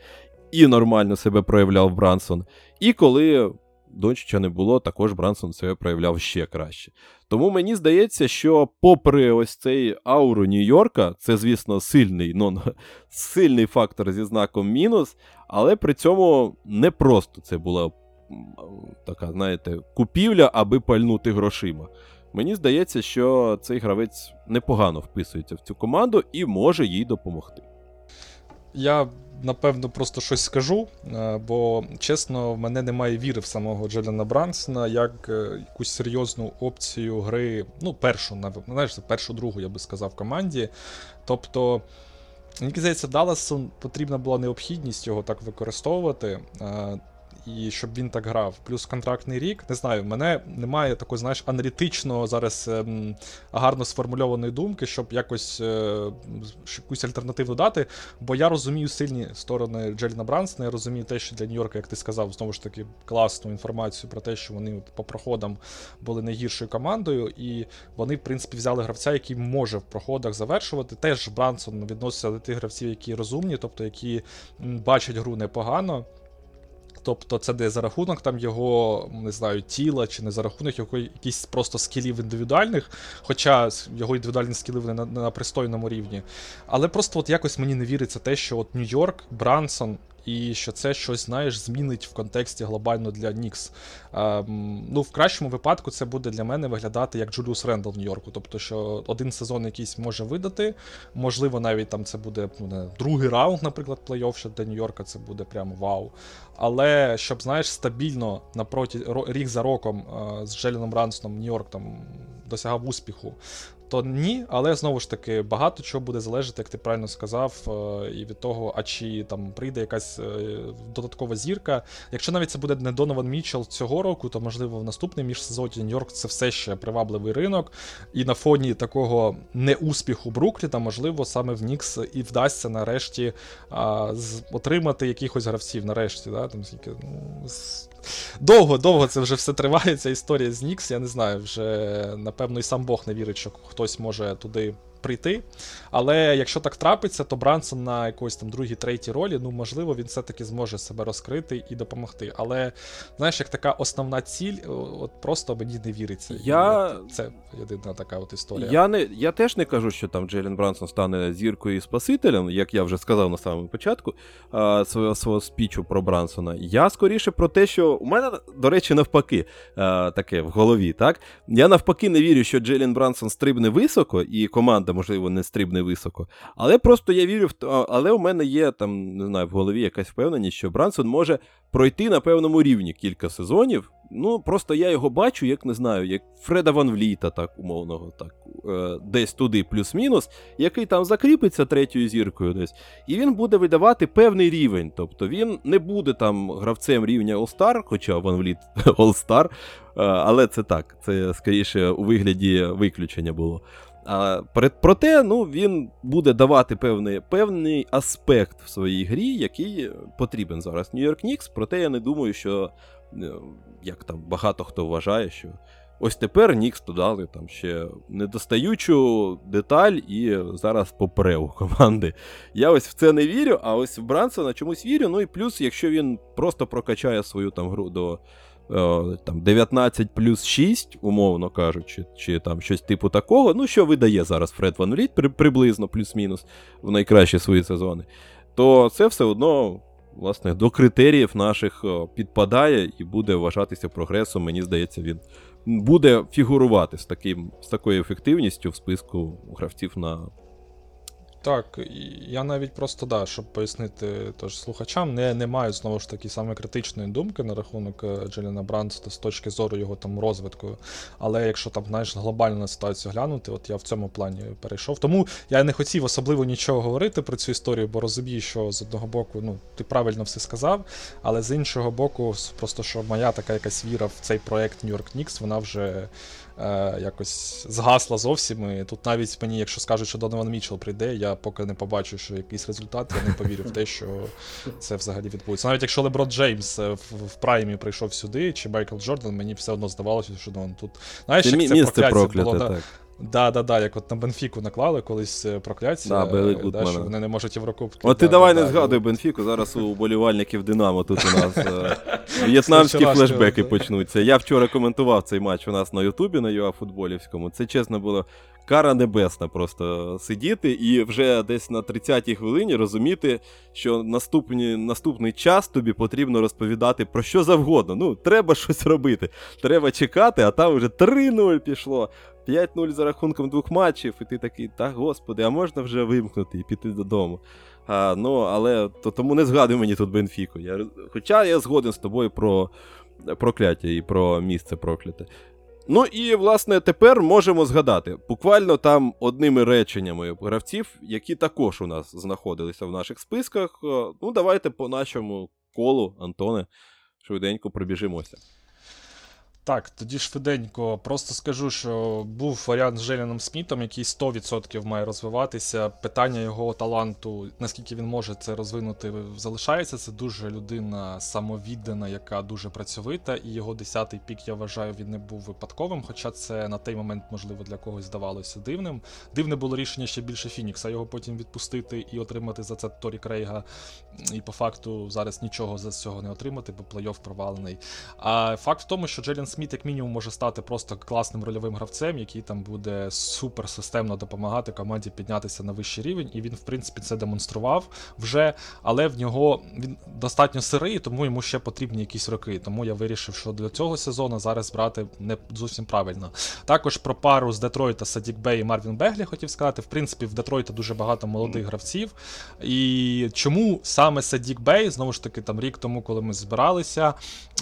і нормально себе проявляв Брансон. І коли Дончича не було, також Брансон себе проявляв ще краще. Тому мені здається, що попри ось цей ауру Нью-Йорка, це, звісно, сильний, ну, сильний фактор зі знаком мінус, але при цьому не просто це була така, знаєте, купівля, аби пальнути грошима. Мені здається, що цей гравець непогано вписується в цю команду і може їй допомогти. Я... Напевно, просто щось скажу, бо, чесно, в мене немає віри в самого Джейлена Брансона як якусь серйозну опцію гри, ну, першу, знаєш, першу-другу, я би сказав, в команді. Тобто, мені здається, Далласу потрібна була необхідність його так використовувати, і щоб він так грав. Плюс контрактний рік, не знаю, в мене немає такої, знаєш, аналітичного зараз ем, гарно сформульованої думки, щоб якось е, якусь альтернативу дати, бо я розумію сильні сторони Джейлена Брансона, я розумію те, що для Нью-Йорка, як ти сказав, знову ж таки, класну інформацію про те, що вони по проходам були найгіршою командою, і вони, в принципі, взяли гравця, який може в проходах завершувати. Теж Брансон відноситься до тих гравців, які розумні, тобто, які бачать гру непогано. Тобто це не за рахунок там його, не знаю, тіла, чи не за рахунок його якісь просто скілів індивідуальних, хоча його індивідуальні скіли вони на, на пристойному рівні. Але просто от якось мені не віриться те, що от Нью-Йорк, Брансон і що це щось, знаєш, змінить в контексті глобально для Нікс. Ем, ну, в кращому випадку це буде для мене виглядати як Джуліус Рендл в Нью-Йорку. Тобто, що один сезон якийсь може видати, можливо, навіть там це буде, ну, не, другий раунд, наприклад, плей-офф, що для Нью-Йорка це буде прямо вау. Але, щоб, знаєш, стабільно напроти, рік за роком е, з Джеленом Рансоном Нью-Йорк там досягав успіху, то ні, але знову ж таки багато чого буде залежати, як ти правильно сказав, і від того, а чи там прийде якась додаткова зірка. Якщо навіть це буде не Донован Мітчелл цього року, то, можливо, в наступному міжсезоні Нью-Йорк це все ще привабливий ринок, і на фоні такого неуспіху Брукліна, можливо, саме в Нікс і вдасться нарешті а, з, отримати якихось гравців, нарешті, да? Там скільки, ну, з... Довго-довго це вже все триває, ця історія з Нікс, я не знаю, вже, напевно, і сам Бог не вірить, що хтось може туди прийти, але якщо так трапиться, то Брансон на якоїсь там другій, третій ролі, ну, можливо, він все-таки зможе себе розкрити і допомогти, але, знаєш, як така основна ціль, от просто мені не віриться. Я... Це єдина така от історія. Я, не, я теж не кажу, що там Джейлен Брансон стане зіркою і спасителем, як я вже сказав на самому початку а, свого, свого спічу про Брансона. Я скоріше про те, що у мене, до речі, навпаки, а, таке в голові, так? Я навпаки не вірю, що Джейлен Брансон стрибне високо і команда, можливо, не стрибне високо. Але просто я вірю, в... але у мене є там, не знаю, в голові якась впевненість, що Брансон може пройти на певному рівні кілька сезонів. Ну, просто я його бачу, як, не знаю, як Фреда Ван Вліта, так, умовного, так, десь туди плюс-мінус, який там закріпиться третьою зіркою десь, і він буде видавати певний рівень, тобто він не буде там гравцем рівня All-Star, хоча Ван Вліт All-Star, але це так, це скоріше у вигляді виключення було. А, проте, ну, він буде давати певний, певний аспект в своїй грі, який потрібен зараз Нью-Йорк Нікс, проте я не думаю, що, як там багато хто вважає, що ось тепер Нікс додали там ще недостаючу деталь і зараз попре у команди. Я ось в це не вірю, а ось в Брансона чомусь вірю, ну і плюс, якщо він просто прокачає свою там гру до... там дев'ятнадцять плюс шість, умовно кажучи, чи, чи там щось типу такого, ну що видає зараз Фред Ван Вліт при, приблизно плюс-мінус в найкращі свої сезони, то це все одно, власне, до критеріїв наших підпадає і буде вважатися прогресом, мені здається, він буде фігурувати з, таким, з такою ефективністю в списку гравців на... Так, я навіть просто, да, щоб пояснити тож слухачам, не, не маю, знову ж таки, саме критичної думки на рахунок Джелена Брансона з точки зору його там розвитку, але якщо там, знаєш, глобально на ситуацію глянути, от я в цьому плані перейшов, тому я не хотів особливо нічого говорити про цю історію, бо розумію, що з одного боку, ну, ти правильно все сказав, але з іншого боку, просто, що моя така якась віра в цей проект Нью-Йорк Нікс, вона вже... якось згасла зовсім, і тут навіть мені, якщо скажуть, що Донован Мітчелл прийде, я поки не побачу, що якийсь результат, я не повірю в те, що це взагалі відбудеться. Навіть якщо Леброн Джеймс в праймі прийшов сюди, чи Майкл Джордан, мені все одно здавалося, що він тут... Знаєш, це як це прокляття було... Так. Да, да, да, як от на Бенфіку наклали колись прокляття, да, да, що вони не можуть Єврокубки. От да, ти давай да, не згадуй да. Бенфіку, зараз у болівальників Динамо тут у нас в'єтнамські флешбеки почнуться. Я вчора коментував цей матч у нас на Ютубі, на ЮАФутболівському. Це, чесно, було кара небесна просто сидіти і вже десь на тридцятій хвилині розуміти, що наступні, наступний час тобі потрібно розповідати про що завгодно. Ну, треба щось робити, треба чекати, а там вже три нуль пішло. п'ять нуль за рахунком двох матчів, і ти такий, та господи, а можна вже вимкнути і піти додому? А, ну, але то, тому не згадуй мені тут Бенфіку. Я, хоча я згоден з тобою про прокляття і про місце прокляте. Ну і, власне, тепер можемо згадати буквально там одними реченнями гравців, які також у нас знаходилися в наших списках. Ну, давайте по нашому колу, Антоне, швиденько пробіжимося. Так, тоді швиденько, просто скажу, що був варіант з Джейленом Смітом, який сто відсотків має розвиватися. Питання його таланту, наскільки він може це розвинути, залишається. Це дуже людина самовіддана, яка дуже працьовита, і його десятий пік, я вважаю, він не був випадковим, хоча це на той момент, можливо, для когось здавалося дивним. Дивне було рішення ще більше Фінікса, його потім відпустити і отримати за це Торі Крейга, і по факту зараз нічого за цього не отримати, бо плей-офф провалений. А факт в тому, що Джейлен Сміт Сміт як мінімум може стати просто класним рольовим гравцем, який там буде супер системно допомагати команді піднятися на вищий рівень, і він, в принципі, це демонстрував вже, але в нього він достатньо сирий, тому йому ще потрібні якісь роки. Тому я вирішив, що для цього сезону зараз брати не зовсім правильно. Також про пару з Детройта Садік Бей і Марвін Беглі хотів сказати. В принципі, в Детройта дуже багато молодих гравців. І чому саме Садік Бей? Знову ж таки, там рік тому, коли ми збиралися,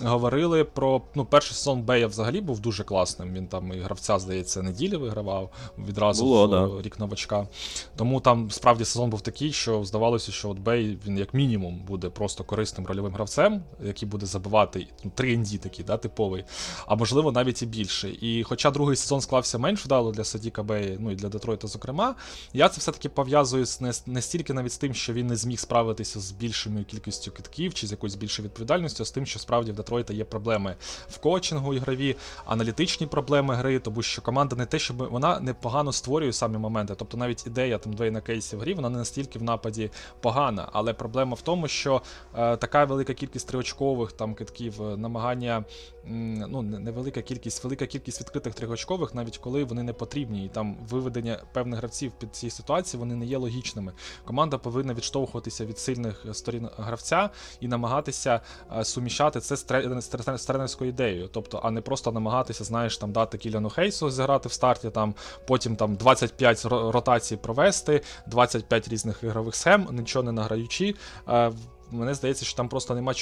говорили про, ну, перший сезон Бея взагалі був дуже класним. Він там і гравця, здається, неділі вигравав відразу. Було, в, да. Рік новачка. Тому там справді сезон був такий, що здавалося, що от Бей, він як мінімум буде просто корисним рольовим гравцем, який буде забивати, ну, три ен ді такий, да, типовий, а можливо навіть і більше. І хоча другий сезон склався менш вдало для Садіка Бея, ну і для Детройта зокрема, я це все-таки пов'язую не, не стільки навіть з тим, що він не зміг справитися з більшою кількістю кидків чи з якоюсь більшою відповідальністю, а з тим, що справді в Детройта є проблеми в коучингу ігрові, аналітичні проблеми гри, тому що команда не те, щоб вона непогано створює самі моменти, тобто навіть ідея там Двейна Кейсі в грі, вона не настільки в нападі погана, але проблема в тому, що е, така велика кількість триочкових там кидків, намагання, м, ну невелика кількість, велика кількість відкритих тригочкових, навіть коли вони не потрібні, і там виведення певних гравців під ці ситуації, вони не є логічними. Команда повинна відштовхуватися від сильних сторін гравця і намагатися е, суміщати це з, трен... з, трен... з тренерською ідеєю, тобто, а не просто намагатися, знаєш, там дати Кіляну Хейсу зіграти в старті, там потім там двадцять п'ять ротацій провести, двадцять п'ять різних ігрових схем, нічого не награючи. Е, Мене здається, що там просто нема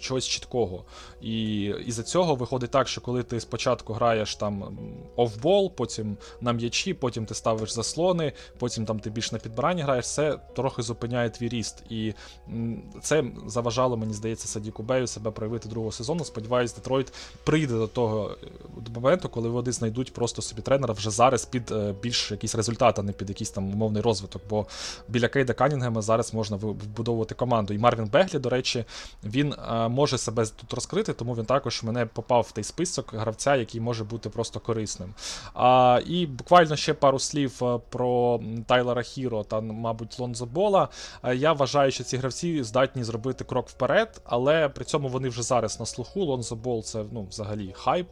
чогось чіткого. І із-за цього виходить так, що коли ти спочатку граєш там офбол, потім на м'ячі, потім ти ставиш заслони, потім там ти більш на підбиранні граєш, це трохи зупиняє твій ріст. І це заважало, мені здається, Садіку Бею себе проявити другого сезону. Сподіваюсь, Детройт прийде до того до моменту, коли вони знайдуть просто собі тренера вже зараз під більш якісь результати, а не під якийсь там умовний розвиток. Бо біля Кейда Канінгема зараз можна вбудовувати команду. І Марвін Беглі, до речі, він а, може себе тут розкрити, тому він також мене попав в той список гравця, який може бути просто корисним. А, і буквально ще пару слів про Тайлера Хіро та, мабуть, Лонзо Бола. А, я вважаю, що ці гравці здатні зробити крок вперед, але при цьому вони вже зараз на слуху. Лонзо Бол – це, ну, взагалі хайп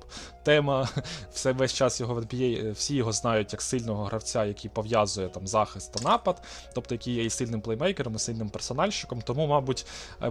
тема. Все, весь час його в ен бі ей, всі його знають як сильного гравця, який пов'язує там захист та напад, тобто який є і сильним плеймейкером, і сильним персональщиком, тому, мабуть,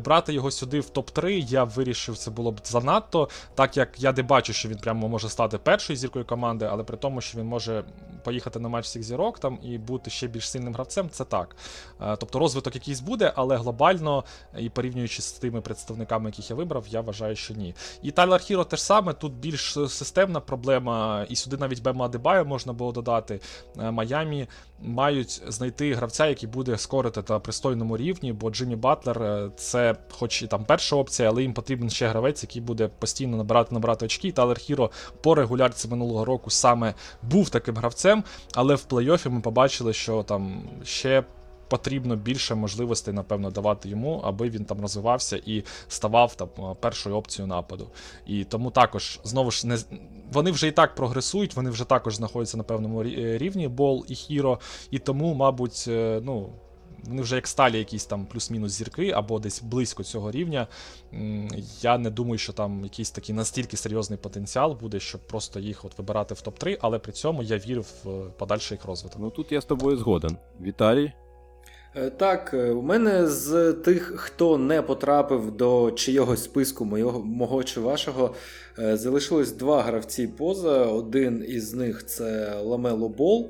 брати його сюди в топ три, я вирішив, це було б занадто, так як я не бачу, що він прямо може стати першою зіркою команди, але при тому, що він може поїхати на матч всіх зірок там і бути ще більш сильним гравцем, це так. Тобто розвиток якийсь буде, але глобально, і порівнюючи з тими представниками, яких я вибрав, я вважаю, що ні. І Тайлер Хіро теж саме, тут більш системна проблема, і сюди навіть Бема Адебайо можна було додати. Майамі мають знайти гравця, який буде скорити на пристойному рівні, бо Джиммі Батлер це хоч і там перша опція, але їм потрібен ще гравець, який буде постійно набирати, набирати очки. Тайлер Хіро по регулярці минулого року саме був таким гравцем, але в плей-офі ми побачили, що там ще потрібно більше можливостей, напевно, давати йому, аби він там розвивався і ставав там першою опцією нападу. І тому також, знову ж, не... вони вже і так прогресують, вони вже також знаходяться на певному рівні, Бол і Хіро, і тому, мабуть, ну... вони вже як сталі якісь там плюс-мінус зірки, або десь близько цього рівня. Я не думаю, що там якийсь такий настільки серйозний потенціал буде, щоб просто їх от вибирати в топ три, але при цьому я вірю в подальший їх розвиток. Ну тут я з тобою згоден. Віталій? Так, у мене з тих, хто не потрапив до чийогось списку, моєго, мого чи вашого, залишилось два гравці поза. Один із них – це Ламело Бол.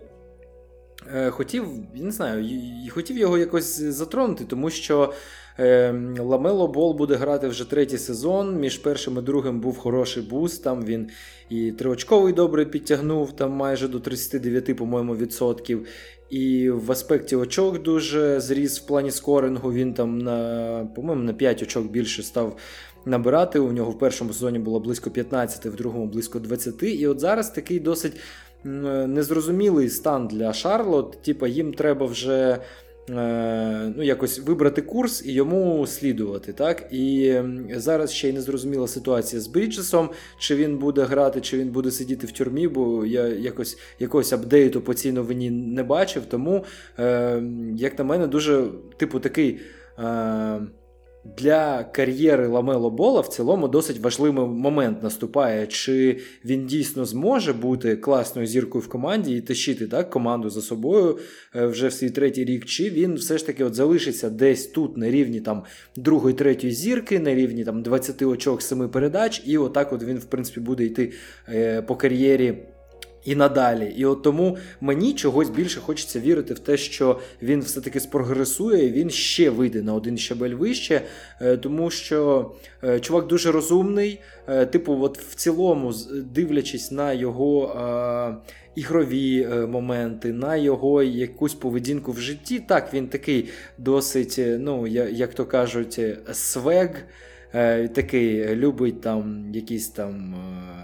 Хотів, я не знаю, хотів його якось затронути, тому що Ламело Бол буде грати вже третій сезон, між першим і другим був хороший буст, там він і триочковий добре підтягнув, там майже до тридцять дев'ять, по-моєму, відсотків, і в аспекті очок дуже зріс в плані скорингу, він там, на, по-моєму, на п'ять очок більше став набирати, у нього в першому сезоні було близько п'ятнадцять, в другому близько двадцять, і от зараз такий досить незрозумілий стан для Шарлот, типа їм треба вже е, ну, якось вибрати курс і йому слідувати, так? І зараз ще й незрозуміла ситуація з Бріджесом, чи він буде грати, чи він буде сидіти в тюрмі, бо я якось якогось апдейту по цій новині не бачив, тому, е, як на мене, дуже типу такий е, для кар'єри Ламело Бола в цілому досить важливий момент наступає. Чи він дійсно зможе бути класною зіркою в команді і тащити так, команду за собою вже в свій третій рік, чи він все ж таки от залишиться десь тут на рівні там другої-третьої зірки, на рівні там двадцяти очок, семи передач, і отак от він в принципі буде йти е, по кар'єрі і надалі. І от тому мені чогось більше хочеться вірити в те, що він все-таки спрогресує, він ще вийде на один щабель вище, тому що чувак дуже розумний, типу от в цілому, дивлячись на його е, ігрові моменти, на його якусь поведінку в житті, так, він такий досить, ну, як то кажуть, свег, е, такий, любить там якісь там... Е,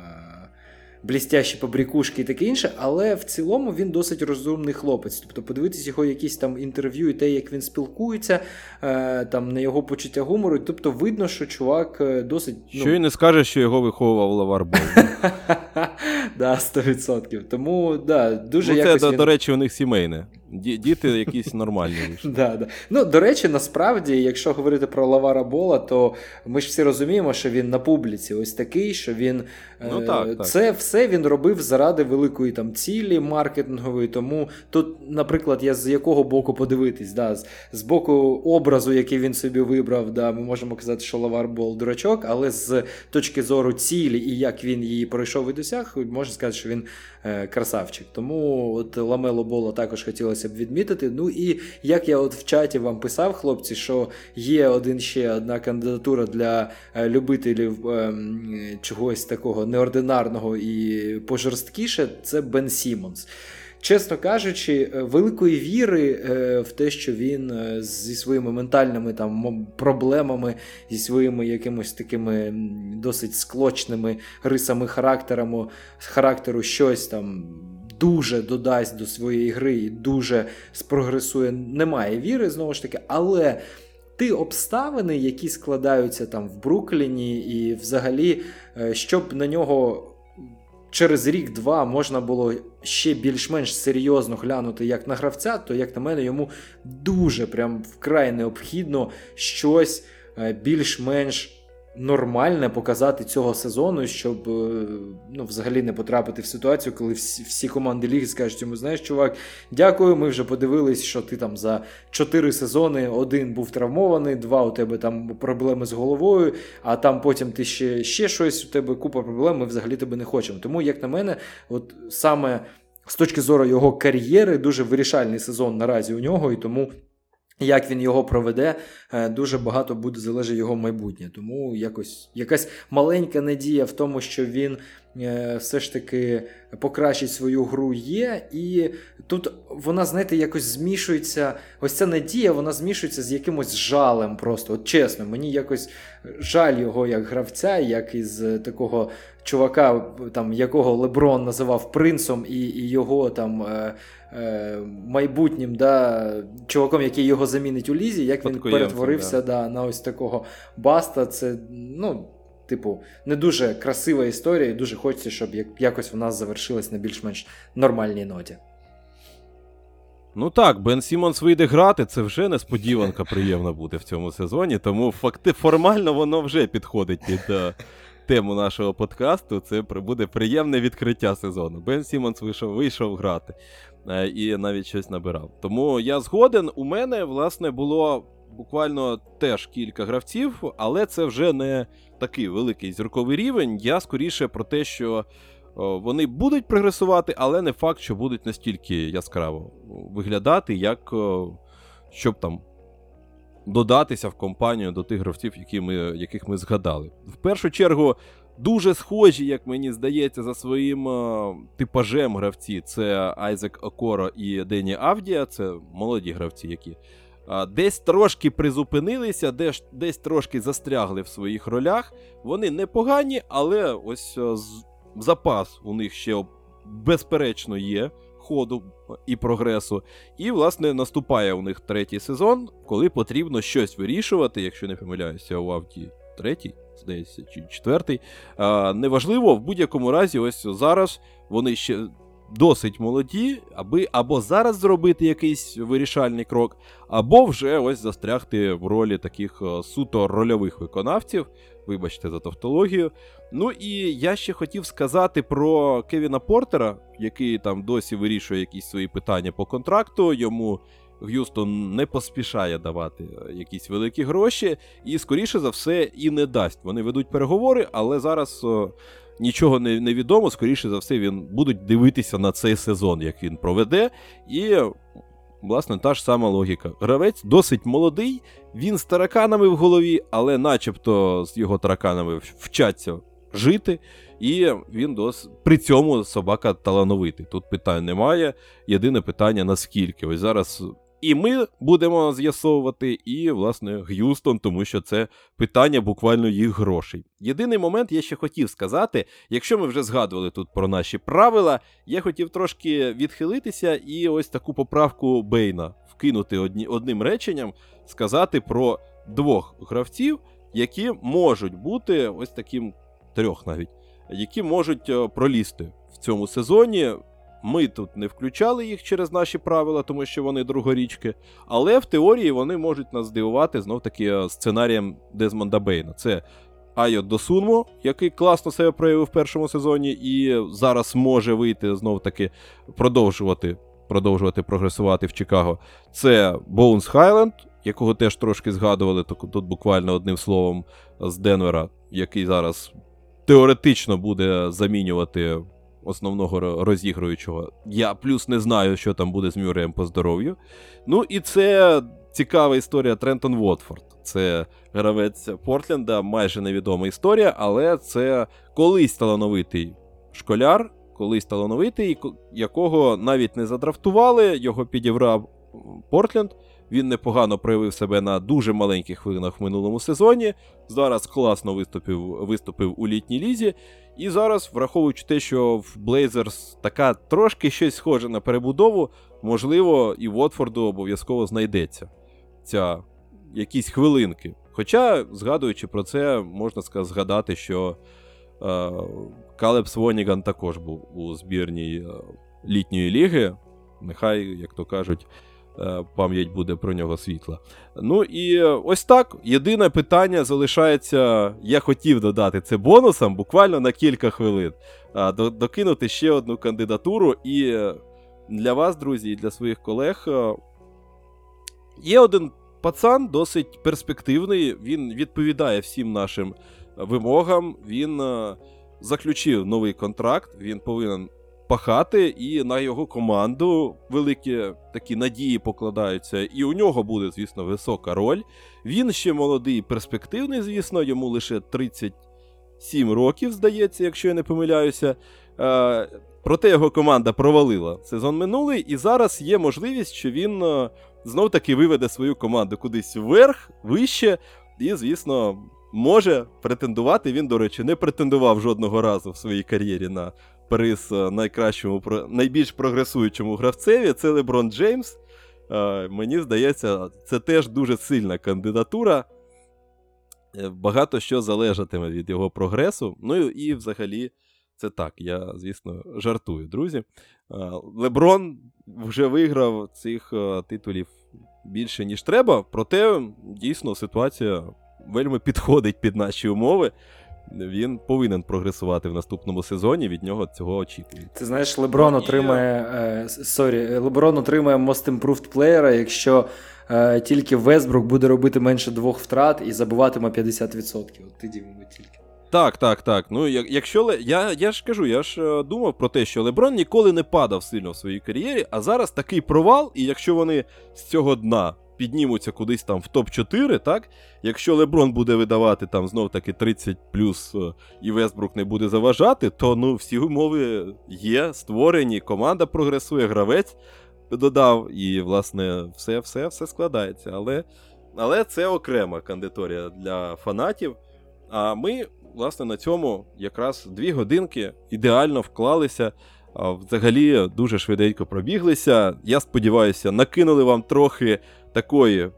блістящі побрякушки і таке інше, але в цілому він досить розумний хлопець. Тобто подивитись його якісь там інтерв'ю і те, як він спілкується, там на його почуття гумору, тобто видно, що чувак досить... Ну... Що й не скаже, що його виховував Лавар Бол. Так, сто відсотків. Тому, так, дуже якось... Це, до речі, у них сімейне. Діти якісь нормальні. Да, да. Ну, до речі, насправді, якщо говорити про Лавара Бола, то ми ж всі розуміємо, що він на публіці ось такий, що він... Ну, так, так. Це все він робив заради великої там цілі маркетингової, тому тут, наприклад, я з якого боку подивитись, да, з, з боку образу, який він собі вибрав, да, ми можемо казати, що Лавар Бол дурачок, але з точки зору цілі і як він її пройшов і досяг, можна сказати, що він е, красавчик. Тому от Ламело Бола також хотілося б відмітити. Ну і як я от в чаті вам писав, хлопці, що є один ще одна кандидатура для любителів ем, чогось такого неординарного і пожорсткіше, це Бен Сіммонс. Чесно кажучи, великої віри в те, що він зі своїми ментальними там проблемами, зі своїми якимось такими досить склочними рисами характерами, характеру щось там дуже додасть до своєї гри і дуже спрогресує, немає віри, знову ж таки, але ті обставини, які складаються там в Брукліні і взагалі, щоб на нього через рік-два можна було ще більш-менш серйозно глянути як на гравця, то, як на мене, йому дуже прям вкрай необхідно щось більш-менш нормальне показати цього сезону, щоб, ну, взагалі не потрапити в ситуацію, коли всі, всі команди ліги скажуть йому, знаєш, чувак, дякую, ми вже подивились, що ти там за чотири сезони один був травмований, два у тебе там проблеми з головою, а там потім ти ще, ще щось, у тебе купа проблем, ми взагалі тебе не хочемо. Тому, як на мене, от саме з точки зору його кар'єри, дуже вирішальний сезон наразі у нього, і тому як він його проведе, дуже багато буде залежить його майбутнє. Тому якось якась маленька надія в тому, що він все ж таки покращить свою гру є, і тут вона, знаєте, якось змішується, ось ця надія, вона змішується з якимось жалем просто, от чесно, мені якось жаль його як гравця, як із такого чувака, там, якого Леброн називав принцом і, і його там е, е, майбутнім, да, чуваком, який його замінить у лізі, як він перетворився да. Да, на ось такого баста, це, ну, типу, не дуже красива історія, і дуже хочеться, щоб якось вона завершилась на більш-менш нормальній ноті. Ну так, Бен Сіммонс вийде грати, це вже несподіванка приємна буде в цьому сезоні, тому факти формально воно вже підходить під uh, тему нашого подкасту, це буде приємне відкриття сезону. Бен Сіммонс вийшов, вийшов грати uh, і навіть щось набирав. Тому я згоден, у мене, власне, було буквально теж кілька гравців, але це вже не такий великий зірковий рівень. Я скоріше про те, що вони будуть прогресувати, але не факт, що будуть настільки яскраво виглядати, як щоб там додатися в компанію до тих гравців, які ми, яких ми згадали. В першу чергу, дуже схожі, як мені здається, за своїм типажем гравці. Це Айзек Окоро і Дені Авдія, це молоді гравці, які десь трошки призупинилися, десь, десь трошки застрягли в своїх ролях. Вони непогані, але ось запас у них ще безперечно є ходу і прогресу. І, власне, наступає у них третій сезон, коли потрібно щось вирішувати, якщо не помиляюся, у Авді третій, здається, чи четвертий. Неважливо, в будь-якому разі, ось зараз вони ще досить молоді, аби або зараз зробити якийсь вирішальний крок, або вже ось застрягти в ролі таких суто рольових виконавців, вибачте за тавтологію. Ну і я ще хотів сказати про Кевіна Портера, який там досі вирішує якісь свої питання по контракту, йому Г'юстон не поспішає давати якісь великі гроші, і, скоріше за все, і не дасть. Вони ведуть переговори, але зараз о, нічого не, не відомо, скоріше за все, він будуть дивитися на цей сезон, як він проведе, і, власне, та ж сама логіка. Гравець досить молодий, він з тараканами в голові, але начебто з його тараканами вчаться жити, і він дос... при цьому собака талановитий. Тут питань немає, єдине питання наскільки. Ось зараз... І ми будемо з'ясовувати, і, власне, Г'юстон, тому що це питання буквально їх грошей. Єдиний момент я ще хотів сказати, якщо ми вже згадували тут про наші правила, я хотів трошки відхилитися і ось таку поправку Бейна вкинути одні, одним реченням, сказати про двох гравців, які можуть бути ось таким, трьох навіть, які можуть пролізти в цьому сезоні. Ми тут не включали їх через наші правила, тому що вони другорічки, але в теорії вони можуть нас здивувати знов-таки сценарієм Дезмонда Бейна. Це Айо Досунмо, який класно себе проявив в першому сезоні і зараз може вийти знов-таки продовжувати, продовжувати прогресувати в Чикаго. Це Боунс Хайленд, якого теж трошки згадували, тут буквально одним словом з Денвера, який зараз теоретично буде замінювати основного розігруючого. Я плюс не знаю, що там буде з Мюрреєм по здоров'ю. Ну і це цікава історія Трентон Уотфорд. Це гравець Портленда, майже невідома історія, але це колись талановитий школяр, колись талановитий, якого навіть не задрафтували, його підібрав Портленд. Він непогано проявив себе на дуже маленьких хвилинах в минулому сезоні. Зараз класно виступив, виступив у літній лізі. І зараз, враховуючи те, що в Блейзерс така трошки щось схоже на перебудову, можливо, і Уотфорду обов'язково знайдеться ця якісь хвилинки. Хоча, згадуючи про це, можна сказати, згадати, що е, Калеб Своніган також був у збірній е, літньої ліги. Нехай, як то кажуть, пам'ять буде про нього світла. Ну і ось так. Єдине питання залишається, я хотів додати це бонусом, буквально на кілька хвилин, докинути ще одну кандидатуру. І для вас, друзі, і для своїх колег є один пацан, досить перспективний, він відповідає всім нашим вимогам, він заключив новий контракт, він повинен пахати, і на його команду великі такі надії покладаються, і у нього буде, звісно, висока роль. Він ще молодий і перспективний, звісно, йому лише тридцять сім років, здається, якщо я не помиляюся. Е, проте його команда провалила сезон минулий, і зараз є можливість, що він е, знов-таки виведе свою команду кудись вверх, вище, і, звісно, може претендувати. Він, до речі, не претендував жодного разу в своїй кар'єрі на приз найкращому, найбільш прогресуючому гравцеві, це Леброн Джеймс. Мені здається, це теж дуже сильна кандидатура. Багато що залежатиме від його прогресу. Ну і взагалі це так. Я, звісно, жартую, друзі. Леброн вже виграв цих титулів більше, ніж треба. Проте, дійсно, ситуація вельми підходить під наші умови. Він повинен прогресувати в наступному сезоні, від нього цього очікують. Ти знаєш, Леброн ну, отримає е, сорі, Леброн отримає most improved плеєра, якщо е, тільки Вестбрук буде робити менше двох втрат і забуватиме п'ятдесят відсотків. От тоді ми тільки. Так, так, так. Ну, як, якщо я, я ж кажу, я ж думав про те, що Леброн ніколи не падав сильно в своїй кар'єрі, а зараз такий провал, і якщо вони з цього дна піднімуться кудись там в топ чотири, так? Якщо Леброн буде видавати там знов-таки тридцять плюс і Вестбрук не буде заважати, то ну всі умови є, створені, команда прогресує, гравець додав, і власне все-все-все складається. Але, але це окрема кандиторія для фанатів. А ми, власне, на цьому якраз дві годинки ідеально вклалися. Взагалі дуже швиденько пробіглися. Я сподіваюся, накинули вам трохи такої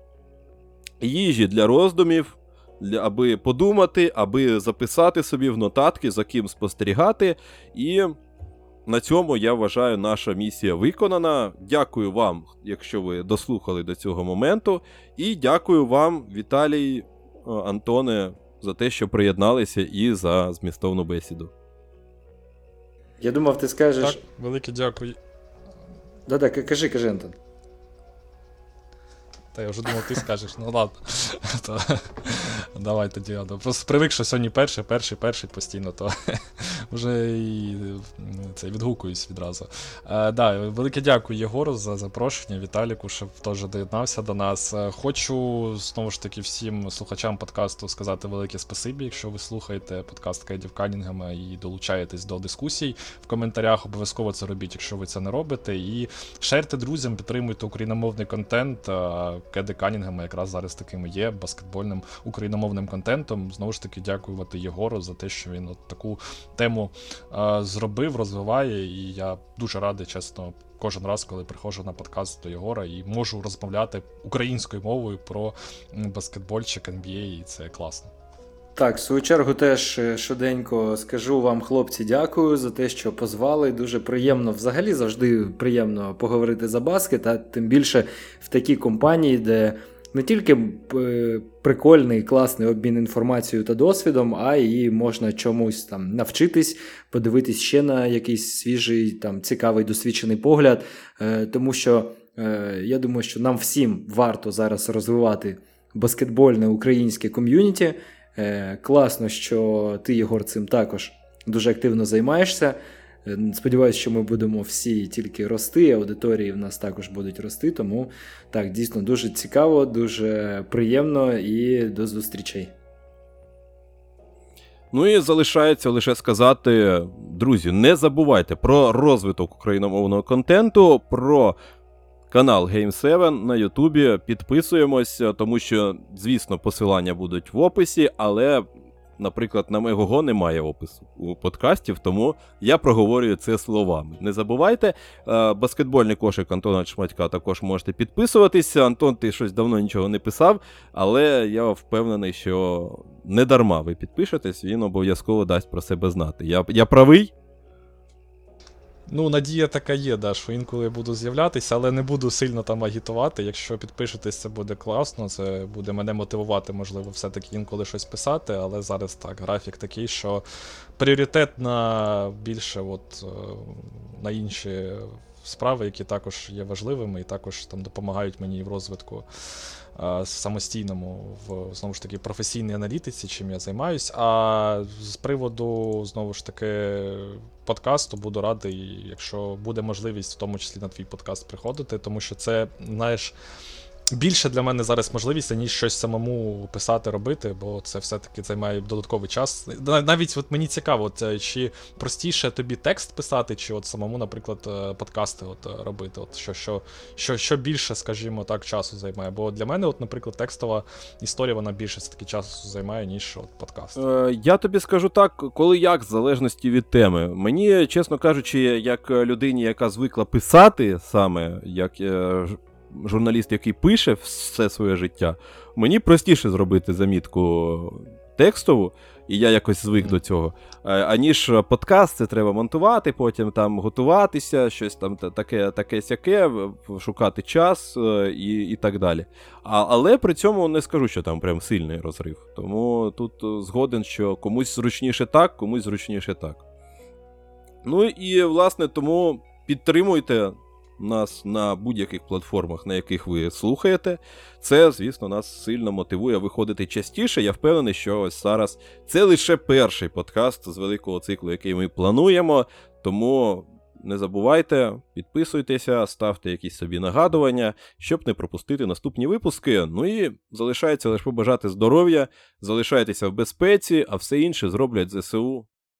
їжі для роздумів, для, аби подумати, аби записати собі в нотатки, за ким спостерігати. І на цьому, я вважаю, наша місія виконана. Дякую вам, якщо ви дослухали до цього моменту. І дякую вам, Віталій, Антоне, за те, що приєдналися і за змістовну бесіду. Я думав, ти скажеш... Так, велике дякую. Да-да, кажи, кажи, Антон. Та я вже думав, ти скажеш, ну ладно. Давай тоді, Антон. Просто привик, що сьогодні перший, перший, перший постійно, то вже і це, відгукуюсь відразу. Е, да, велике дякую Єгору за запрошення, Віталіку, що теж доєднався до нас. Хочу, знову ж таки, всім слухачам подкасту сказати велике спасибі, якщо ви слухаєте подкаст Кейдів Канінгема і долучаєтесь до дискусій в коментарях, обов'язково це робіть, якщо ви це не робите. І шерте друзям, підтримуйте україномовний контент. Кеди Канінгема якраз зараз таким і є, баскетбольним україномовним контентом. Знову ж таки, дякувати Єгору за те, що він от таку тему е- зробив, розвиває, і я дуже радий, чесно, кожен раз, коли приходжу на подкаст до Єгора і можу розмовляти українською мовою про баскетбольчик, ен бі ей, і це класно. Так, в свою чергу теж швиденько скажу вам, хлопці, дякую за те, що позвали. Дуже приємно, взагалі завжди приємно поговорити за баскет, а тим більше в такій компанії, де не тільки прикольний, класний обмін інформацією та досвідом, а і можна чомусь там навчитись, подивитись ще на якийсь свіжий, там, цікавий, досвідчений погляд, тому що я думаю, що нам всім варто зараз розвивати баскетбольне українське ком'юніті. Класно, що ти, Єгор, цим також дуже активно займаєшся. Сподіваюся, що ми будемо всі тільки рости, аудиторії в нас також будуть рости, тому так, дійсно, дуже цікаво, дуже приємно і до зустрічей. Ну і залишається лише сказати, друзі, не забувайте про розвиток україномовного контенту, про канал гейм севен на Ютубі, підписуємось, тому що, звісно, посилання будуть в описі, але, наприклад, на Мегого немає опису у подкастів, тому я проговорюю це словами. Не забувайте, баскетбольний кошик Антона Шматька також можете підписуватися. Антон, ти щось давно нічого не писав, але я впевнений, що не дарма ви підпишетесь, він обов'язково дасть про себе знати. Я, я правий? Ну, надія така є, да, що інколи я буду з'являтися, але не буду сильно там агітувати. Якщо підпишетесь, це буде класно, це буде мене мотивувати, можливо, все-таки інколи щось писати, але зараз так, графік такий, що пріоритет на більше от, на інші справи, які також є важливими і також там допомагають мені в розвитку а, самостійному, в, знову ж таки, професійній аналітиці, чим я займаюсь. А з приводу, знову ж таки, подкасту буду радий, якщо буде можливість, в тому числі на твій подкаст приходити, тому що це, знаєш, більше для мене зараз можливість, ніж щось самому писати, робити, бо це все-таки займає додатковий час. Навіть от мені цікаво, от, чи простіше тобі текст писати, чи от самому, наприклад, подкасти от робити, от що, що, що, що більше, скажімо так, часу займає. Бо для мене, от, наприклад, текстова історія, вона більше все-таки часу займає, ніж от подкаст. Е, я тобі скажу так, коли як, в залежності від теми. Мені, чесно кажучи, як людині, яка звикла писати саме, як... Е... журналіст, який пише все своє життя, мені простіше зробити замітку текстову, і я якось звик до цього, аніж подкаст, це треба монтувати, потім там готуватися, щось там таке, таке-сяке, шукати час і, і так далі. А, але при цьому не скажу, що там прям сильний розрив. Тому тут згоден, що комусь зручніше так, комусь зручніше так. Ну і, власне, тому підтримуйте нас на будь-яких платформах, на яких ви слухаєте. Це, звісно, нас сильно мотивує виходити частіше. Я впевнений, що ось зараз це лише перший подкаст з великого циклу, який ми плануємо. Тому не забувайте, підписуйтеся, ставте якісь собі нагадування, щоб не пропустити наступні випуски. Ну і залишається лише побажати здоров'я, залишайтеся в безпеці, а все інше зроблять ЗСУ